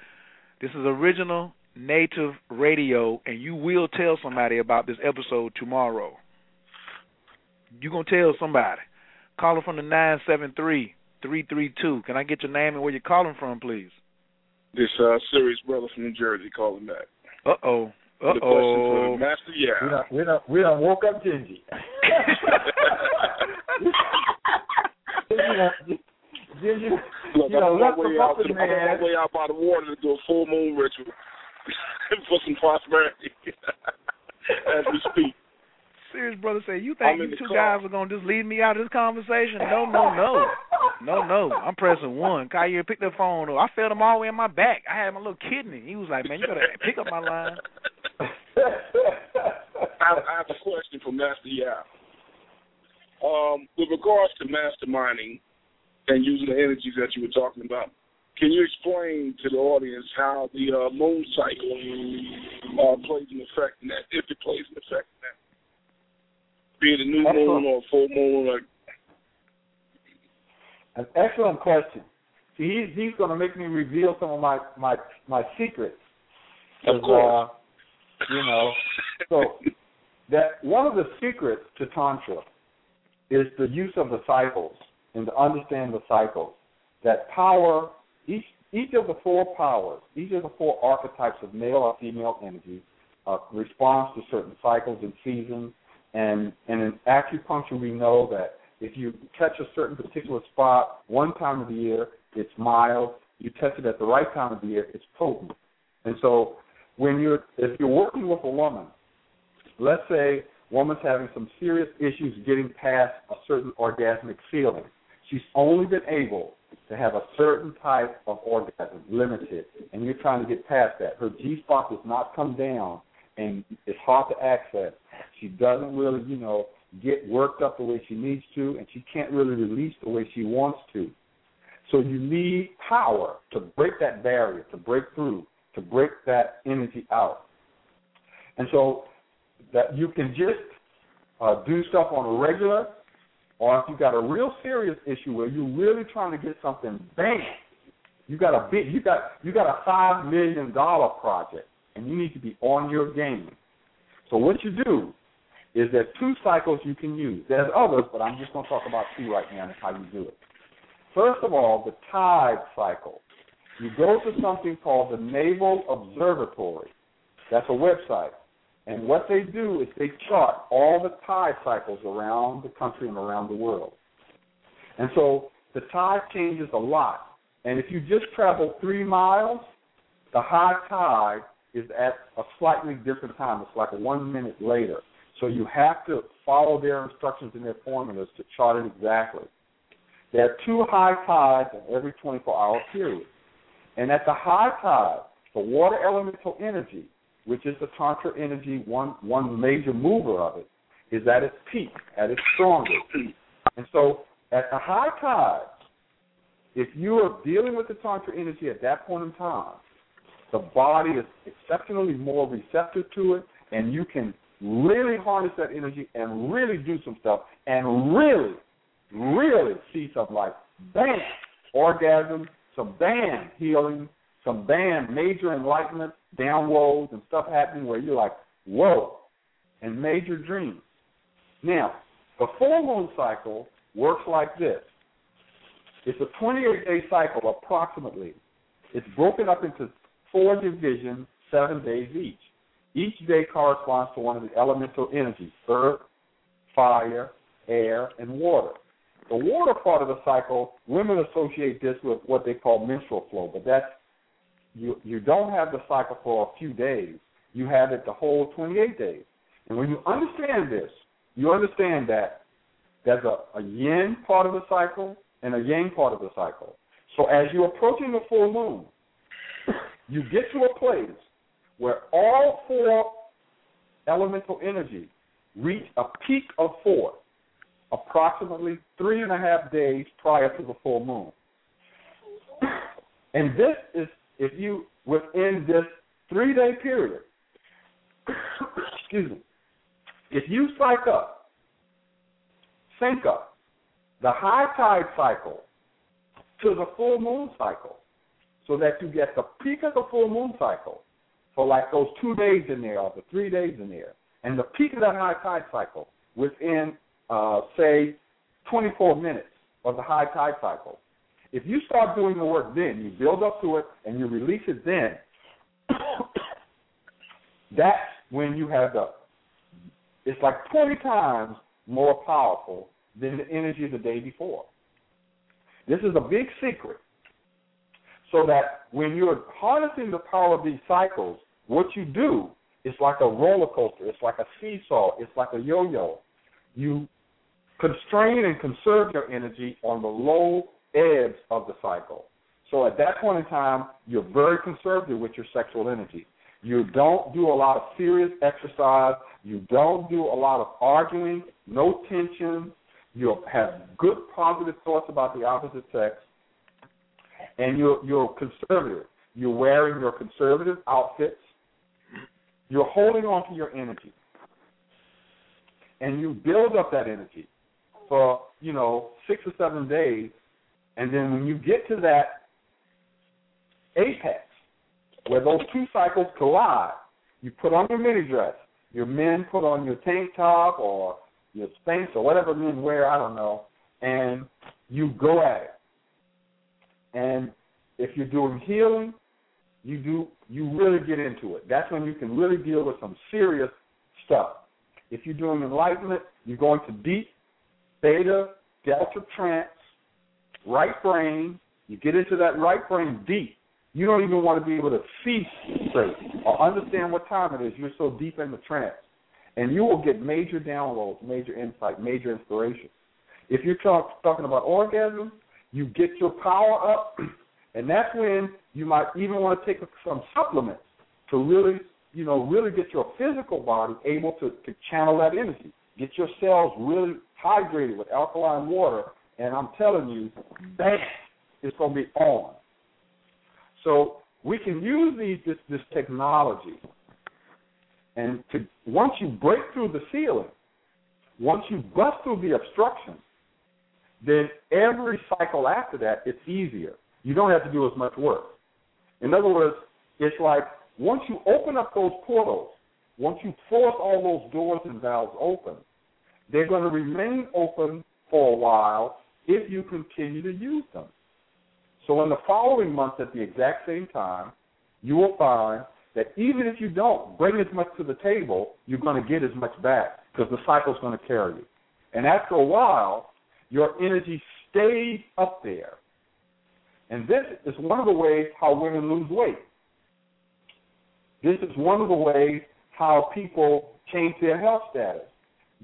This is Original Native Radio, and you will tell somebody about this episode tomorrow. You're going to tell somebody. Caller from the 973-332. Can I get your name and where you're calling from, please? This Sirius Brother from New Jersey calling back. Uh-oh. Uh-oh. Master, yeah. We done woke up Gingy. Look, I'm on my way out by the water to do a full moon ritual for some prosperity as we speak. Serious Brother said, you think you two guys are going to just leave me out of this conversation? No. No. I'm pressing one. Kyrie picked the phone up. I felt him all the way in my back. I had my little kidney. He was like, man, you better pick up my line. I have a question for Master Yao. With regards to masterminding and using the energies that you were talking about, can you explain to the audience how the moon cycle plays an effect in that, if it plays an effect in that? Be it a new moon or a full moon? An excellent question. See, he's going to make me reveal some of my secrets. Of course. So that one of the secrets to Tantra is the use of the cycles and to understand the cycles. That power, each of the four powers, each of the four archetypes of male or female energy responds to certain cycles and seasons. And in acupuncture, we know that if you touch a certain particular spot one time of the year, it's mild. You touch it at the right time of the year, it's potent. And so if you're working with a woman, let's say a woman's having some serious issues getting past a certain orgasmic feeling. She's only been able to have a certain type of orgasm, limited, and you're trying to get past that. Her G-spot does not come down, and it's hard to access. She doesn't really, get worked up the way she needs to, and she can't really release the way she wants to. So you need power to break that barrier, to break through, to break that energy out. And so that you can just do stuff on a regular, or if you've got a real serious issue where you're really trying to get something, bang, you got a $5 million project, and you need to be on your game. So what you do is there's two cycles you can use. There's others, but I'm just going to talk about two right now and how you do it. First of all, the tide cycle. You go to something called the Naval Observatory. That's a website. And what they do is they chart all the tide cycles around the country and around the world. And so the tide changes a lot. And if you just travel 3 miles, the high tide is at a slightly different time. It's like 1 minute later. So you have to follow their instructions and their formulas to chart it exactly. There are two high tides in every 24-hour period. And at the high tide, the water elemental energy, which is the Tantra energy, one major mover of it, is at its peak, at its strongest. And so at the high tide, if you are dealing with the Tantra energy at that point in time, the body is exceptionally more receptive to it, and you can really harness that energy and really do some stuff and really see some, like, bam, orgasm, some bam, healing, some bam, major enlightenment, downloads and stuff happening where you're like, whoa, and major dreams. Now, the full moon cycle works like this. It's a 28-day cycle approximately. It's broken up into 4 divisions, 7 days each. Each day corresponds to one of the elemental energies, earth, fire, air, and water. The water part of the cycle, women associate this with what they call menstrual flow, but that's, you don't have the cycle for a few days. You have it the whole 28 days. And when you understand this, you understand that there's a yin part of the cycle and a yang part of the cycle. So as you're approaching the full moon, you get to a place where all 4 elemental energies reach a peak of 4, approximately 3.5 days prior to the full moon. And this is, if you, within this 3-day period, excuse me, if you sync up the high tide cycle to the full moon cycle, so that you get the peak of the full moon cycle for like those 2 days in there or the 3 days in there, and the peak of that high tide cycle within, say, 24 minutes of the high tide cycle. If you start doing the work then, you build up to it and you release it then, that's when you have it's like 20 times more powerful than the energy of the day before. This is a big secret. So that when you're harnessing the power of these cycles, what you do is like a roller coaster. It's like a seesaw. It's like a yo-yo. You constrain and conserve your energy on the low edge of the cycle. So at that point in time, you're very conservative with your sexual energy. You don't do a lot of serious exercise. You don't do a lot of arguing, no tension. You have good positive thoughts about the opposite sex. And you're conservative. You're wearing your conservative outfits. You're holding on to your energy. And you build up that energy for, 6 or 7 days. And then when you get to that apex where those two cycles collide, you put on your mini dress. Your men put on your tank top or your space or whatever it is where, I don't know, and you go at it. And if you're doing healing, you really get into it. That's when you can really deal with some serious stuff. If you're doing enlightenment, you're going to deep, theta, delta trance, right brain. You get into that right brain deep. You don't even want to be able to see straight or understand what time it is. You're so deep in the trance. And you will get major downloads, major insight, major inspiration. If you're talking about orgasm, you get your power up, and that's when you might even want to take some supplements to really, you know, really get your physical body able to channel that energy, get your cells really hydrated with alkaline water, and I'm telling you, bam, it's going to be on. So we can use this technology, and once you break through the ceiling, once you bust through the obstruction, then every cycle after that, it's easier. You don't have to do as much work. In other words, it's like once you open up those portals, once you force all those doors and valves open, they're going to remain open for a while if you continue to use them. So in the following month at the exact same time, you will find that even if you don't bring as much to the table, you're going to get as much back because the cycle's going to carry you. And after a while, your energy stays up there. And this is one of the ways how women lose weight. This is one of the ways how people change their health status.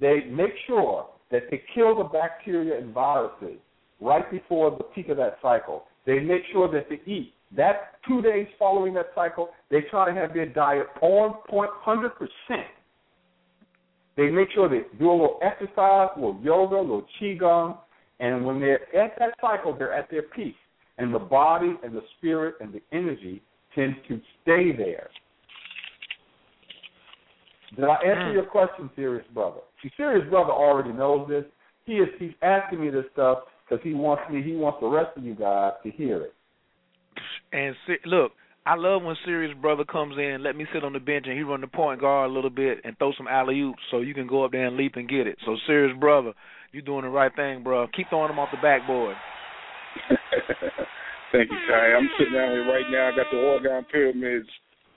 They make sure that they kill the bacteria and viruses right before the peak of that cycle. They make sure that they eat. That 2 days following that cycle, they try to have their diet on point 100%. They make sure they do a little exercise, a little yoga, a little qigong, and when they're at that cycle, they're at their peak. And the body and the spirit and the energy tend to stay there. Did I answer your question, Sirius Brother? See, Sirius Brother already knows this. He's asking me this stuff because he wants the rest of you guys to hear it. And look, I love when Sirius Brother comes in, let me sit on the bench, and he run the point guard a little bit and throw some alley-oops so you can go up there and leap and get it. So, Sirius Brother, you're doing the right thing, bro. Keep throwing him off the backboard. Thank you, Ty. I'm sitting down here right now. I got the Oregon Pyramids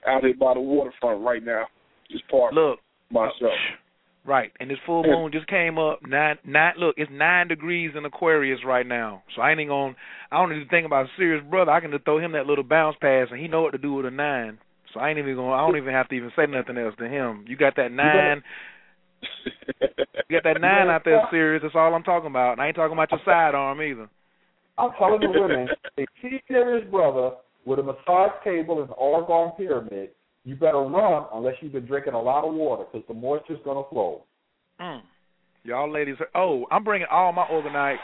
out here by the waterfront right now. Just parked myself. Right, and this full moon just came up. Look, it's 9 degrees in Aquarius right now. So I don't need to think about Sirius Brother. I can just throw him that little bounce pass, and he know what to do with a 9. So I don't even have to even say nothing else to him. You got that 9. You got that 9 out there, Sirius. That's all I'm talking about. And I ain't talking about your sidearm either. I'm telling the women, if you see Sirius Brother with a massage table and an Oregon Pyramid, you better run unless you've been drinking a lot of water because the moisture's going to flow. Y'all ladies, I'm bringing all my organite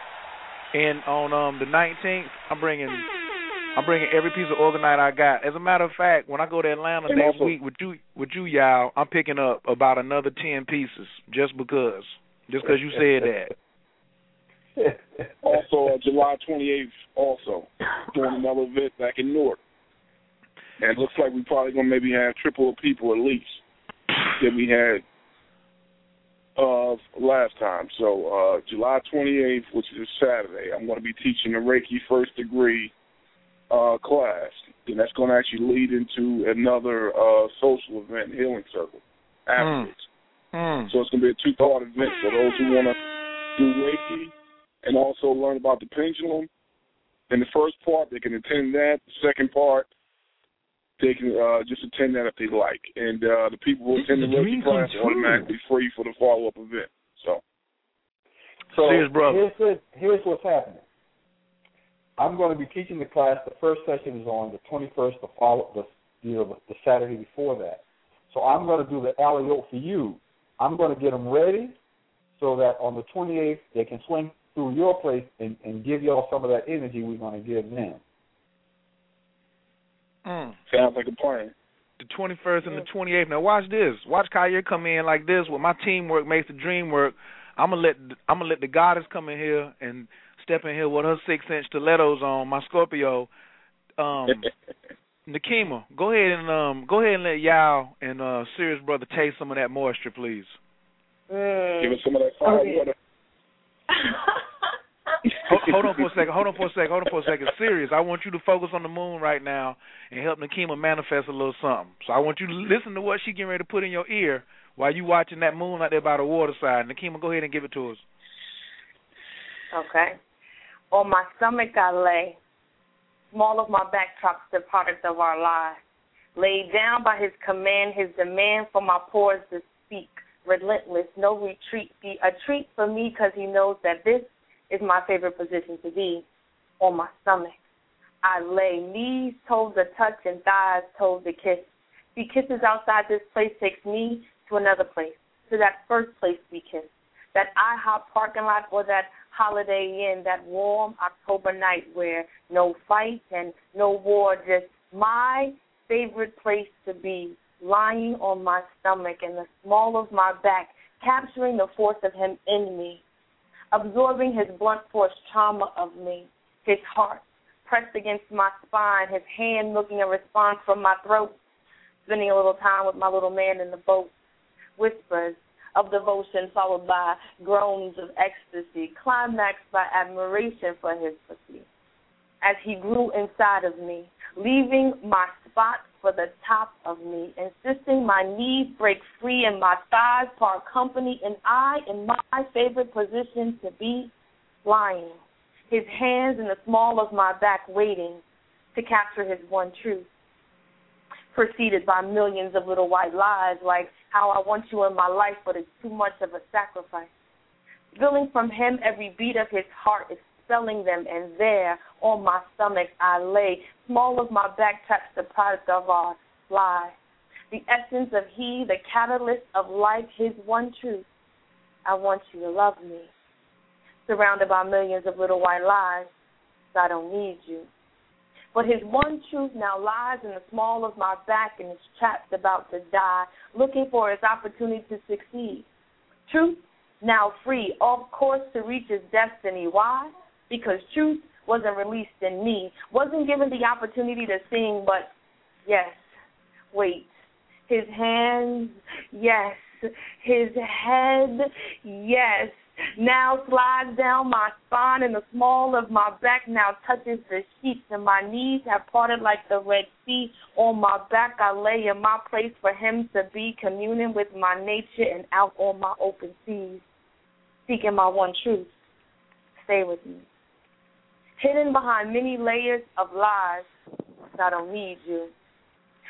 in on the 19th. I'm bringing every piece of organite I got. As a matter of fact, when I go to Atlanta next week with you, y'all, I'm picking up about another 10 pieces just because you said that. Also, July 28th, doing another event back in Newark. And it looks like we probably going to maybe have triple people at least that we had last time. So July 28th, which is Saturday, I'm going to be teaching a Reiki first degree class. And that's going to actually lead into another social event, Healing Circle, afterwards. So it's going to be a two-part event for those who want to do Reiki and also learn about the pendulum. In the first part, they can attend that. The second part, they can just attend that if they like. And the people who attend the Reiki class are automatically free for the follow-up event. So here's what's happening. I'm going to be teaching the class. The first session is on the 21st, the Saturday before that. So I'm going to do the alley-oop for you. I'm going to get them ready so that on the 28th they can swing through your place and give y'all some of that energy we're going to give them. Sounds like a plan. The 21st and the 28th. Now watch this. Watch Kaya come in like this. With my teamwork makes the dream work. I'm gonna let the goddess come in here and step in here with her 6-inch stilettos on. My Scorpio, Nakima, go ahead and let Yao and Sirius Brother taste some of that moisture, please. Give us some of that fire water. Hold on for a second. Serious, I want you to focus on the moon right now and help Nakima manifest a little something. So I want you to listen to what she getting ready to put in your ear while you watching that moon out there by the water side. Nakima, go ahead and give it to us. Okay. On my stomach I lay, small of my back tops the product of our lives. Laid down by his command, his demand for my pores to speak. Relentless, no retreat, be a treat for me because he knows that this is my favorite position to be. On my stomach I lay, knees, toes to touch, and thighs, toes to kiss. See, kisses outside this place takes me to another place, to that first place we kissed, that IHOP parking lot or that Holiday Inn, that warm October night where no fight and no war, just my favorite place to be, lying on my stomach and the small of my back, capturing the force of him in me, absorbing his blunt force trauma of me, his heart pressed against my spine, his hand looking a response from my throat, spending a little time with my little man in the boat, whispers of devotion followed by groans of ecstasy, climaxed by admiration for his pussy as he grew inside of me, leaving my spot for the top of me, insisting my knees break free and my thighs part company, and I, in my favorite position to be, lying, his hands in the small of my back waiting to capture his one truth, preceded by millions of little white lies like how I want you in my life, but it's too much of a sacrifice. Spilling from him every beat of his heart, expelling them, and there on my stomach I lay, small of my back touched the product of our lie, the essence of he, the catalyst of life, his one truth. I want you to love me. Surrounded by millions of little white lies, so I don't need you. But his one truth now lies in the small of my back and is trapped, about to die, looking for his opportunity to succeed. Truth now free, off course to reach his destiny. Why? Because truth wasn't released in me, wasn't given the opportunity to sing, but yes, wait, his hands, yes, his head, yes, now slides down my spine and the small of my back now touches the sheets, and my knees have parted like the Red Sea. On my back I lay, in my place for him to be, communing with my nature and out on my open seas, seeking my one truth. Stay with me. Hidden behind many layers of lies, I don't need you.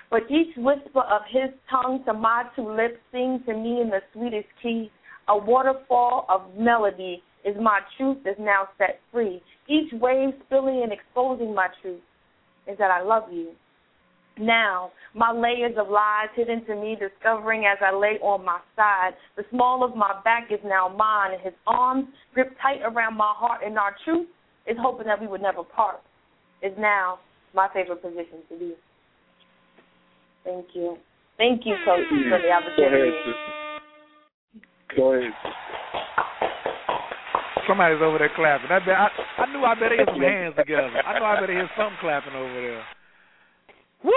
But each whisper of his tongue to my two lips sings to me in the sweetest key. A waterfall of melody is my truth is now set free. Each wave spilling and exposing my truth is that I love you. Now, my layers of lies hidden to me, discovering as I lay on my side. The small of my back is now mine, and his arms grip tight around my heart, and our truth is hoping that we would never part. Is now my favorite position to be. Thank you. Thank you, Coach, for the opportunity. Go ahead. Somebody's over there clapping. I knew I better get some hands together. I know I better hear some clapping over there. Woo!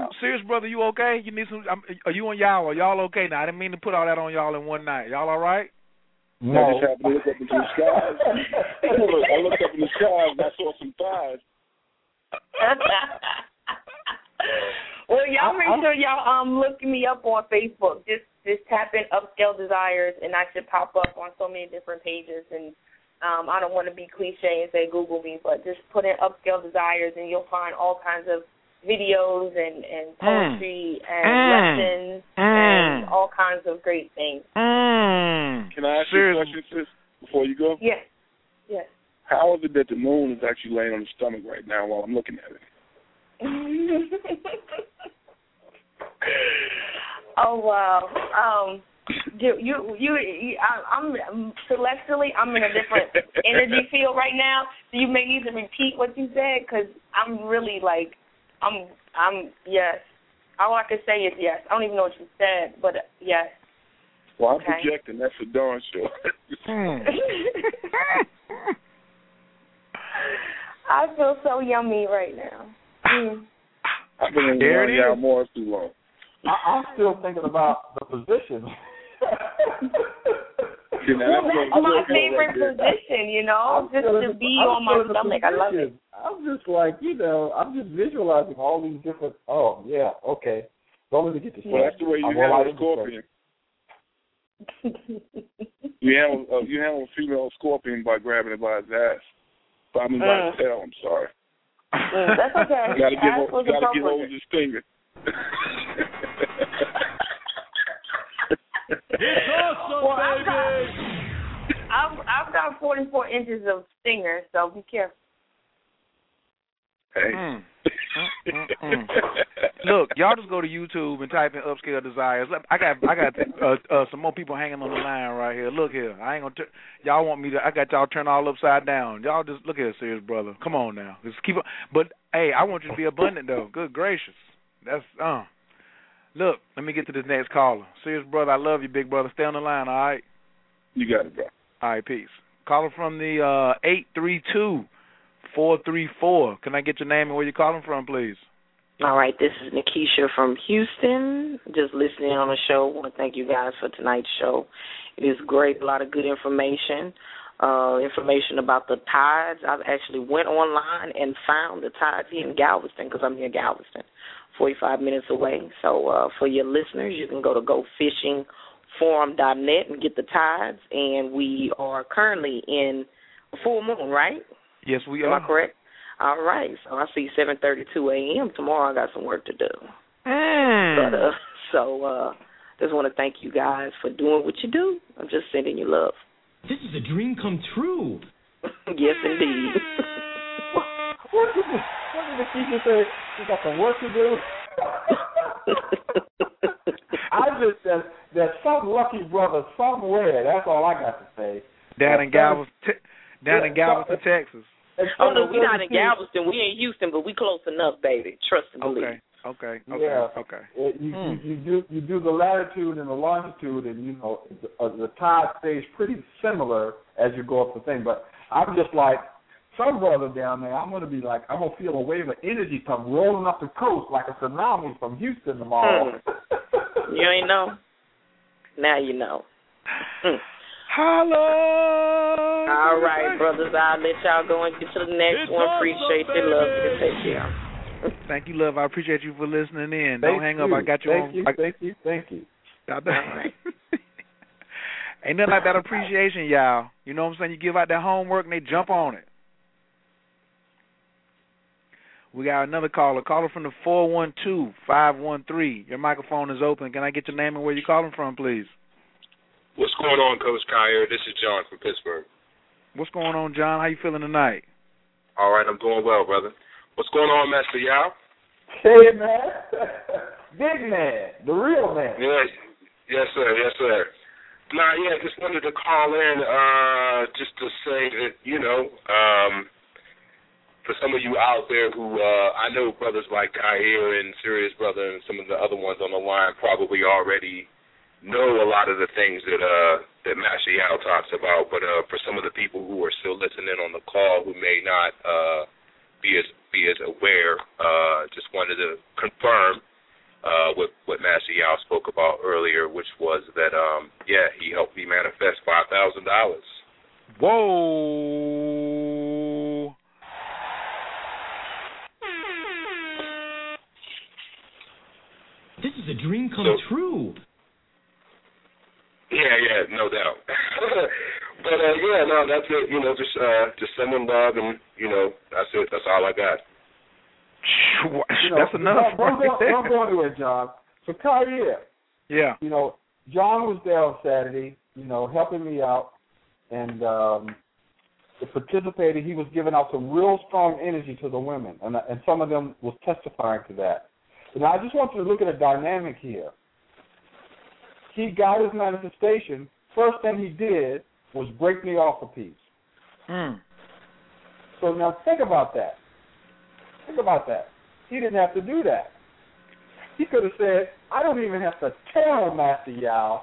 Wow. Serious brother, you okay? You need some? Are you and y'all? Are y'all okay now? I didn't mean to put all that on y'all in one night. Y'all all right? No. I just happened to look up into the skies. I looked up in the skies and I saw some thighs. Well, y'all make sure y'all look me up on Facebook. Just tap in Upscale Desires, and I should pop up on so many different pages. And I don't want to be cliche and say Google me, but just put in Upscale Desires, and you'll find all kinds of videos and poetry and lessons and all kinds of great things. Can I ask you a question, sis, before you go? Yes. Yes. How is it that the moon is actually laying on the stomach right now while I'm looking at it? Oh wow! I'm celestially. I'm in a different energy field right now. So you may need to repeat what you said because I'm really like, I'm yes. All I can say is yes. I don't even know what you said, but yes. Well, I'm projecting. That's for darn sure. I feel so yummy right now. I've been in Yao Morris too long. I'm still thinking about the position. You know, that's my favorite position, you know, just to be on my stomach. I love it. I'm just like, you know, I'm just visualizing all these different, oh, yeah, okay. Don't let me get this. Well, that's the way you handle a scorpion. You handle a female scorpion by grabbing it by its ass. I mean, by its tail, I'm sorry. That's okay. You got to get hold of his finger. It's awesome, well, baby. I've got 44 inches of stinger, so be careful. Hey. Look, y'all just go to YouTube and type in Upscale Desires. I got some more people hanging on the line right here. Look here, I ain't gonna. Y'all want me to? I got y'all turned all upside down. Y'all just look here, Serious Brother. Come on now, just keep up. But hey, I want you to be abundant though. Good gracious, that's. Look, let me get to this next caller. Serious Brother, I love you, big brother. Stay on the line, all right? You got it, bro. All right, peace. Caller from the 832-434. Can I get your name and where you're calling from, please? All right, this is Nakisha from Houston. Just listening on the show. I want to thank you guys for tonight's show. It is great, a lot of good information. Information about the tides. I've actually went online and found the tides here in Galveston because I'm here in Galveston. 45 minutes away. So for your listeners, you can go to gofishingforum.net and get the tides. And we are currently in full moon, right? Yes, we are. Am I correct? All right. So I see 7:32 a.m. tomorrow. I got some work to do. Mm. So just want to thank you guys for doing what you do. I'm just sending you love. This is a dream come true. Yes, indeed. What did the teacher say? You got some work to do? I just said that some lucky brother somewhere, that's all I got to say. Down in Galveston, Texas. Oh, no, we're not in Galveston. We're in Houston, but we close enough, baby. Trust and believe. Okay. Yeah. Okay. You do the latitude and the longitude, and, you know, the tide stays pretty similar as you go up the thing. But I'm just like, some brother down there, I'm going to be like, I'm going to feel a wave of energy come rolling up the coast like a tsunami from Houston tomorrow. You ain't know. Now you know. Hello. All right, brothers, I'll let y'all go and get to the next one. Appreciate the love. Take care. Thank you, love. I appreciate you for listening in. Don't hang up. I got you on. Thank you. All right. Ain't nothing like that appreciation, y'all. You know what I'm saying? You give out that homework and they jump on it. We got another caller. Caller from the 412-513. Your microphone is open. Can I get your name and where you're calling from, please? What's going on, Coach Kyer? This is John from Pittsburgh. What's going on, John? How you feeling tonight? All right, I'm doing well, brother. What's going on, Master Yao? Hey, man. Big man. The real man. Yes, sir. Just wanted to call in just to say that, you know, for some of you out there who, I know brothers like Kyer and Sirius Brother and some of the other ones on the line probably already know a lot of the things that Master Yao talks about, but for some of the people who are still listening on the call who may not be as aware, just wanted to confirm what Master Yao spoke about earlier, which was that, he helped me manifest $5,000. Whoa. This is a dream come true. Yeah, no doubt. But, that's it. You know, just send them love, and, you know, that's it. That's all I got. You know, that's enough. Don't go anywhere, John. So, Kyer. Yeah. You know, John was there on Saturday, you know, helping me out, and participated. He was giving out some real strong energy to the women, and some of them was testifying to that. Now, I just want you to look at a dynamic here. He got his manifestation. First thing he did was break me off a piece. Mm. So now think about that. He didn't have to do that. He could have said, I don't even have to tell Master Yao.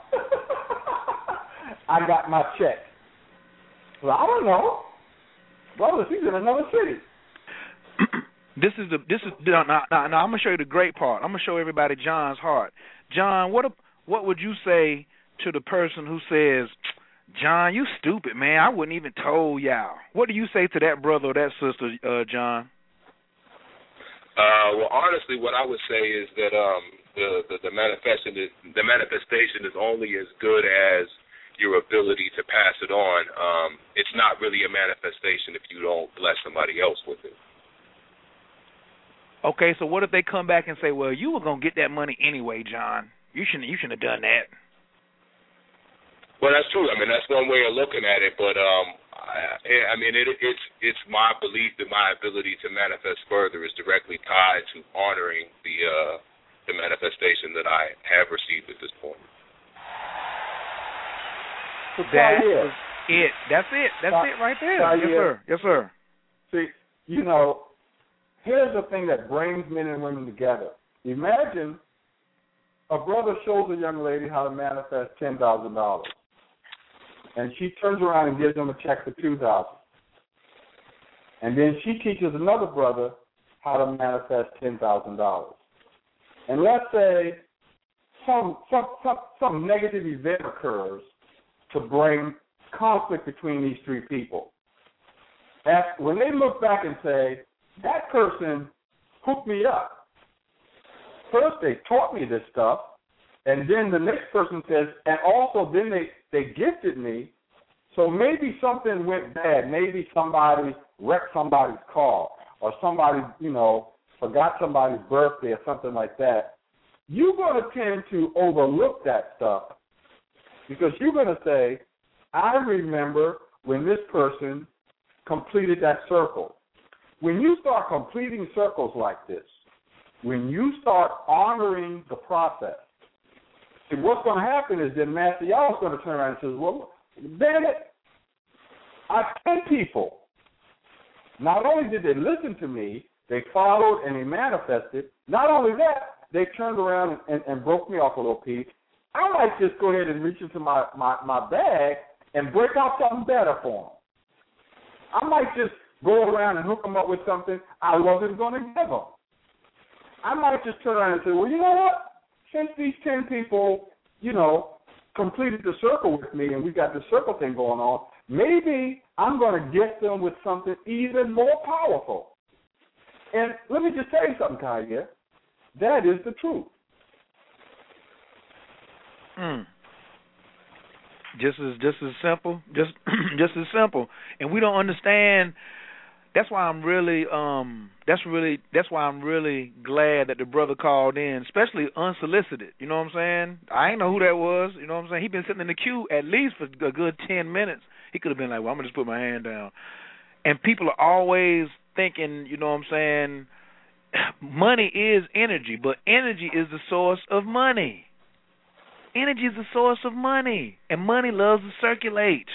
I got my check. Well, I don't know. Brothers, he's in another city. Now I'm gonna show you the great part. I'm gonna show everybody John's heart. John, what would you say to the person who says, John, you stupid, man. I wouldn't even told y'all. What do you say to that brother or that sister, John? Well, honestly, what I would say is that the manifestation is only as good as your ability to pass it on. It's not really a manifestation if you don't bless somebody else with it. Okay, so what if they come back and say, well, you were going to get that money anyway, John. You shouldn't have done that. Well, that's true. I mean, that's one way of looking at it, but it's my belief that my ability to manifest further is directly tied to honoring the manifestation that I have received at this point. So that was it. That's it. That's it right there. Yes, sir. See, you know, here's the thing that brings men and women together. Imagine a brother shows a young lady how to manifest $10,000. And she turns around and gives him a check for $2,000. And then she teaches another brother how to manifest $10,000. And let's say some negative event occurs to bring conflict between these three people. And when they look back and say, that person hooked me up. First they taught me this stuff. And then the next person says, and also then they gifted me, so maybe something went bad. Maybe somebody wrecked somebody's car or somebody, you know, forgot somebody's birthday or something like that. You're going to tend to overlook that stuff because you're going to say, I remember when this person completed that circle. When you start completing circles like this, when you start honoring the process, and what's going to happen is then Master Yao is going to turn around and say, well, damn it, I had 10 people. Not only did they listen to me, they followed and they manifested. Not only that, they turned around and broke me off a little piece. I might just go ahead and reach into my bag and break out something better for them. I might just go around and hook them up with something I wasn't going to give them. I might just turn around and say, well, you know what? Since these 10 people, you know, completed the circle with me and we got the circle thing going on, maybe I'm going to get them with something even more powerful. And let me just tell you something, Kaya. That is the truth. Just as simple. Just as simple. And we don't understand. That's why I'm really glad that the brother called in, especially unsolicited. You know what I'm saying? I ain't know who that was. You know what I'm saying? He'd been sitting in the queue at least for a good 10 minutes. He could have been like, "Well, I'm gonna just put my hand down." And people are always thinking, you know what I'm saying? Money is energy, but energy is the source of money. Energy is the source of money, and money loves to circulate.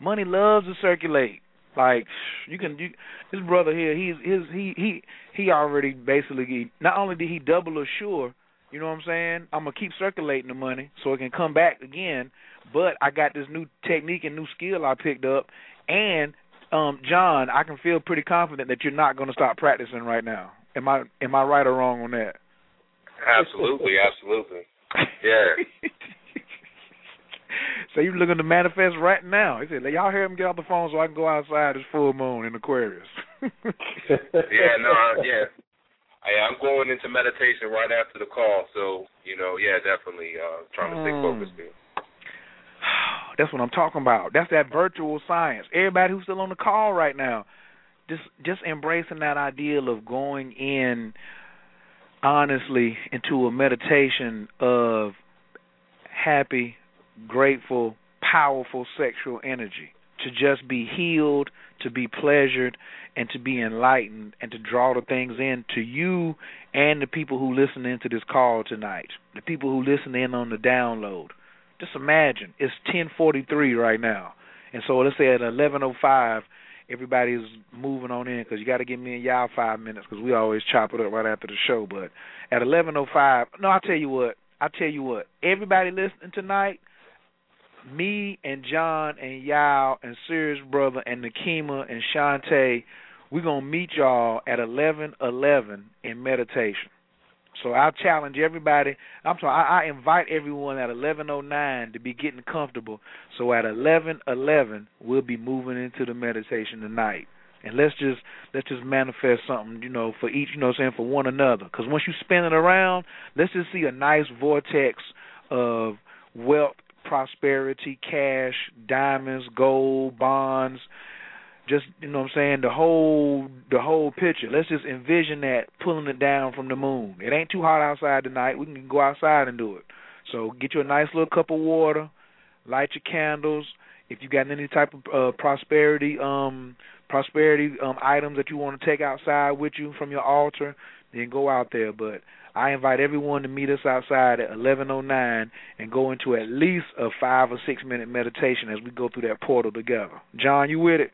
Money loves to circulate. Like this brother here, he already basically not only did he double assure, you know what I'm saying? I'm gonna keep circulating the money so it can come back again. But I got this new technique and new skill I picked up, and John, I can feel pretty confident that you're not gonna stop practicing right now. Am I right or wrong on that? Absolutely, yeah. So you're looking to manifest right now. He said, y'all hear him get off the phone so I can go outside. It's full moon in Aquarius. I'm going into meditation right after the call. So, you know, yeah, definitely trying to stay focused here. That's what I'm talking about. That's that virtual science. Everybody who's still on the call right now, just embracing that ideal of going in honestly into a meditation of happy, grateful, powerful sexual energy, to just be healed, to be pleasured, and to be enlightened, and to draw the things in to you and the people who listen into this call tonight, the people who listen in on the download. Just imagine, it's 10:43 right now, and so let's say at 11:05, everybody's moving on in, because you got to give me and y'all 5 minutes, because we always chop it up right after the show. But at 11:05, no, I tell you what, everybody listening tonight, me and John and Yao and Sirius Brother and Nakima and Shantae, we're going to meet y'all at 11:11 in meditation. So I challenge everybody. I'm sorry, I invite everyone at 11:09 to be getting comfortable. So at 11:11, we'll be moving into the meditation tonight. And let's just manifest something, for each, for one another. Because once you spin it around, let's just see a nice vortex of wealth, prosperity, cash, diamonds, gold, bonds. Just, the whole picture. Let's just envision that, pulling it down from the moon. It ain't too hot outside tonight. We can go outside and do it. So get you a nice little cup of water, light your candles. If you got any type of prosperity items that you want to take outside with you from your altar, then go out there. But I invite everyone to meet us outside at 11:09 and go into at least a 5 or 6 minute meditation as we go through that portal together. John, you with it?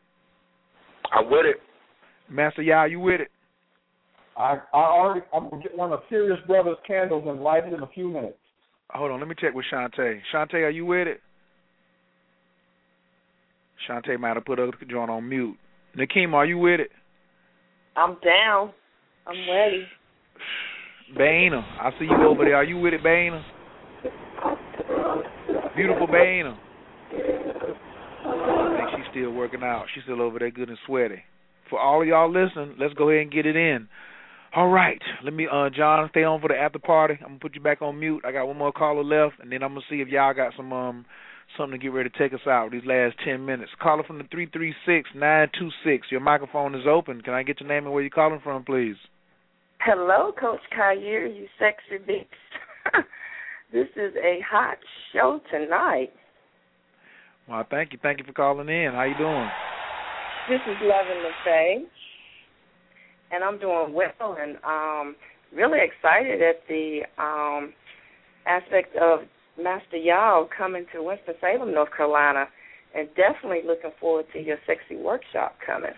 I'm with it. Master Yao, you with it? I'm going to get one of Sirius Brother's candles and light it in a few minutes. Hold on, let me check with Shantae. Shantae, are you with it? Shantae might have put her joint on mute. Nakima, are you with it? I'm down. I'm ready. Baina, I see you over there. Are you with it, Baina? Beautiful Baina. I think she's still working out. She's still over there good and sweaty. For all of y'all listening, let's go ahead and get it in. All right. Let me, John, stay on for the after party. I'm going to put you back on mute. I got one more caller left, and then I'm going to see if y'all got some something to get ready to take us out these last 10 minutes. Caller from the 336-926. Your microphone is open. Can I get your name and where you're calling from, please? Hello, Coach Kyer, you sexy bitch. This is a hot show tonight. Well, thank you. Thank you for calling in. How you doing? This is Lovin' LaFay, and I'm doing well, and really excited at the aspect of Master Yao coming to Winston-Salem, North Carolina, and definitely looking forward to your sexy workshop coming.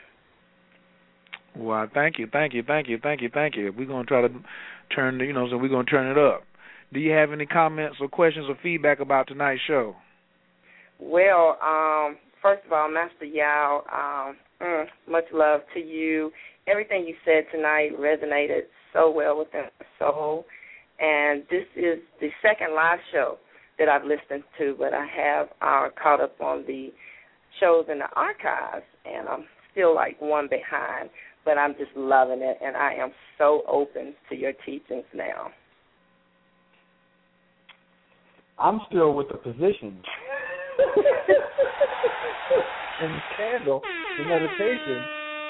Well, thank you. We're going to try to turn, we're going to turn it up. Do you have any comments or questions or feedback about tonight's show? Well, first of all, Master Yao, much love to you. Everything you said tonight resonated so well with my soul. And this is the second live show that I've listened to, but I have caught up on the shows in the archives, and I'm still like one behind, but I'm just loving it, and I am so open to your teachings now. I'm still with the position. And the candle, the meditation.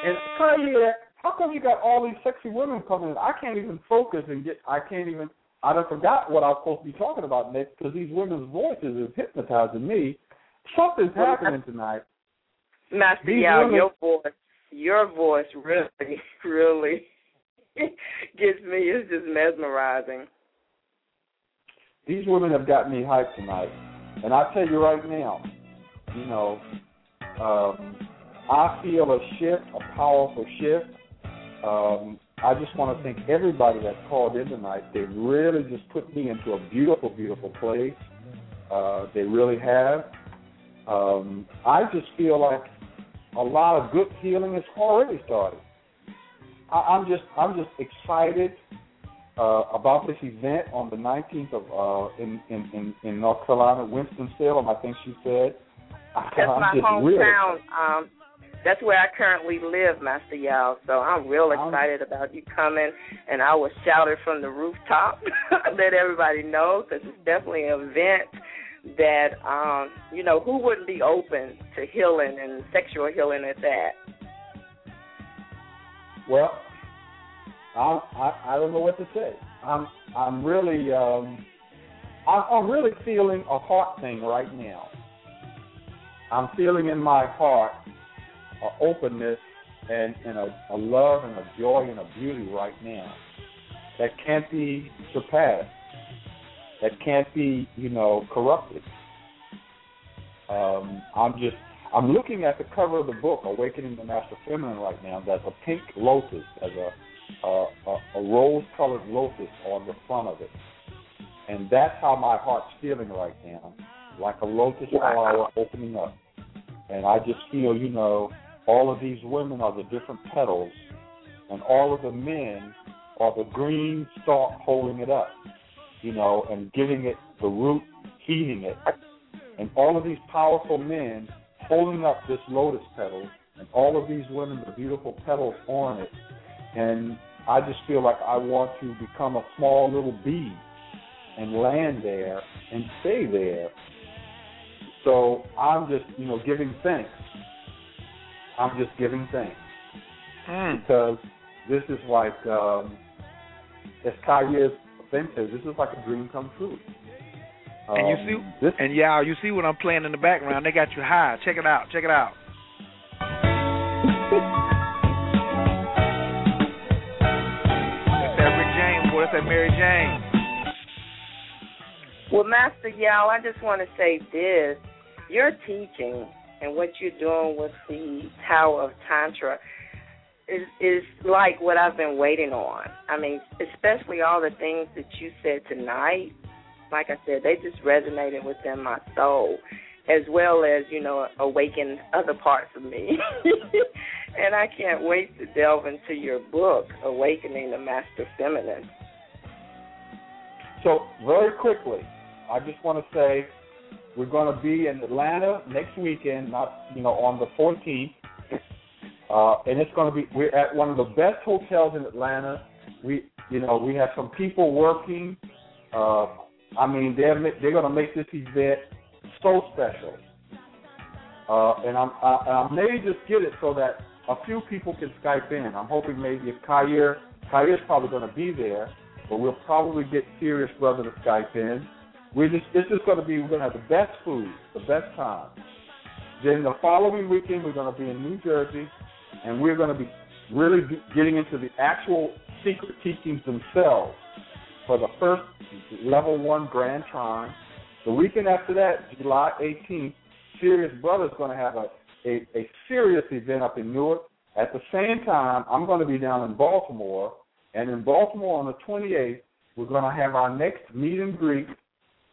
And how come you got all these sexy women coming in? I can't even focus and get, I done forgot what I was supposed to be talking about next because these women's voices is hypnotizing me. Something's happening tonight. Master Yao, your voice really, really gets me. It's just mesmerizing. These women have got me hyped tonight. And I tell you right now, I feel a powerful shift. I just want to thank everybody that called in tonight. They really just put me into a beautiful, beautiful place. They really have. I just feel like a lot of good healing has already started. I'm just excited about this event on the 19th of in North Carolina, Winston-Salem, I think she said. That's my hometown. That's where I currently live, Master Yao. So I'm real excited about you coming, and I will shout it from the rooftop, let everybody know, because it's definitely an event that, who wouldn't be open to healing and sexual healing at that? Well, I don't know what to say. I'm really feeling a heart thing right now. I'm feeling in my heart an openness and a love and a joy and a beauty right now that can't be surpassed, that can't be, corrupted. I'm looking at the cover of the book, Awakening the Master Feminine, right now. There's a pink lotus, there's a rose-colored lotus on the front of it. And that's how my heart's feeling right now, like a lotus flower opening up. And I just feel, all of these women are the different petals, and all of the men or the green stalk holding it up, you know, and giving it the root, heating it. And all of these powerful men holding up this lotus petal and all of these women, the beautiful petals on it. And I just feel like I want to become a small little bee and land there and stay there. So I'm just, you know, giving thanks. I'm just giving thanks. Because this is like, as Kanye's thing says, this is like a dream come true. And you see what I'm playing in the background. They got you high. Check it out. Check it out. That's that Rick James, boy. That's that Mary Jane. Well, Master Yao, I just want to say this. Your teaching and what you're doing with the Tower of Tantra is like what I've been waiting on. I mean, especially all the things that you said tonight. Like I said, they just resonated within my soul, as well as, you know, awaken other parts of me. And I can't wait to delve into your book, Awakening the Master Feminine. So very quickly, I just want to say we're going to be in Atlanta next weekend, on the 14th, and it's going to be we're at one of the best hotels in Atlanta. We have some people working. They're going to make this event so special. And I may just get it so that a few people can Skype in. I'm hoping maybe if Kyrie's probably going to be there, but we'll probably get Sirius Brother to Skype in. We're going to have the best food, the best time. Then the following weekend, we're going to be in New Jersey, and we're going to be really getting into the actual secret teachings themselves. For the first level 1 grand time. The weekend after that, July 18th, Sirius Brothers is going to have a serious event up in Newark. At the same time, I'm going to be down in Baltimore. And in Baltimore on the 28th, we're going to have our next meet and greet.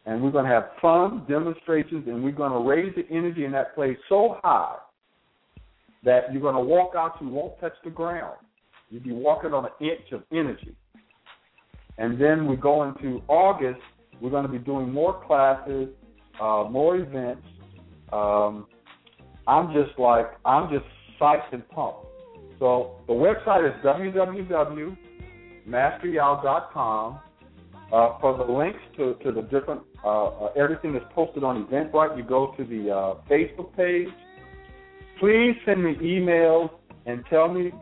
And we're going to have fun, demonstrations, and we're going to raise the energy in that place so high that you're going to walk out, you won't touch the ground. You'll be walking on an inch of energy. And then we go into August. We're going to be doing more classes, more events. I'm just psyched and pumped. So the website is www.masteryao.com. For the links to the different, everything that's posted on Eventbrite, you go to the Facebook page. Please send me emails and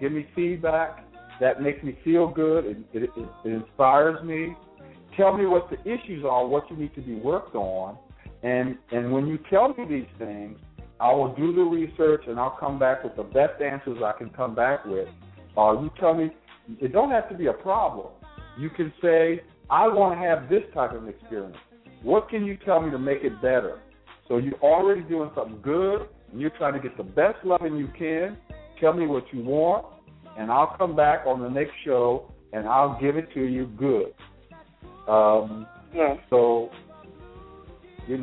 give me feedback. That makes me feel good. It inspires me. Tell me what the issues are, what you need to be worked on. And when you tell me these things, I will do the research, and I'll come back with the best answers I can come back with. You tell me, it don't have to be a problem. You can say, I want to have this type of experience. What can you tell me to make it better? So you're already doing something good, and you're trying to get the best loving you can. Tell me what you want. And I'll come back on the next show, and I'll give it to you good. So, the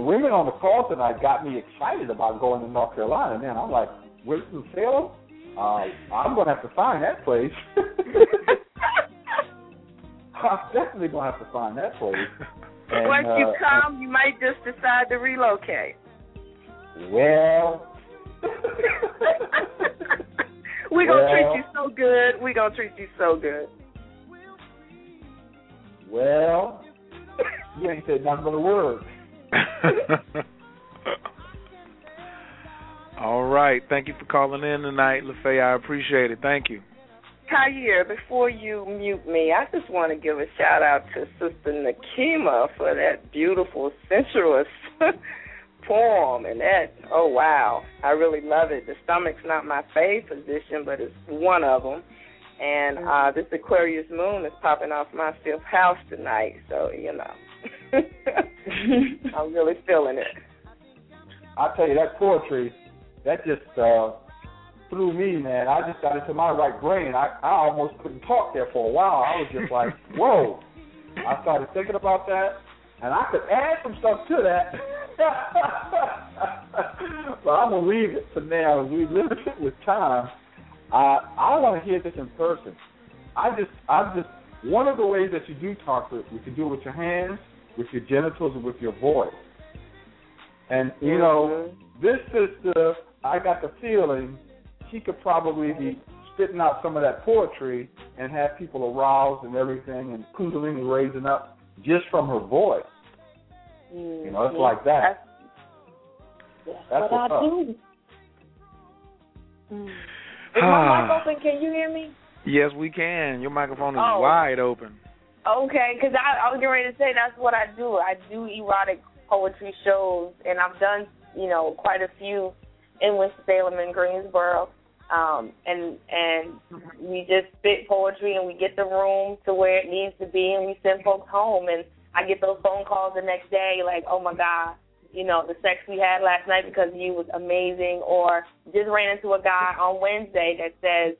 women on the call tonight got me excited about going to North Carolina. Man, I'm like, where's the Salem? I'm going to have to find that place. I'm definitely going to have to find that place. And, once you come, you might just decide to relocate. Well... We're going to treat you so good. We're going to treat you so good. Well, you ain't said nothing but a word. All right. Thank you for calling in tonight, LaFay. I appreciate it. Thank you. Kyrie, before you mute me, I just want to give a shout-out to Sister Nakima for that beautiful, sensuous form and that, oh wow, I really love it. The stomach's not my fave position, but it's one of them. And this Aquarius moon is popping off my 5th house tonight, so I'm really feeling it. I tell you, that poetry, that just threw me, man. I just got into my right brain. I almost couldn't talk there for a while. I was just like, whoa. I started thinking about that, and I could add some stuff to that. But I'm going to leave it for now. As we live with time, I want to hear this in person. I just one of the ways that you do talk, you can do it with your hands, with your genitals, and with your voice. And, you know, this sister, I got the feeling she could probably be spitting out some of that poetry and have people aroused and everything and Kundalini raising up just from her voice. Mm, you know, it's like that. That's what I do. Mm. Is my mic open? Can you hear me? Yes, we can. Your microphone is wide open. Okay, because I was getting ready to say that's what I do. I do erotic poetry shows, and I've done, you know, quite a few in Winston-Salem and Greensboro. And we just spit poetry, and we get the room to where it needs to be, and we send folks home. And I get those phone calls the next day like, oh, my God, you know, the sex we had last night because you was amazing, or just ran into a guy on Wednesday that says,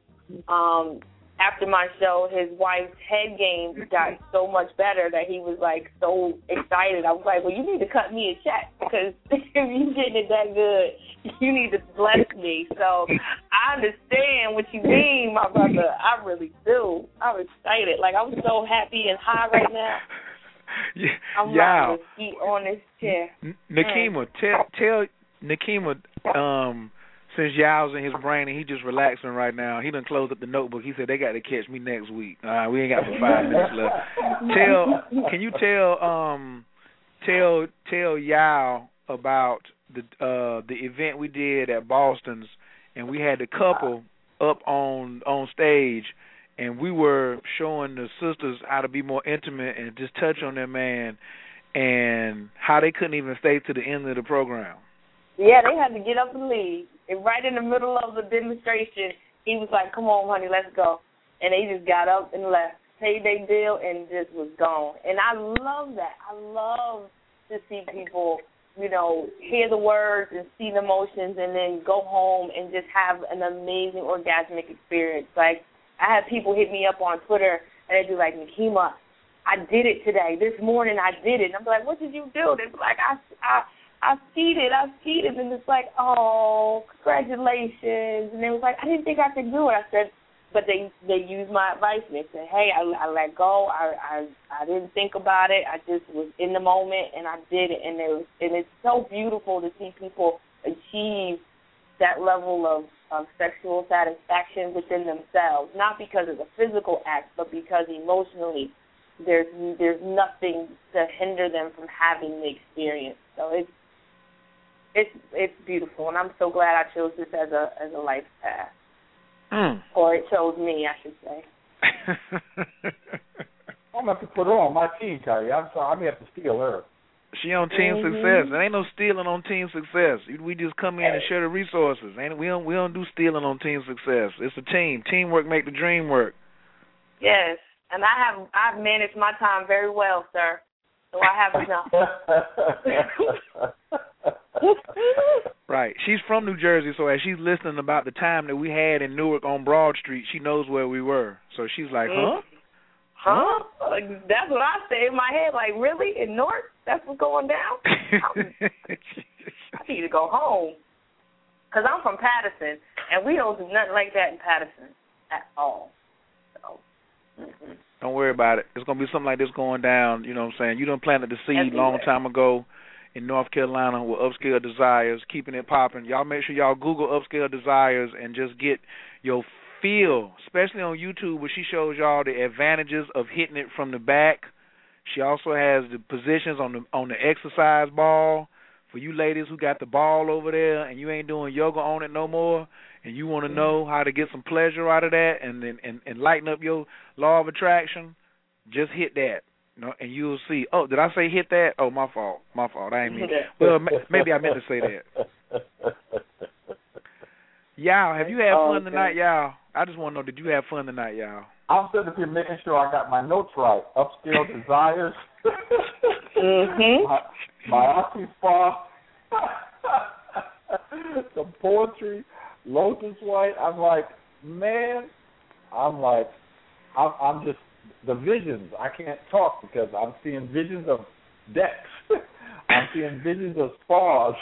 after my show, his wife's head game got so much better that he was, like, so excited. I was like, well, you need to cut me a check because if you're getting it that good, you need to bless me. So I understand what you mean, my brother. I really do. I'm excited. Like, I'm so happy and high right now. Yeah. I'm going to eat on this chair. Nakima, tell Nakima, since Yao's in his brain and he just relaxing right now, he done closed up the notebook. He said they got to catch me next week. All right, we ain't got but 5 minutes left. Can you tell Yao about the event we did at Boston's, and we had the couple up on stage, and we were showing the sisters how to be more intimate and just touch on their man, and how they couldn't even stay to the end of the program. Yeah, they had to get up and leave. And right in the middle of the demonstration, he was like, come on, honey, let's go. And they just got up and left, paid their bill, and just was gone. And I love that. I love to see people, you know, hear the words and see the emotions and then go home and just have an amazing orgasmic experience. Like, I had people hit me up on Twitter, and they'd be like, Nakima, I did it today. This morning I did it. And I'm like, what did you do? They'd be like, I cheated, and it's like, oh, congratulations. And they was like, I didn't think I could do it. I said, but they used my advice, and they said, hey, I let go. I didn't think about it. I just was in the moment, and I did it. And it's so beautiful to see people achieve that level of sexual satisfaction within themselves, not because of the physical act, but because emotionally there's nothing to hinder them from having the experience. So It's beautiful, and I'm so glad I chose this as a life path, or it chose me, I should say. I'm gonna have to put her on my team, Kyrie. I'm sorry, I'm gonna have to steal her. She on team success. There ain't no stealing on team success. We just come in and share the resources. Ain't we don't do stealing on team success. It's a team. Teamwork make the dream work. Yes, and I've managed my time very well, sir. So I have enough. Right. She's from New Jersey, so as she's listening about the time that we had in Newark on Broad Street, she knows where we were. So she's like, huh? Like, that's what I say in my head, like, really? In Newark? That's what's going down? I need to go home. Because I'm from Patterson, and we don't do nothing like that in Patterson at all. So, don't worry about it. There's going to be something like this going down, you know what I'm saying? You done planted the seed a long time ago in North Carolina with Upscale Desires, keeping it popping. Y'all make sure y'all Google Upscale Desires and just get your feel, especially on YouTube where she shows y'all the advantages of hitting it from the back. She also has the positions on the exercise ball. For you ladies who got the ball over there and you ain't doing yoga on it no more and you want to know how to get some pleasure out of that and lighten up your law of attraction, just hit that. No, and you'll see. Oh, did I say hit that? Oh, my fault. I didn't mean it. Well, maybe I meant to say that. Y'all, have you had fun tonight, y'all? I just want to know, did you have fun tonight, y'all? I'm sitting up here making sure I got my notes right. Upscale Desires. Ma'ati Spa. Some poetry. Lotus White. I'm just. The visions, I can't talk because I'm seeing visions of decks. I'm seeing visions of spas.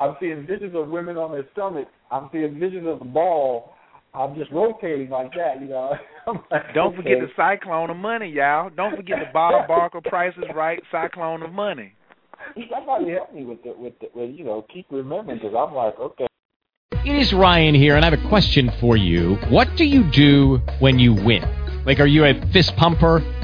I'm seeing visions of women on their stomach. I'm seeing visions of the ball. I'm just rotating like that, you know. Don't forget the cyclone of money, y'all. Don't forget the Bob Barker Price is Right cyclone of money. Somebody help me with you know, keep remembering, because I'm like, okay. It is Ryan here, and I have a question for you. What do you do when you win? Like, are you a fist pumper,